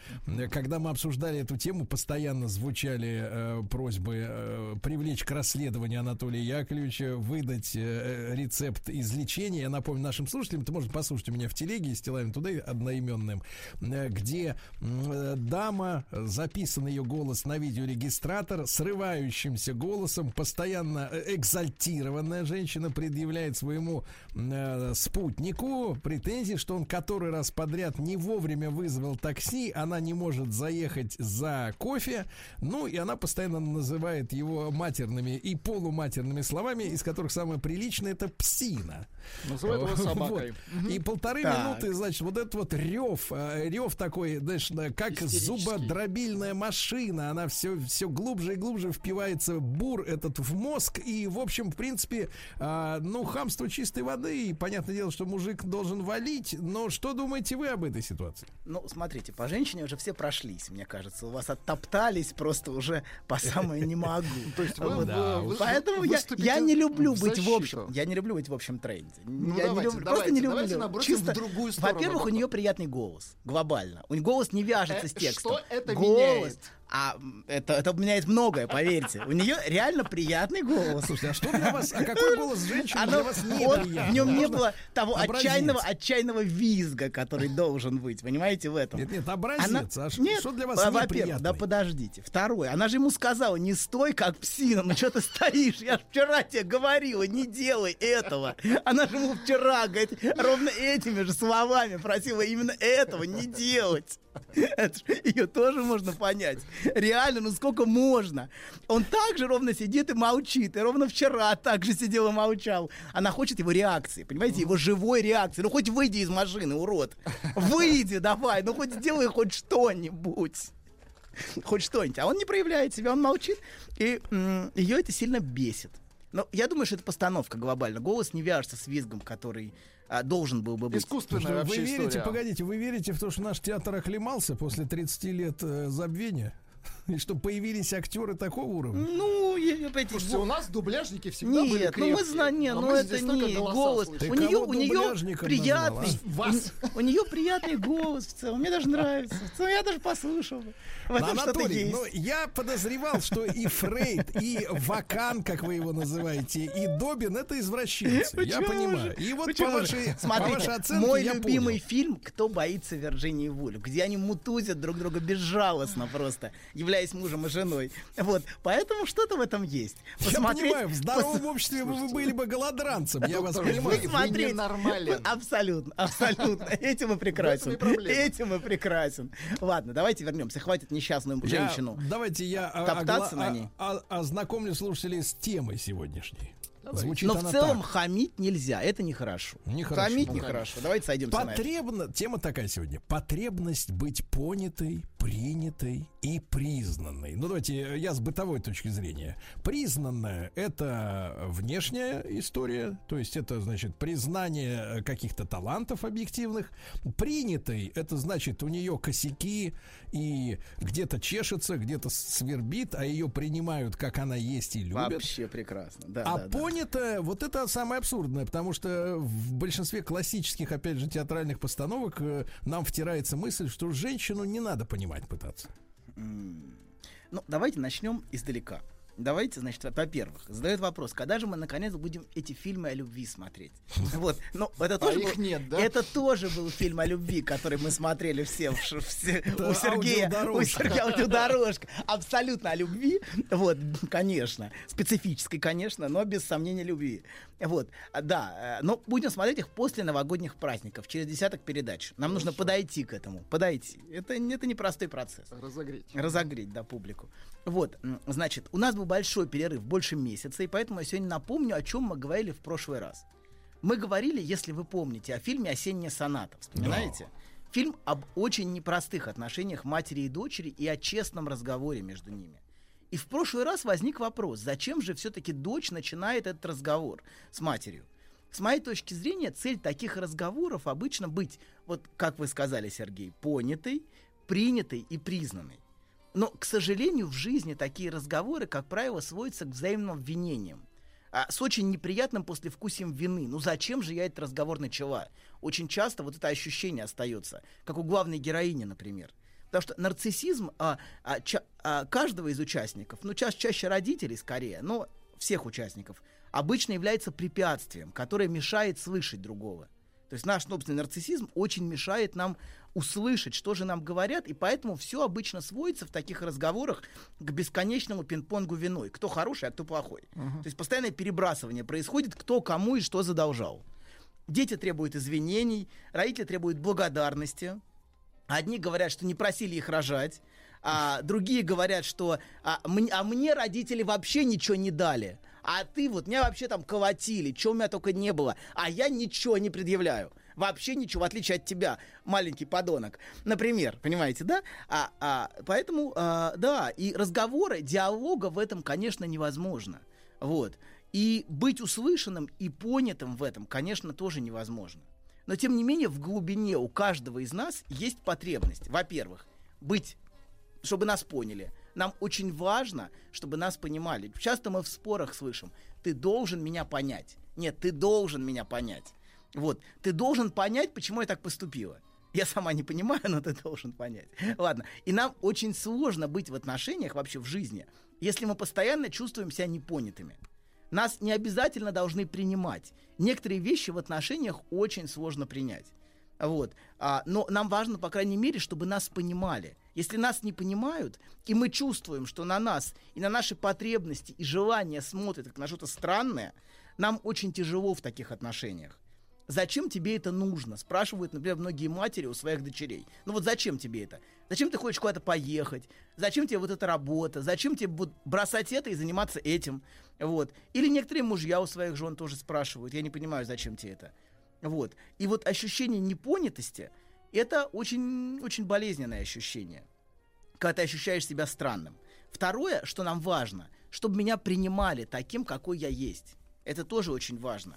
Когда мы обсуждали эту тему, постоянно звучали просьбы привлечь к расследованию Анатолия Яковлевича, выдать рецепт излечения. Я напомню нашим слушателям, ты можешь послушать у меня меня в телеге, Стиллавин туда одноименным, где дама, записан ее голос на видеорегистратор, срывающимся голосом, постоянно экзальтированная женщина предъявляет своему спутнику претензии, что он который раз подряд не вовремя вызвал такси, она не может заехать за кофе, ну и она постоянно называет его матерными и полуматерными словами, из которых самое приличное — это псина. Называют его собакой. Вот. И полторы минуты, значит, вот этот вот рев такой, знаешь, как зубодробильная машина, она все глубже и глубже впивается бур этот в мозг, и, в общем, в принципе, ну, хамство чистой воды, и понятное дело, что мужик должен валить, но что думаете вы об этой ситуации? Ну, смотрите, по женщине уже все прошлись, мне кажется, у вас оттоптались просто уже по самое не могу. Поэтому я не люблю быть в общем, я не люблю быть в общем тренде. Просто не люблю. Чисто, во-первых, у нее приятный голос, глобально. У нее голос не вяжется с текстом. Что это меняет? А это меняет многое, поверьте. У нее реально приятный голос. Слушайте, а что для вас? А какой голос женщины для вас неприятный? В нем не было того отчаянного визга, который должен быть. Понимаете, в этом. Нет, образец. А что для вас неприятный? Во-первых, да подождите. Второе, она же ему сказала: не стой как псина, ну что ты стоишь? Я вчера тебе говорила, не делай этого. Она же ему вчера, говорит, ровно этими же словами просила именно этого не делать. Ее тоже можно понять. Реально, ну сколько можно? Он так же ровно сидит и молчит. И ровно вчера так же сидел и молчал. Она хочет его реакции, понимаете? Его живой реакции. Ну хоть выйди из машины, урод. Выйди, давай. Ну хоть сделай хоть что-нибудь. Хоть что-нибудь. А он не проявляет себя, он молчит. И ее это сильно бесит. Но я думаю, что это постановка глобально. Голос не вяжется с визгом, который должен был бы быть. Искусственная вообще история. Вы верите, погодите, вы верите в то, что наш театр оклемался после 30 лет забвения? И что появились актеры такого уровня? Ну, слушайте, у нас дубляжники всегда были крепкие. Нет, ну мы знаем, но это не голос. У нее приятный голос в целом. Мне даже нравится. Я даже послушал. Анатолий, но я подозревал, что и Фрейд, и Вакан, как вы его называете, и Добин — это извращенцы. Я понимаю. И вот по вашей оценке мой любимый фильм «Кто боится Вирджинии Вульф», где они мутузят друг друга безжалостно просто, являясь мужем и женой. Вот. Поэтому что-то в этом есть. Посмотреть, я понимаю, в здоровом обществе вы были бы голодранцем. Я вас понимаю. Вы ненормален. Абсолютно, абсолютно. Этим и прекрасен. Этим и прекрасен. Ладно, давайте вернемся. Хватит несчастную женщину. Давайте я ознакомлю слушателей с темой сегодняшней. Звучит. Но в целом так. Хамить нельзя, это нехорошо. Хамить нехорошо. Давайте сойдемся на это. Тема такая сегодня. Потребность быть понятой, принятой и признанной. Ну давайте я с бытовой точки зрения. Признанная — это внешняя история, то есть это значит признание каких-то талантов объективных. Принятой — это значит у нее косяки и где-то чешется, где-то свербит, а ее принимают как она есть и любят. Вообще прекрасно. Да, понятое, вот это самое абсурдное, потому что в большинстве классических, опять же, театральных постановок нам втирается мысль, что женщину не надо понимать пытаться. Ну, давайте начнем издалека. Давайте, значит, во-первых, задают вопрос, когда же мы, наконец, будем эти фильмы о любви смотреть? Вот, но это тоже их нет, да? Это тоже был фильм о любви, который мы смотрели все у Сергея Аудиодорожка. Абсолютно о любви, вот, конечно, специфической, конечно, но без сомнения любви. Вот, да, но будем смотреть их после новогодних праздников, через десяток передач. Нам нужно подойти к этому, подойти. Это непростой процесс. Разогреть, да, публику. Вот, значит, у нас был большой перерыв, больше месяца, и поэтому я сегодня напомню, о чем мы говорили в прошлый раз. Мы говорили, если вы помните, о фильме «Осенняя соната». Вспоминаете? Да. Фильм об очень непростых отношениях матери и дочери и о честном разговоре между ними. И в прошлый раз возник вопрос, зачем же все-таки дочь начинает этот разговор с матерью? С моей точки зрения, цель таких разговоров обычно быть, вот как вы сказали, Сергей, понятой, принятой и признанной. Но, к сожалению, в жизни такие разговоры, как правило, сводятся к взаимным обвинениям. С очень неприятным послевкусием вины. Ну зачем же я этот разговор начала? Очень часто вот это ощущение остается, как у главной героини, например. Потому что нарциссизм каждого из участников, ну чаще родителей скорее, но всех участников, обычно является препятствием, которое мешает слышать другого. То есть наш собственный нарциссизм очень мешает нам услышать, что же нам говорят, и поэтому все обычно сводится в таких разговорах к бесконечному пинг-понгу виной. Кто хороший, а кто плохой. То есть постоянное перебрасывание происходит, кто кому и что задолжал. Дети требуют извинений, родители требуют благодарности. Одни говорят, что не просили их рожать, а другие говорят, что мне родители вообще ничего не дали, а ты вот меня вообще там колотили, чего у меня только не было, а я ничего не предъявляю. Вообще ничего, в отличие от тебя, маленький подонок. Например, понимаете, да? Поэтому, да, и разговоры, диалога в этом, конечно, невозможно. Вот. И быть услышанным и понятым в этом, конечно, тоже невозможно. Но, тем не менее, в глубине у каждого из нас есть потребность. Во-первых, быть, чтобы нас поняли. Нам очень важно, чтобы нас понимали. Часто мы в спорах слышим: ты должен меня понять. Нет, ты должен меня понять. Вот, ты должен понять, почему я так поступила. Я сама не понимаю, но ты должен понять. Ладно. И нам очень сложно быть в отношениях, вообще в жизни, если мы постоянно чувствуем себя непонятыми. Нас не обязательно должны принимать. Некоторые вещи в отношениях очень сложно принять. Вот. Но нам важно, по крайней мере, чтобы нас понимали. Если нас не понимают, и мы чувствуем, что на нас и на наши потребности и желания смотрят как на что-то странное, нам очень тяжело в таких отношениях. Зачем тебе это нужно? Спрашивают, например, многие матери у своих дочерей. Ну вот зачем тебе это? Зачем ты хочешь куда-то поехать? Зачем тебе вот эта работа? Зачем тебе будут бросать это и заниматься этим? Вот. Или некоторые мужья у своих жен тоже спрашивают: я не понимаю, зачем тебе это? Вот. И вот ощущение непонятости — это очень, очень болезненное ощущение, когда ты ощущаешь себя странным. Второе, что нам важно, чтобы меня принимали таким, какой я есть. Это тоже очень важно.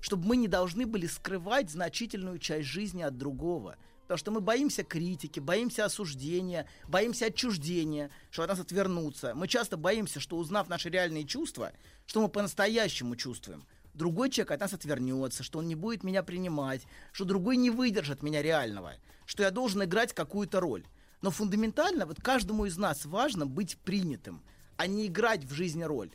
Чтобы мы не должны были скрывать значительную часть жизни от другого. Потому что мы боимся критики, боимся осуждения, боимся отчуждения, что от нас отвернутся. Мы часто боимся, что, узнав наши реальные чувства, что мы по-настоящему чувствуем, другой человек от нас отвернется, что он не будет меня принимать, что другой не выдержит меня реального, что я должен играть какую-то роль. Но фундаментально вот каждому из нас важно быть принятым, а не играть в жизни роль.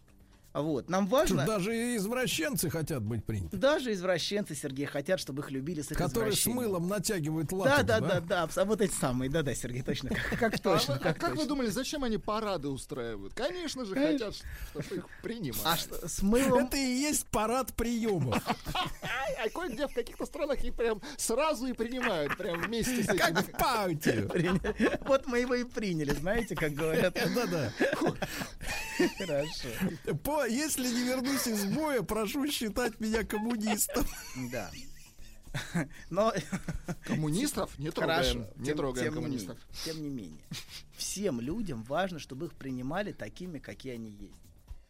Вот. Нам важно... Даже извращенцы хотят быть приняты. Даже извращенцы, Сергей, хотят, чтобы их любили с их которые извращением. Которые с мылом натягивают латекс. Да. Вот эти самые. Да, Сергей, точно. Как точно. А как вы думали, зачем они парады устраивают? Конечно же, хотят, чтобы их принимали. А что, с мылом... Это и есть парад приемов. А кое-где в каких-то странах их прям сразу и принимают. Прям вместе с этим. Как в партию. Вот мы его и приняли, знаете, как говорят. Да. Хорошо. Если не вернусь из боя, прошу считать меня коммунистом. Да. Но... Коммунистов не трогаем. Хорошо. Не трогаем коммунистов. Тем не менее, всем людям важно, чтобы их принимали такими, какие они есть.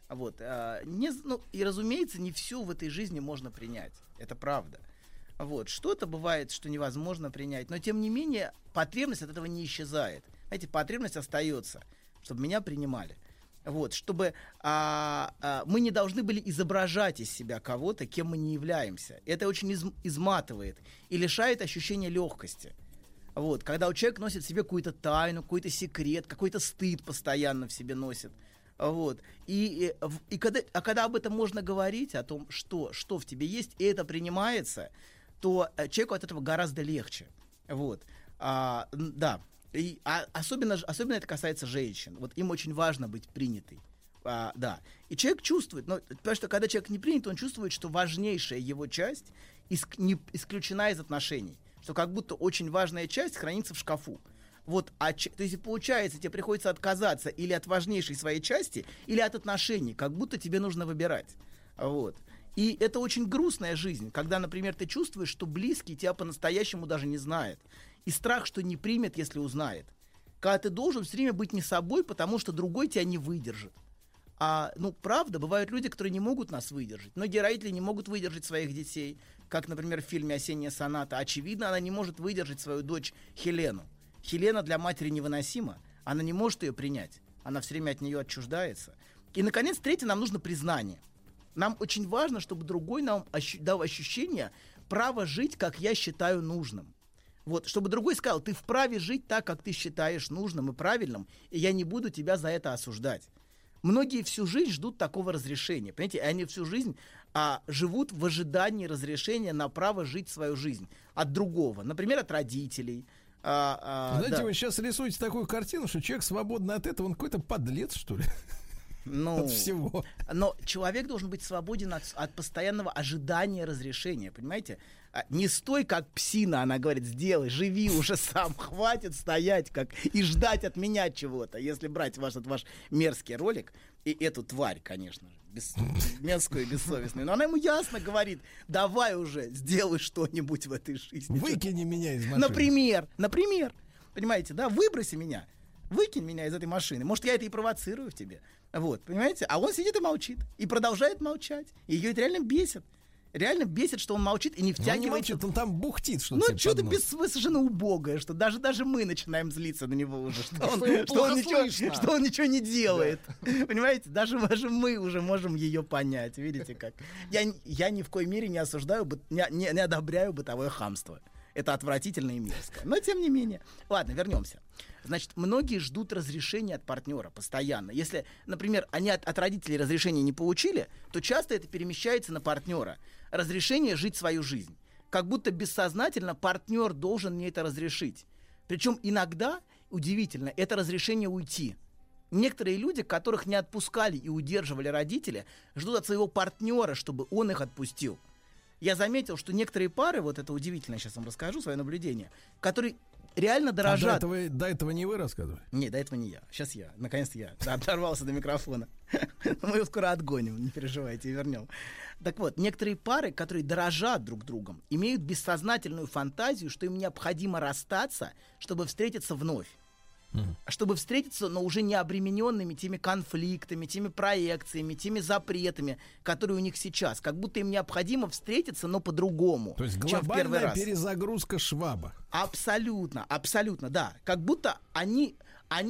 Вот. И, разумеется, не все в этой жизни можно принять. Это правда. Вот. Что-то бывает, что невозможно принять. Но, тем не менее, потребность от этого не исчезает. Знаете, потребность остается, чтобы меня принимали. Вот, чтобы мы не должны были изображать из себя кого-то, кем мы не являемся. Это очень изматывает и лишает ощущения легкости. Вот, когда человек носит в себе какую-то тайну, какой-то секрет, какой-то стыд постоянно в себе носит. Вот. И когда об этом можно говорить, о том, что в тебе есть, и это принимается, то человеку от этого гораздо легче. Вот. Да. Особенно это касается женщин. Вот им очень важно быть принятой. Да. И человек чувствует, потому что когда человек не принят, он чувствует, что важнейшая его часть исключена из отношений. Что как будто очень важная часть хранится в шкафу. Вот, то есть получается, тебе приходится отказаться или от важнейшей своей части, или от отношений, как будто тебе нужно выбирать. Вот. И это очень грустная жизнь, когда, например, ты чувствуешь, что близкий тебя по-настоящему даже не знает. И страх, что не примет, если узнает. Когда ты должен все время быть не собой, потому что другой тебя не выдержит. Правда, бывают люди, которые не могут нас выдержать. Многие родители не могут выдержать своих детей. Как, например, в фильме «Осенняя соната». Очевидно, она не может выдержать свою дочь Хелену. Хелена для матери невыносима. Она не может ее принять. Она все время от нее отчуждается. И, наконец, третье, нам нужно признание. Нам очень важно, чтобы другой нам дал ощущение права жить, как я считаю нужным. Вот, чтобы другой сказал: ты вправе жить так, как ты считаешь нужным и правильным, и я не буду тебя за это осуждать. Многие всю жизнь ждут такого разрешения, понимаете, и они всю жизнь а живут в ожидании разрешения на право жить свою жизнь от другого, например, от родителей. Знаете, да. Вы сейчас рисуете такую картину, что человек свободный от этого, он какой-то подлец, что ли? Ну, от всего. Но человек должен быть свободен от постоянного ожидания разрешения, понимаете? Не стой, как псина, она говорит, сделай, живи уже сам, хватит стоять как и ждать от меня чего-то, если брать ваш мерзкий ролик и эту тварь, конечно же, мерзкую и бессовестную. Но она ему ясно говорит, давай уже, сделай что-нибудь в этой жизни. Выкини меня из машины. Например, понимаете, да, выброси меня. Выкинь меня из этой машины. Может, я это и провоцирую в тебе. Вот, понимаете? А он сидит и молчит. И продолжает молчать. И ее это реально бесит. Реально бесит, что он молчит и не втягивает. Он не молчит, он там бухтит что-то. Ну, что-то бессмысленно убогое, что даже мы начинаем злиться на него уже, что он ничего не делает. Да. Понимаете? Даже мы уже можем ее понять. Видите как? Я ни в коей мере не осуждаю, не одобряю бытовое хамство. Это отвратительно и мерзко. Но, тем не менее. Ладно, вернемся. Значит, многие ждут разрешения от партнера постоянно. Если, например, они от родителей разрешения не получили, то часто это перемещается на партнера. Разрешение жить свою жизнь. Как будто бессознательно партнер должен мне это разрешить. Причем иногда, удивительно, это разрешение уйти. Некоторые люди, которых не отпускали и удерживали родители, ждут от своего партнера, чтобы он их отпустил. Я заметил, что некоторые пары, вот это удивительно, сейчас вам расскажу свое наблюдение, которые реально дорожат. А до этого не вы рассказывали? Нет, до этого не я. Сейчас я. Наконец-то я оторвался до микрофона. Мы его скоро отгоним, не переживайте, и вернем. Так вот, некоторые пары, которые дорожат друг другом, имеют бессознательную фантазию, что им необходимо расстаться, чтобы встретиться вновь. Чтобы встретиться, но уже не обремененными теми конфликтами, теми проекциями, теми запретами, которые у них сейчас. Как будто им необходимо встретиться, но по-другому. То есть глобальная перезагрузка Шваба. Абсолютно, да. Как будто они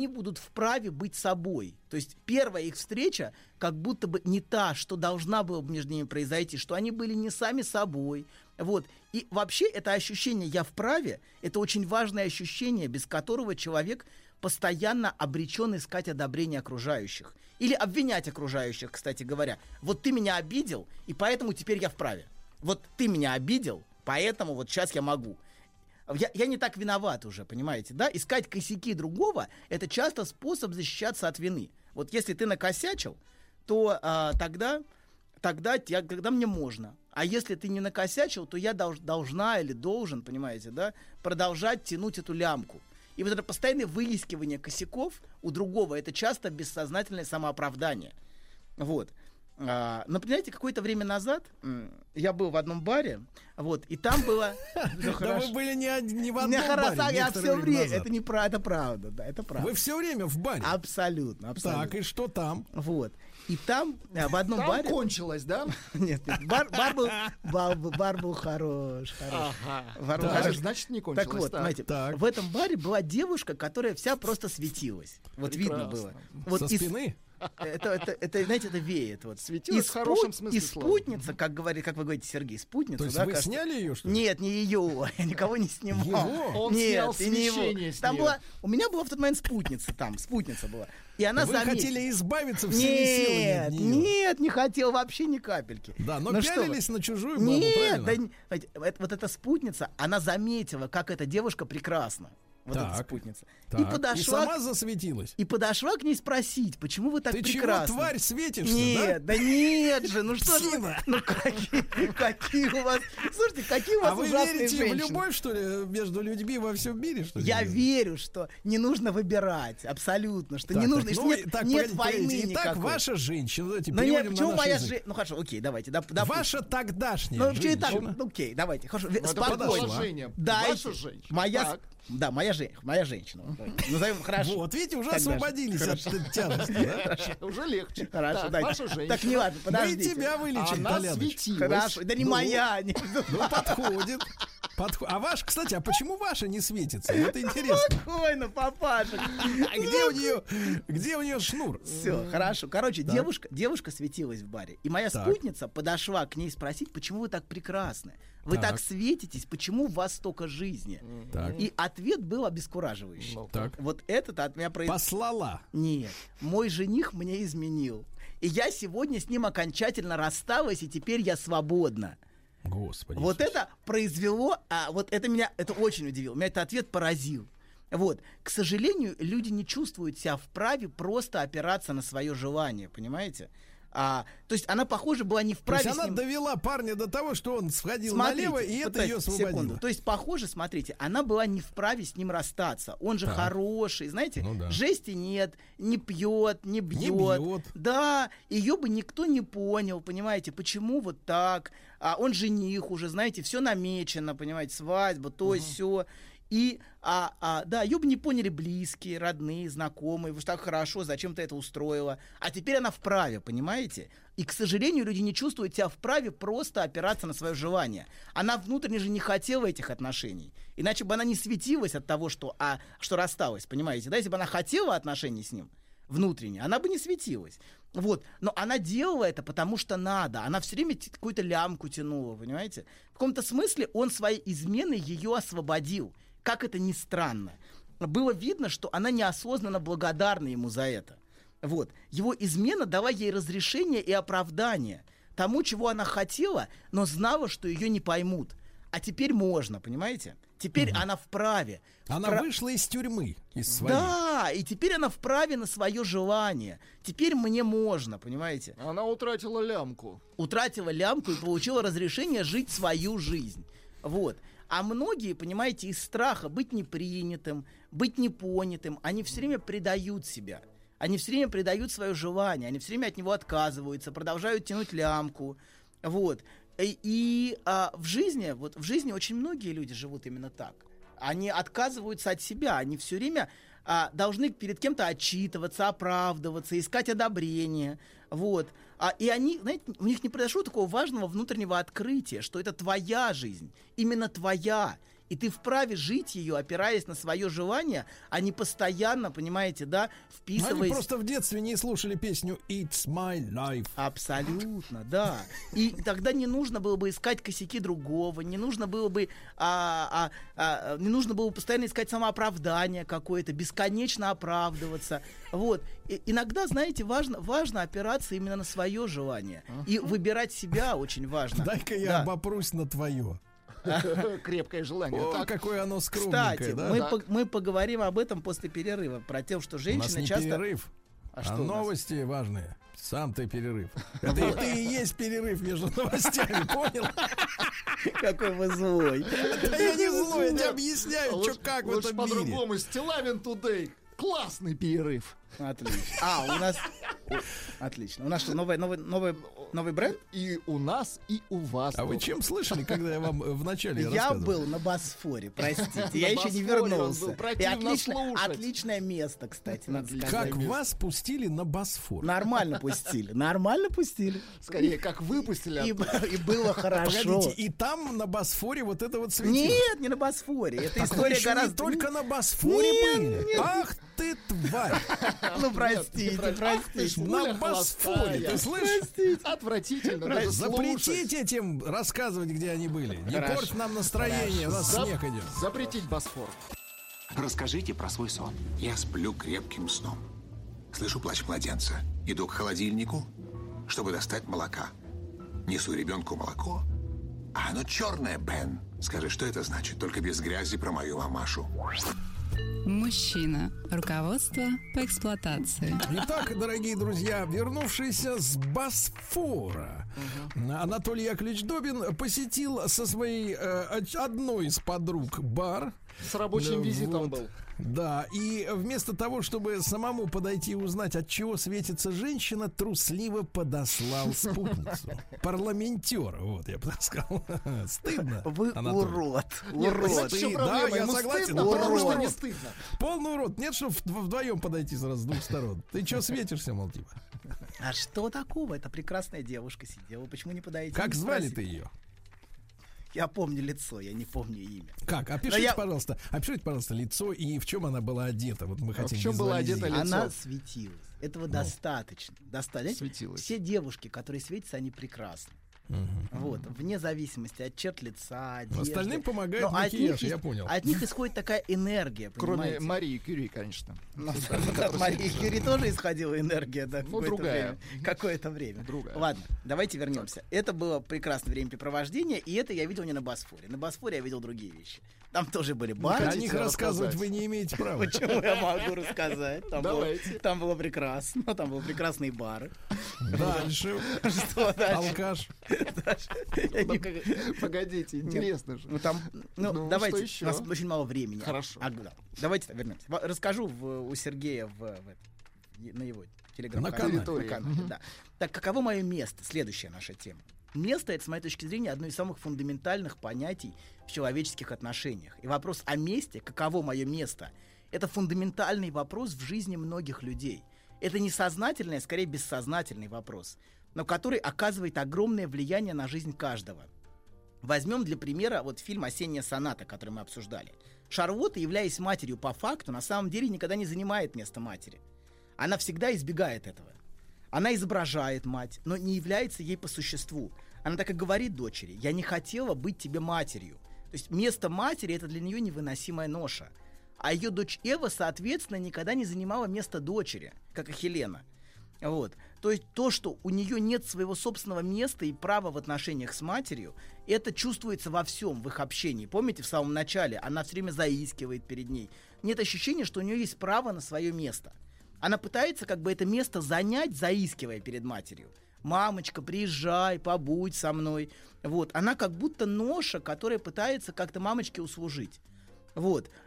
будут вправе быть собой. То есть первая их встреча как будто бы не та, что должна была бы между ними произойти, что они были не сами собой. Вот. И вообще это ощущение «я вправе» — это очень важное ощущение, без которого человек постоянно обречен искать одобрение окружающих. Или обвинять окружающих, кстати говоря. Вот ты меня обидел, и поэтому теперь я вправе. Вот ты меня обидел, поэтому вот сейчас я могу. Я не так виноват уже, понимаете, да? Искать косяки другого — это часто способ защищаться от вины. Вот если ты накосячил, то тогда мне можно. А если ты не накосячил, то я должна или должен, понимаете, да, продолжать тянуть эту лямку. И вот это постоянное выискивание косяков у другого — это часто бессознательное самооправдание. Вот. Но, понимаете, какое-то время назад я был в одном баре, вот, и там было... Да вы были не в одном баре, я все время... Это правда, да, это правда. Вы все время в баре? Абсолютно. Так, и что там? Вот. И там в одном баре... Там кончилось, да? Нет, бар был хорош. Ага. Значит, не кончилось. Так вот, знаете, в этом баре была девушка, которая вся просто светилась. Вот видно было. Со спины? Это, знаете, это веет. Вот. Светилось в хорошем смысле слова. И спутница, как вы говорите, Сергей, спутница. То есть вы сняли ее, что ли? Нет, не ее. Я никого не снимал. Его? Он снял смещение с нее. У меня была в тот момент спутница была. И она заметила. Вы хотели избавиться всеми силами от нее? Нет, не хотел вообще ни капельки. Да, но пялились на чужую бабу, правильно? Нет, вот эта спутница, она заметила, как эта девушка прекрасна. Вот так, эта спутница. И сама засветилась. И подошла к ней спросить, почему вы так прекрасны. Ты чего, тварь, светишься, нет, да? Да нет же, ну что же. Ну какие у вас... Слушайте, какие у вас ужасные женщины. А вы верите в любовь, что ли, между людьми во всем мире, что ли? Я верю, что не нужно выбирать, абсолютно, что не нужно, что нет войны никакой. Итак, ваша женщина, давайте переводим на наш язык. Ну хорошо, окей, давайте. Ваша тогдашняя женщина. Окей, давайте, хорошо, спокойно. Ваша женщина. Да, моя женщина. Назовем хорошо. Вот, видите, уже освободились от тяжести. Уже легче. Хорошо, да. Ваша женщина. Так, не ладно, подождите. Мы тебя вылечим, Толяночка. Хорошо, да не моя. Ну, подходит. А ваш, кстати, а почему ваша не светится? Это интересно. Спокойно, папаша. А где у нее шнур? Все, хорошо. Короче, девушка светилась в баре. И моя спутница подошла к ней спросить, почему вы так прекрасны? Вы так светитесь, почему у вас столько жизни? И ответ был обескураживающий. Вот этот от меня... Послала. Нет, мой жених мне изменил. И я сегодня с ним окончательно рассталась, и теперь я свободна. Господи. Вот Иисус. Это произвело, вот это меня, это очень удивило, меня этот ответ поразил. Вот, к сожалению, люди не чувствуют себя вправе просто опираться на свое желание, понимаете? То есть она, похоже, была не вправе. То есть она довела парня до того, что он сходил налево, и это ее освободило. Секунду. То есть, похоже, смотрите, она была не вправе с ним расстаться. Он же хороший, знаете, жести нет, не пьет, не бьет. Да, ее бы никто не понял, понимаете, почему вот так. Он жених уже, знаете, все намечено, понимаете, свадьба, то и все. И, да, ее бы не поняли близкие, родные, знакомые. Вы же так хорошо, зачем ты это устроила? А теперь она вправе, понимаете? И, к сожалению, люди не чувствуют себя вправе просто опираться на свое желание. Она внутренне же не хотела этих отношений. Иначе бы она не светилась от того, что рассталась, понимаете? Да, если бы она хотела отношений с ним внутренне, она бы не светилась. Вот. Но она делала это, потому что надо. Она все время какую-то лямку тянула, понимаете? В каком-то смысле он своей изменой ее освободил. Как это ни странно, было видно, что она неосознанно благодарна ему за это. Вот. Его измена дала ей разрешение и оправдание тому, чего она хотела, но знала, что ее не поймут. А теперь можно, понимаете? Теперь она вправе. Она вышла из тюрьмы, из своей. Да, и теперь она вправе на свое желание. Теперь мне можно, понимаете? Она утратила лямку. Утратила лямку и получила разрешение жить свою жизнь. Вот. А многие, понимаете, из страха быть непринятым, быть непонятым, они все время предают себя. Они все время предают свое желание, они все время от него отказываются, продолжают тянуть лямку. Вот. И в жизни очень многие люди живут именно так. Они отказываются от себя, они все время должны перед кем-то отчитываться, оправдываться, искать одобрение. Вот. И они, знаете, у них не произошло такого важного внутреннего открытия, что это твоя жизнь, именно твоя. И ты вправе жить ее, опираясь на свое желание, а не постоянно, понимаете, да, вписываясь... Они просто в детстве не слушали песню «It's my life». Абсолютно, да. И тогда не нужно было бы искать косяки другого, не нужно было бы, не нужно было бы постоянно искать самооправдание какое-то, бесконечно оправдываться. Вот. И иногда, знаете, важно опираться именно на свое желание. И выбирать себя очень важно. Дай-ка я обопрусь на твое. Крепкое желание. О, какое оно скромненькое. Кстати, да? мы поговорим об этом после перерыва. Про то, что женщины часто... У нас не часто... перерыв, что новости важные. Сам ты перерыв. Ты и есть перерыв между новостями, понял? Какой вы злой. Да я не злой, я тебе объясняю, что как в этом мире. По-другому, Стиллавин Today. Классный перерыв. Отлично. У нас... Отлично. У нас что, новый бренд? И у нас, и у вас. Вы чем слышали, когда я вам вначале рассказывал? Я был на Босфоре, простите. Я еще не вернулся. И отличное место, кстати. Как вас пустили на Босфор? Нормально пустили. Скорее, как выпустили. И было хорошо. Погодите, и там на Босфоре вот это вот светило? Нет, не на Босфоре. Это история гораздо... Только на Босфоре были? Ах ты, тварь! Ну, простите. На Босфоре, ты слышишь? Отвратительно. Запретить этим рассказывать, где они были. Не порт нам настроение, у нас снег идет. Запретить Босфор. Расскажите про свой сон. Я сплю крепким сном. Слышу плач младенца. Иду к холодильнику, чтобы достать молока. Несу ребенку молоко. А оно черное, Бен. Скажи, что это значит? Только без грязи про мою мамашу. Мужчина. Руководство по эксплуатации. Итак, дорогие друзья, вернувшийся с Босфора, Анатолий Яковлевич Добин посетил со своей одной из подруг бар. С рабочим визитом был. Да, и вместо того, чтобы самому подойти и узнать, от чего светится женщина, трусливо подослал спутницу. Парламентера, вот я бы так сказал. Стыдно. Вы урод. Урод. Да, я согласен. Потому что не стыдно. Полный урод. Нет, чтобы вдвоем подойти сразу с двух сторон. Ты что светишься, мол, типа? А что такого? Это прекрасная девушка сидела. Почему не подойти? Как звали ты ее? Я помню лицо, я не помню имя. Как? Опишите, пожалуйста, лицо и в чем она была одета. Вот мы хотим. В чем была одета лицо? Она светилась. Этого достаточно. Все девушки, которые светятся, они прекрасны. Вот, вне зависимости от черт лица, одежды. Остальным помогает макияж, я понял. От них исходит такая энергия, понимаете? Кроме Марии Кюри, конечно. От Марии Кюри тоже исходила энергия, да, какое-то время. Ладно, давайте вернемся. Это было прекрасное времяпрепровождение, и это я видел не на Босфоре. На Босфоре я видел другие вещи. Там тоже были барышни. О них рассказывать вы не имеете права. Почему я могу рассказать? Там было прекрасно, там были прекрасные бары. Дальше. Что дальше? Алкаш. Погодите, интересно же. Ну, давайте, у нас очень мало времени. Хорошо. Давайте вернемся. Расскажу у Сергея на его телеграм-канале. Так, каково мое место? Следующая наша тема. Место — это, с моей точки зрения, одно из самых фундаментальных понятий в человеческих отношениях. И вопрос о месте, каково мое место, это фундаментальный вопрос в жизни многих людей. Это несознательный, а скорее бессознательный вопрос, но который оказывает огромное влияние на жизнь каждого. Возьмем для примера фильм «Осенняя соната», который мы обсуждали. Шарлотта, являясь матерью по факту, на самом деле никогда не занимает место матери. Она всегда избегает этого. Она изображает мать, но не является ей по существу. Она так и говорит дочери: «Я не хотела быть тебе матерью». То есть место матери — это для нее невыносимая ноша. А ее дочь Эва, соответственно, никогда не занимала место дочери, как и Хелена. То есть то, что у нее нет своего собственного места и права в отношениях с матерью, это чувствуется во всем в их общении. Помните, в самом начале она все время заискивает перед ней. Нет ощущения, что у нее есть право на свое место. Она пытается это место занять, заискивая перед матерью. «Мамочка, приезжай, побудь со мной». Она как будто ноша, которая пытается как-то мамочке услужить.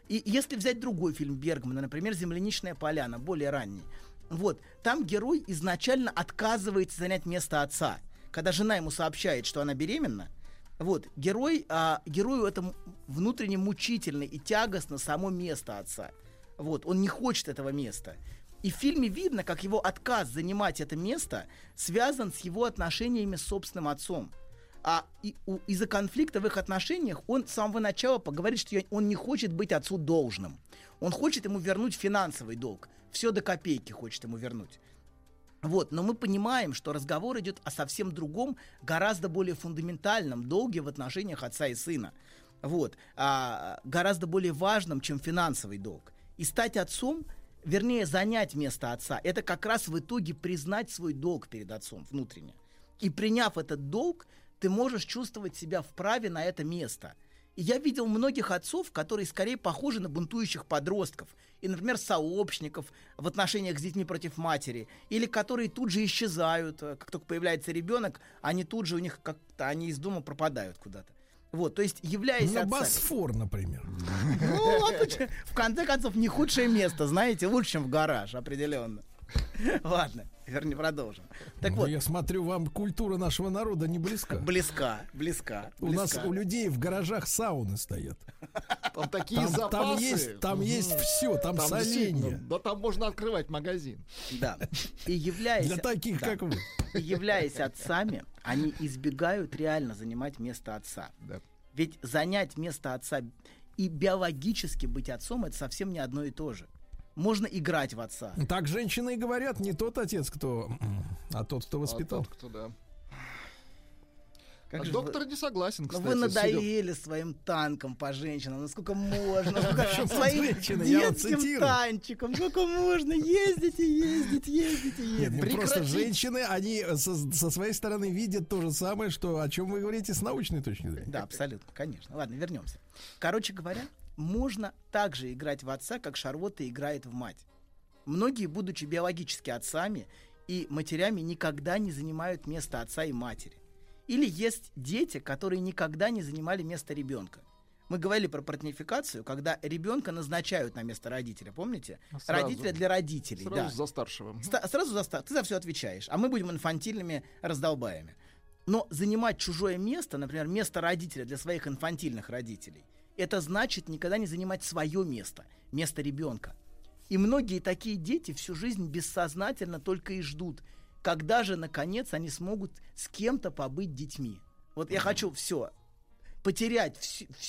И если взять другой фильм Бергмана, например, «Земляничная поляна», более ранний, там герой изначально отказывается занять место отца. Когда жена ему сообщает, что она беременна, герою это внутренне мучительно и тягостно само место отца. Он не хочет этого места. И в фильме видно, как его отказ занимать это место связан с его отношениями с собственным отцом. Из-за конфликта в их отношениях он с самого начала говорит, что он не хочет быть отцу должным. Он хочет ему вернуть финансовый долг. Все до копейки хочет ему вернуть. Но мы понимаем, что разговор идет о совсем другом, гораздо более фундаментальном долге в отношениях отца и сына. Гораздо более важном, чем финансовый долг. И стать отцом, вернее, занять место отца, это как раз в итоге признать свой долг перед отцом внутренне. И приняв этот долг, ты можешь чувствовать себя вправе на это место. И я видел многих отцов, которые скорее похожи на бунтующих подростков. И, например, сообщников в отношениях с детьми против матери. Или которые тут же исчезают. Как только появляется ребенок, они тут же у них как-то, они из дома пропадают куда-то. То есть, являясь отцами... Босфор, например. В конце концов, не худшее место, знаете, лучше, чем в гараж, определенно. Ладно, продолжим. Я смотрю, вам культура нашего народа не близка. Близка. У нас у людей в гаражах сауны стоят. Там такие запасы. Там есть все, там соленье. Да, там можно открывать магазин. Да. И являясь... Для таких, как вы. И являясь отцами, они избегают реально занимать место отца. Да. Ведь занять место отца и биологически быть отцом — это совсем не одно и то же. Можно играть в отца. Так женщины и говорят: не тот отец, а тот, кто воспитал. Доктор не согласен, кстати. Вы надоели своим танком по женщинам. Насколько можно? Своим детским танчиком. Сколько можно? Ездите. Просто женщины, они со своей стороны видят то же самое, о чем вы говорите с научной точки зрения. Да, абсолютно, конечно. Ладно, вернемся. Короче говоря, можно также играть в отца, как Шарлотта играет в мать. Многие, будучи биологически отцами и матерями, никогда не занимают место отца и матери. Или есть дети, которые никогда не занимали место ребенка. Мы говорили про партнификацию, когда ребенка назначают на место родителя, помните? Родителя для родителей. Сразу за старшего. Сразу за старшего. Ты за все отвечаешь, а мы будем инфантильными раздолбаями. Но занимать чужое место, например, место родителя для своих инфантильных родителей, это значит никогда не занимать свое место, место ребенка. И многие такие дети всю жизнь бессознательно только и ждут, когда же, наконец, они смогут с кем-то побыть детьми. Я хочу потерять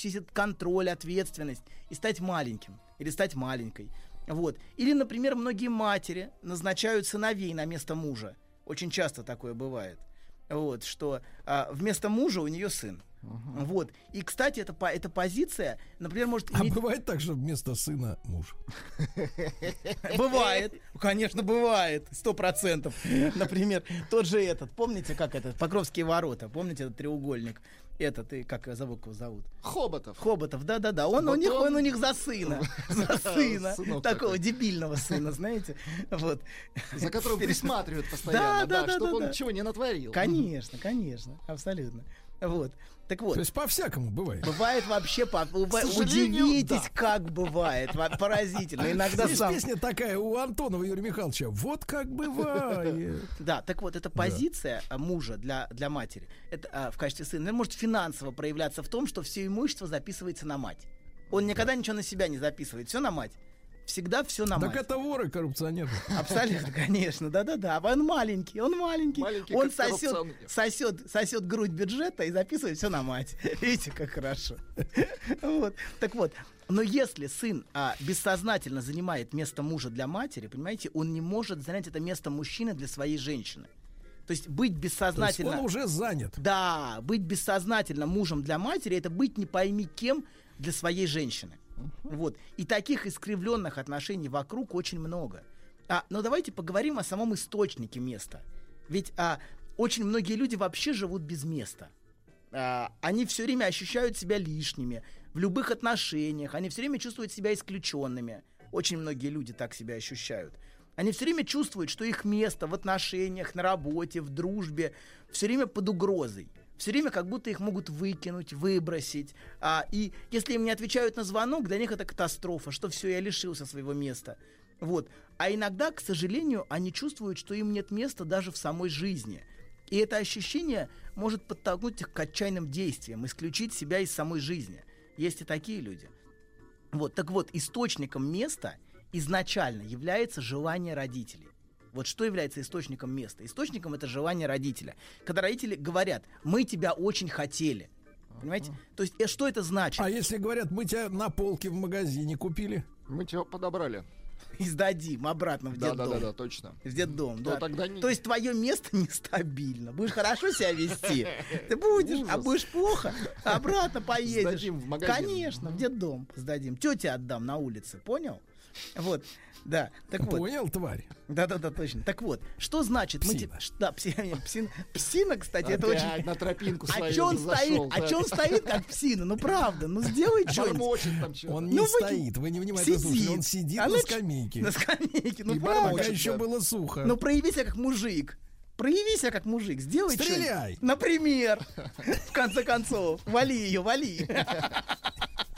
весь этот контроль, ответственность и стать маленьким или стать маленькой. Или, например, многие матери назначают сыновей на место мужа. Очень часто такое бывает. вот, что вместо мужа у нее сын. Uh-huh. Вот. И, кстати, эта позиция, например, может... А бывает так, что вместо сына муж? Бывает. Конечно, бывает. 100%. Например, тот же этот. Помните, как этот? Покровские ворота. Помните этот треугольник? Этот, и как его зовут? Хоботов. Хоботов, да-да-да. Он у них за сына. За сына. Такого дебильного сына, знаете? Вот. За которого присматривают постоянно. Да-да-да. Чтобы он ничего не натворил. Конечно, конечно. Абсолютно. Вот. Так вот. То есть по-всякому бывает. Бывает вообще удивитесь, да. Как бывает. Поразительно. Иногда здесь сам... песня такая у Антонова Юрия Михайловича. Вот как бывает. Да, так вот, эта позиция мужа для матери в качестве сына может финансово проявляться в том, что все имущество записывается на мать. Он никогда ничего на себя не записывает. Все на мать. Всегда все на мать. Так это воры, коррупционеры. Абсолютно, конечно, да-да-да. Он маленький. Он сосет грудь бюджета и записывает все на мать. Видите, как хорошо. Вот. Так вот, но если сын бессознательно занимает место мужа для матери, понимаете, он не может занять это место мужчины для своей женщины. То есть быть бессознательно... То есть он уже занят. Да, быть бессознательно мужем для матери — это быть не пойми кем для своей женщины. Вот. И таких искривленных отношений вокруг очень много. Но давайте поговорим о самом источнике места. Ведь очень многие люди вообще живут без места. Они все время ощущают себя лишними в любых отношениях. Они все время чувствуют себя исключенными. Очень многие люди так себя ощущают. Они все время чувствуют, что их место в отношениях, на работе, в дружбе все время под угрозой. Все время как будто их могут выкинуть, выбросить. И если им не отвечают на звонок, для них это катастрофа, что все, я лишился своего места. Вот. А иногда, к сожалению, они чувствуют, что им нет места даже в самой жизни. И это ощущение может подтолкнуть их к отчаянным действиям, исключить себя из самой жизни. Есть и такие люди. Вот. Так вот, источником места изначально является желание родителей. Вот что является источником места? Источником — это желание родителя. Когда родители говорят: мы тебя очень хотели. Понимаете? То есть что это значит? А если говорят: мы тебя на полке в магазине купили? Мы тебя подобрали. И сдадим обратно в детдом. Да, точно. В детдом, да. Тогда не... То есть твое место нестабильно. Будешь хорошо себя вести, ты будешь, а будешь плохо, обратно поедешь. Сдадим в магазин. Конечно, в детдом сдадим. Тете отдам на улице, понял? Вот. Да, так вот. Понял, тварь. Да, точно. Так вот, что значит псина? Псина, кстати, опять это очень. На тропинку свою зашел. А чё он стоит, как псина? Ну правда, ну сделай что-нибудь. Он не стоит, вы не внимательно слушаете. Он сидит на скамейке. На скамейке, ну правда. Пока еще было сухо. Ну прояви себя как мужик. Сделай что-нибудь. Стреляй! Например. В конце концов. Вали ее, вали.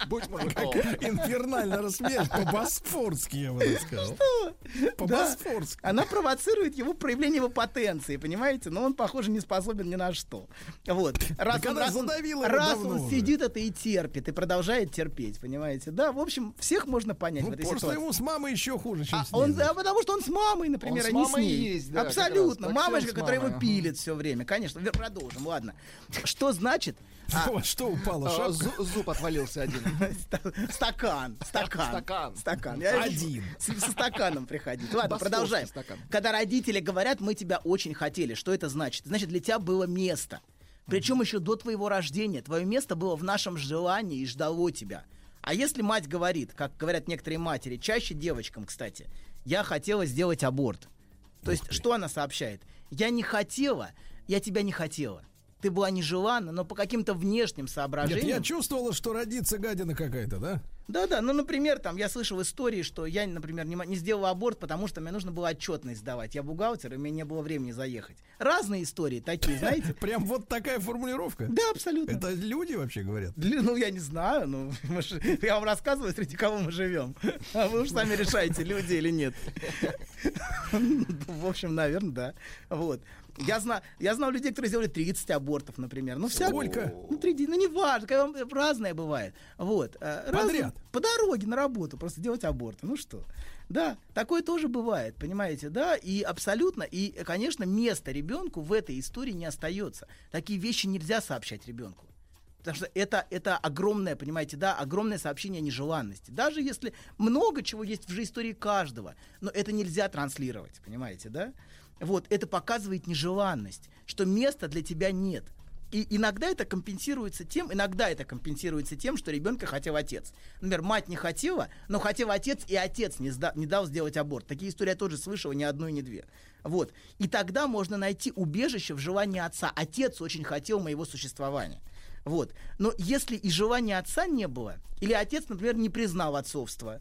Будь мужиком. Инфернально рассмеялась. По-босфорски, я бы сказал. Что? По-босфорски. Да. Она провоцирует его проявление его потенции, понимаете? Но он, похоже, не способен ни на что. Вот. Раз он сидит это и терпит, и продолжает терпеть, понимаете? Да, в общем, всех можно понять в этой ситуации. Просто ему с мамой еще хуже, чем с ней. Потому что он с мамой, например, а не с ней. Есть, да, абсолютно. Мамочка, которая его пилит все время. Конечно. Продолжим, ладно. Что значит... Что упало? Зуб отвалился один. Стакан. Я один. Со стаканом приходить. Ладно, продолжаем. Когда родители говорят: мы тебя очень хотели, что это значит? Значит, для тебя было место. Причем еще до твоего рождения. Твое место было в нашем желании и ждало тебя. А если мать говорит, как говорят некоторые матери, чаще девочкам, кстати: я хотела сделать аборт. То есть, что она сообщает? Я не хотела, я тебя не хотела. Ты была нежеланна, но по каким-то внешним соображениям... Нет, я чувствовала, что родится гадина какая-то, да? Да, ну, например, там, я слышал истории, что я, например, не сделала аборт, потому что мне нужно было отчетность сдавать. Я бухгалтер, и мне не было времени заехать. Разные истории такие, знаете? Прям вот такая формулировка? Да, абсолютно. Это люди вообще говорят? Ну, я не знаю, ну, я вам рассказываю, среди кого мы живем. А вы уж сами решаете, люди или нет. В общем, наверное, да. Вот. Я знал людей, которые сделали 30 абортов, например. Ну, сколько? Ну, 3, ну, не важно, разное бывает. Вот. Подряд? По дороге на работу просто делать аборты. Ну что? Да, такое тоже бывает, понимаете, да? И абсолютно, и, конечно, место ребенку в этой истории не остается. Такие вещи нельзя сообщать ребенку. Потому что это огромное, понимаете, да, огромное сообщение о нежеланности. Даже если много чего есть в же истории каждого, но это нельзя транслировать, понимаете, да? Вот, это показывает нежеланность, что места для тебя нет. И иногда это компенсируется тем, что ребенка хотел отец. Например, мать не хотела, но хотел отец, и отец не дал сделать аборт. Такие истории я тоже слышала ни одну и ни две. Вот. И тогда можно найти убежище в желании отца. Отец очень хотел моего существования. Вот. Но если и желания отца не было, или отец, например, не признал отцовство,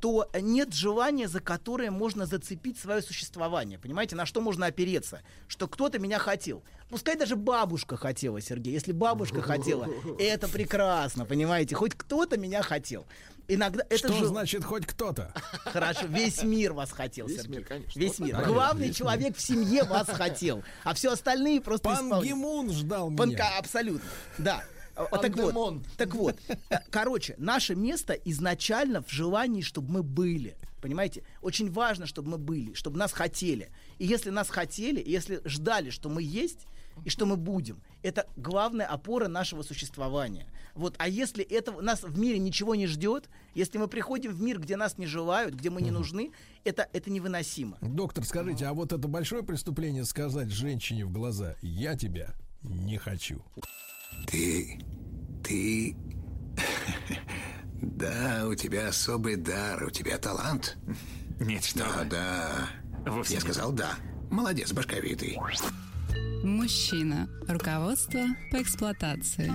то нет желания, за которое можно зацепить свое существование. Понимаете, на что можно опереться? Что кто-то меня хотел. Пускай даже бабушка хотела, Сергей. Если бабушка хотела, это прекрасно, понимаете? Хоть кто-то меня хотел. Иногда это что значит хоть кто-то? Хорошо, весь мир вас хотел, Сергей. Весь мир, конечно. Весь мир. Да, главный весь человек мир в семье вас хотел, а все остальные просто исполнили. Пан Гимун ждал меня. Абсолютно, да. Так вот, короче, наше место изначально в желании, чтобы мы были. Понимаете? Очень важно, чтобы мы были, чтобы нас хотели. И если нас хотели, если ждали, что мы есть и что мы будем, это главная опора нашего существования. Вот. А если нас в мире ничего не ждет, если мы приходим в мир, где нас не желают, где мы не нужны, это невыносимо. Доктор, скажите, а вот это большое преступление сказать женщине в глаза: я тебя не хочу. Ты... Да, у тебя особый дар, у тебя талант. Нет, что вы. Да, вовсе я нет. Сказал да. Молодец, башковитый. Мужчина. Руководство по эксплуатации.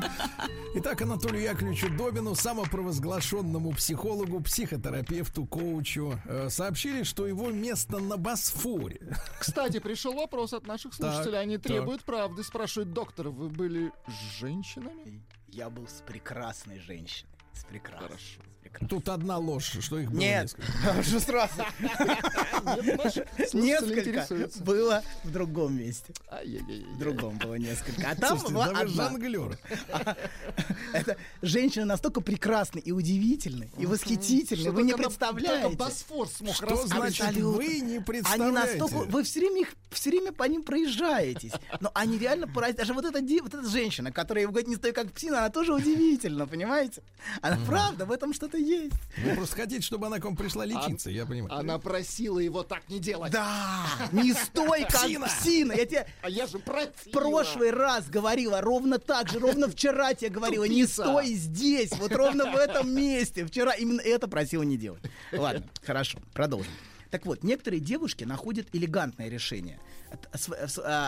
Итак, Анатолию Яковлевичу Добину, самопровозглашенному психологу, психотерапевту, коучу, сообщили, что его место на Босфоре. Кстати, пришел вопрос от наших слушателей. Так, они требуют правды. Спрашивают: доктор, вы были с женщинами? Я был с прекрасной женщиной. С прекрасной. Хорошо. Тут одна ложь, что их было несколько. Что сразу? Несколько было в другом месте. В другом было несколько. А там была одна. Женщины настолько прекрасны и удивительны, и восхитительны. Вы не представляете. Босфор смог рассказать. Вы не представляете. Вы все время по ним проезжаетесь. Но они реально поразительны. Даже вот эта женщина, которая говорит: не стой как псина, она тоже удивительна, понимаете? Она правда в этом что-то есть. Вы просто хотите, чтобы она к вам пришла лечиться, я понимаю. Она просила его так не делать. Да, не стой как псина. Я тебе в прошлый раз говорила ровно так же, ровно вчера тебе говорила: не стой здесь, вот ровно в этом месте. Вчера именно это просила не делать. Ладно, хорошо, продолжим. Так вот, некоторые девушки находят элегантное решение,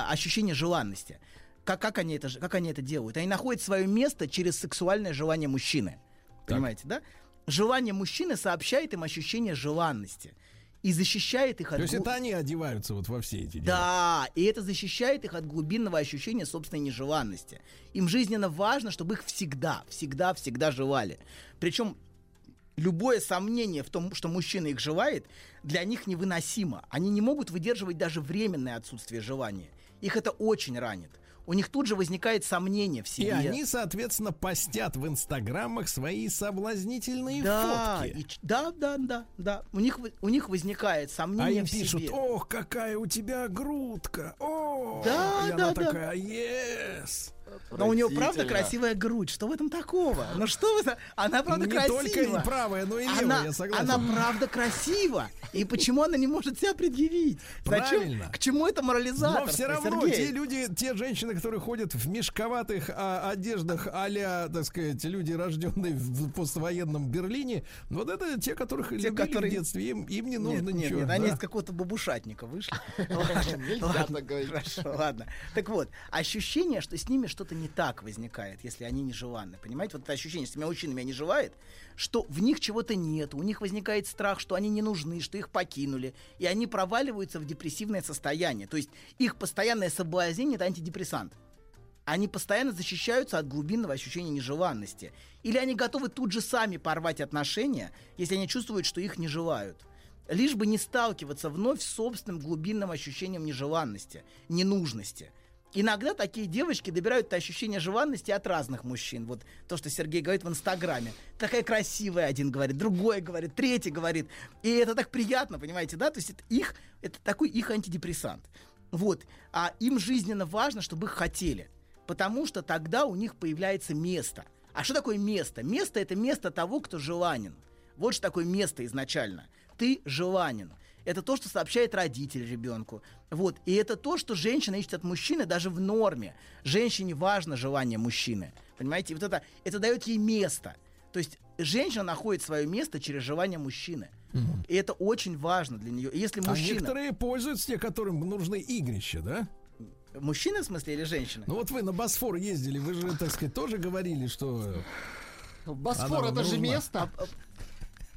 ощущение желанности. Как они это делают? Они находят свое место через сексуальное желание мужчины. Понимаете, да? Желание мужчины сообщает им ощущение желанности и защищает их от... То есть это они одеваются вот во все эти дела. Да, и это защищает их от глубинного ощущения собственной нежеланности. Им жизненно важно, чтобы их всегда, всегда, всегда желали. Причем любое сомнение в том, что мужчина их желает, для них невыносимо. Они не могут выдерживать даже временное отсутствие желания. Их это очень ранит. У них тут же возникает сомнение в себе. И они, соответственно, постят в инстаграмах свои соблазнительные фотки. Да. У них возникает сомнение в себе. А им пишут: ох, какая у тебя грудка. Ох, и она такая: ес. Но у нее правда красивая грудь. Что в этом такого? Ну что вы... Она правда красива. Не только и правая, но и левая, я согласен. Она правда красива. И почему она не может себя предъявить? Правильно. К чему это морализаторство? Но все равно те женщины, которые ходят в мешковатых одеждах а-ля, так сказать, люди, рожденные в поствоенном Берлине, вот это те, которых любили в детстве. Им не нужно ничего. Нет, они из какого-то бабушатника вышли. Ладно. Так вот, ощущение, что с ними что-то не так возникает, если они нежеланны. Понимаете, вот это ощущение, что мужчина меня не желает, что в них чего-то нет, у них возникает страх, что они не нужны, что их покинули, и они проваливаются в депрессивное состояние. То есть их постоянное соблазнение — это антидепрессант. Они постоянно защищаются от глубинного ощущения нежеланности. Или они готовы тут же сами порвать отношения, если они чувствуют, что их не желают. Лишь бы не сталкиваться вновь с собственным глубинным ощущением нежеланности, ненужности. Иногда такие девочки добирают ощущение желанности от разных мужчин. Вот то, что Сергей говорит в Инстаграме. Такая красивая, один говорит, другой говорит, третий говорит. И это так приятно, понимаете, да? То есть это такой их антидепрессант. Вот. А им жизненно важно, чтобы их хотели. Потому что тогда у них появляется место. А что такое место? Место — это место того, кто желанен. Вот что такое место изначально. Ты желанен. это то, что сообщает родитель ребенку. Вот. И это то, что женщина ищет от мужчины даже в норме. Женщине важно желание мужчины. Понимаете? Вот это дает ей место. То есть женщина находит свое место через желание мужчины. Mm-hmm. И это очень важно для нее. Если мужчина... А некоторые пользуются те, которым нужны игрища, да? Мужчины, в смысле, или женщины? Ну вот вы на Босфор ездили, вы же, так сказать, тоже говорили, что... Босфор — это же место...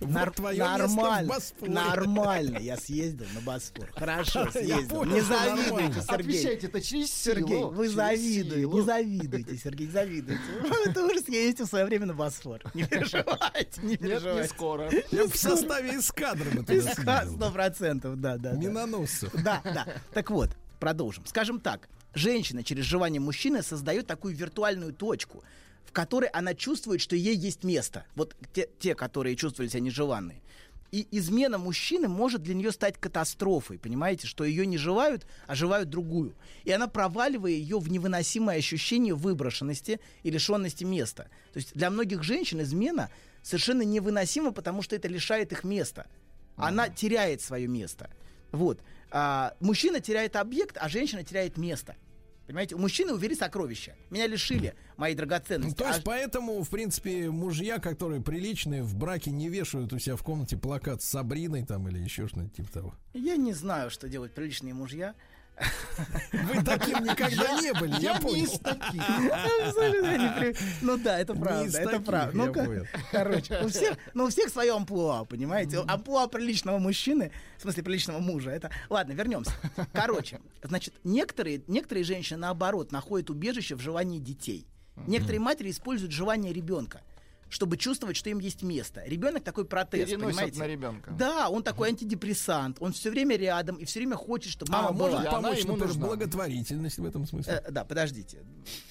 Нормально, я съездил на Босфор. Хорошо съездил. Не завидуйте, Сергей. Отвечайте, это через силу. Вы завидуете, не завидуйте, Сергей, не завидуйте. Вы уже съездите в свое время на Босфор. Не переживайте, не переживайте. Не скоро. Я в составе эскадры. 100%, да. Миноносцев. Да. Так вот, продолжим. Скажем так, женщина через желание мужчины создает такую виртуальную точку, в которой она чувствует, что ей есть место. Вот те, которые чувствовали себя нежеланные. И измена мужчины может для нее стать катастрофой, понимаете, что ее не желают, а желают другую. И она, проваливая ее в невыносимое ощущение выброшенности и лишенности места. То есть для многих женщин измена совершенно невыносима, потому что это лишает их места. Она теряет свое место. Вот. Мужчина теряет объект, а женщина теряет место. Понимаете, у мужчины увели сокровища. Меня лишили моей драгоценности. То есть поэтому, в принципе, мужья, которые приличные, в браке не вешают у себя в комнате плакат с Сабриной там или еще что-нибудь типа того. Я не знаю, что делают приличные мужья. Вы таким никогда не были, я понял. Абсолютно. Ну да, это правда, это правда. Ну, короче, у всех свое амплуа, понимаете? Амплуа приличного мужчины, в смысле приличного мужа. Это ладно, вернемся. Короче, значит, некоторые женщины, наоборот, находят убежище в желании детей. Некоторые матери используют желание ребенка, чтобы чувствовать, что им есть место. Ребенок такой протез, переносят, понимаете? Да, он такой антидепрессант, он все время рядом и все время хочет, чтобы мама была. Может помочь, ему нужна благотворительность в этом смысле. Да, подождите,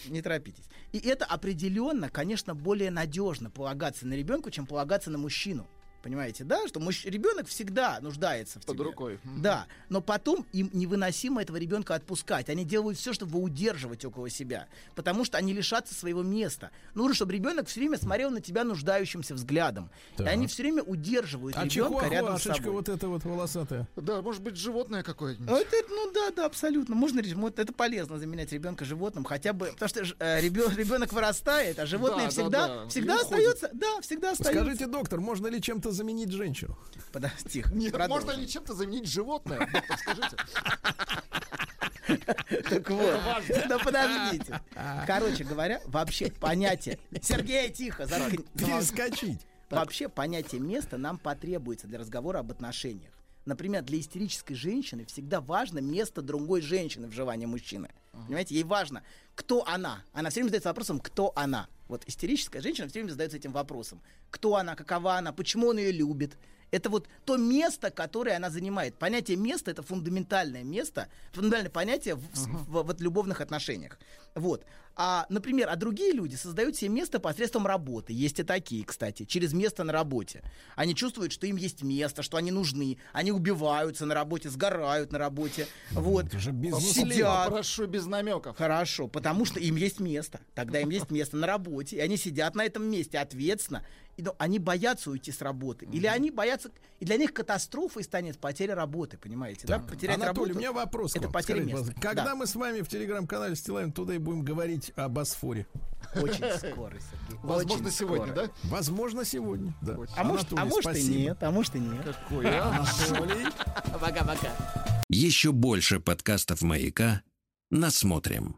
не торопитесь. И это определенно, конечно, более надежно полагаться на ребенка, чем полагаться на мужчину. Понимаете, да, что ребенок всегда нуждается в тебе. Под рукой. Да, но потом им невыносимо этого ребенка отпускать. Они делают все, чтобы удерживать около себя, потому что они лишатся своего места. Нужно, чтобы ребенок все время смотрел на тебя нуждающимся взглядом. Да. И они все время удерживают ребенка рядом с собой. Вот это вот волосатое. Да, может быть, животное какое-нибудь. Да, абсолютно. Можно, вот это полезно заменять ребенка животным, хотя бы, потому что ребенок вырастает, а животное всегда остается. Да, всегда остается. Скажите, доктор, можно ли чем-то заменить женщину? Подожди. Нет, можно ли чем-то заменить животное? Скажите. Так вот. Да подождите. Короче говоря, вообще понятие... Сергей, тихо. Перескочить. Вообще понятие места нам потребуется для разговора об отношениях. Например, для истерической женщины всегда важно место другой женщины в желании мужчины. Понимаете? Ей важно, кто она. Она все время задается вопросом, кто она. Вот истерическая женщина все время задается этим вопросом. Кто она, какова она, почему он ее любит. Это вот то место, которое она занимает. Понятие места — это фундаментальное понятие в любовных отношениях. Вот. Например, другие люди создают себе место посредством работы. Есть и такие, кстати, через место на работе. Они чувствуют, что им есть место, что они нужны. Они убиваются на работе, сгорают на работе. Вот. Сидят. Хорошо, без намеков. Хорошо, потому что им есть место. Тогда им есть место на работе. И они сидят на этом месте ответственно. Они боятся уйти с работы. Или они боятся... И для них катастрофой станет потеря работы, понимаете? Да. Да? Потерять Анатолий, работу, у меня вопрос к вам. Это потеря места. Когда мы с вами в телеграм-канале Стиллавин Тудэй будем говорить о Босфоре? Очень скоро, Сергей. Возможно, сегодня, да? Возможно, сегодня. А может и нет. А может и нет. Какой Анатолий. Пока-пока. Еще больше подкастов «Маяка» насмотрим.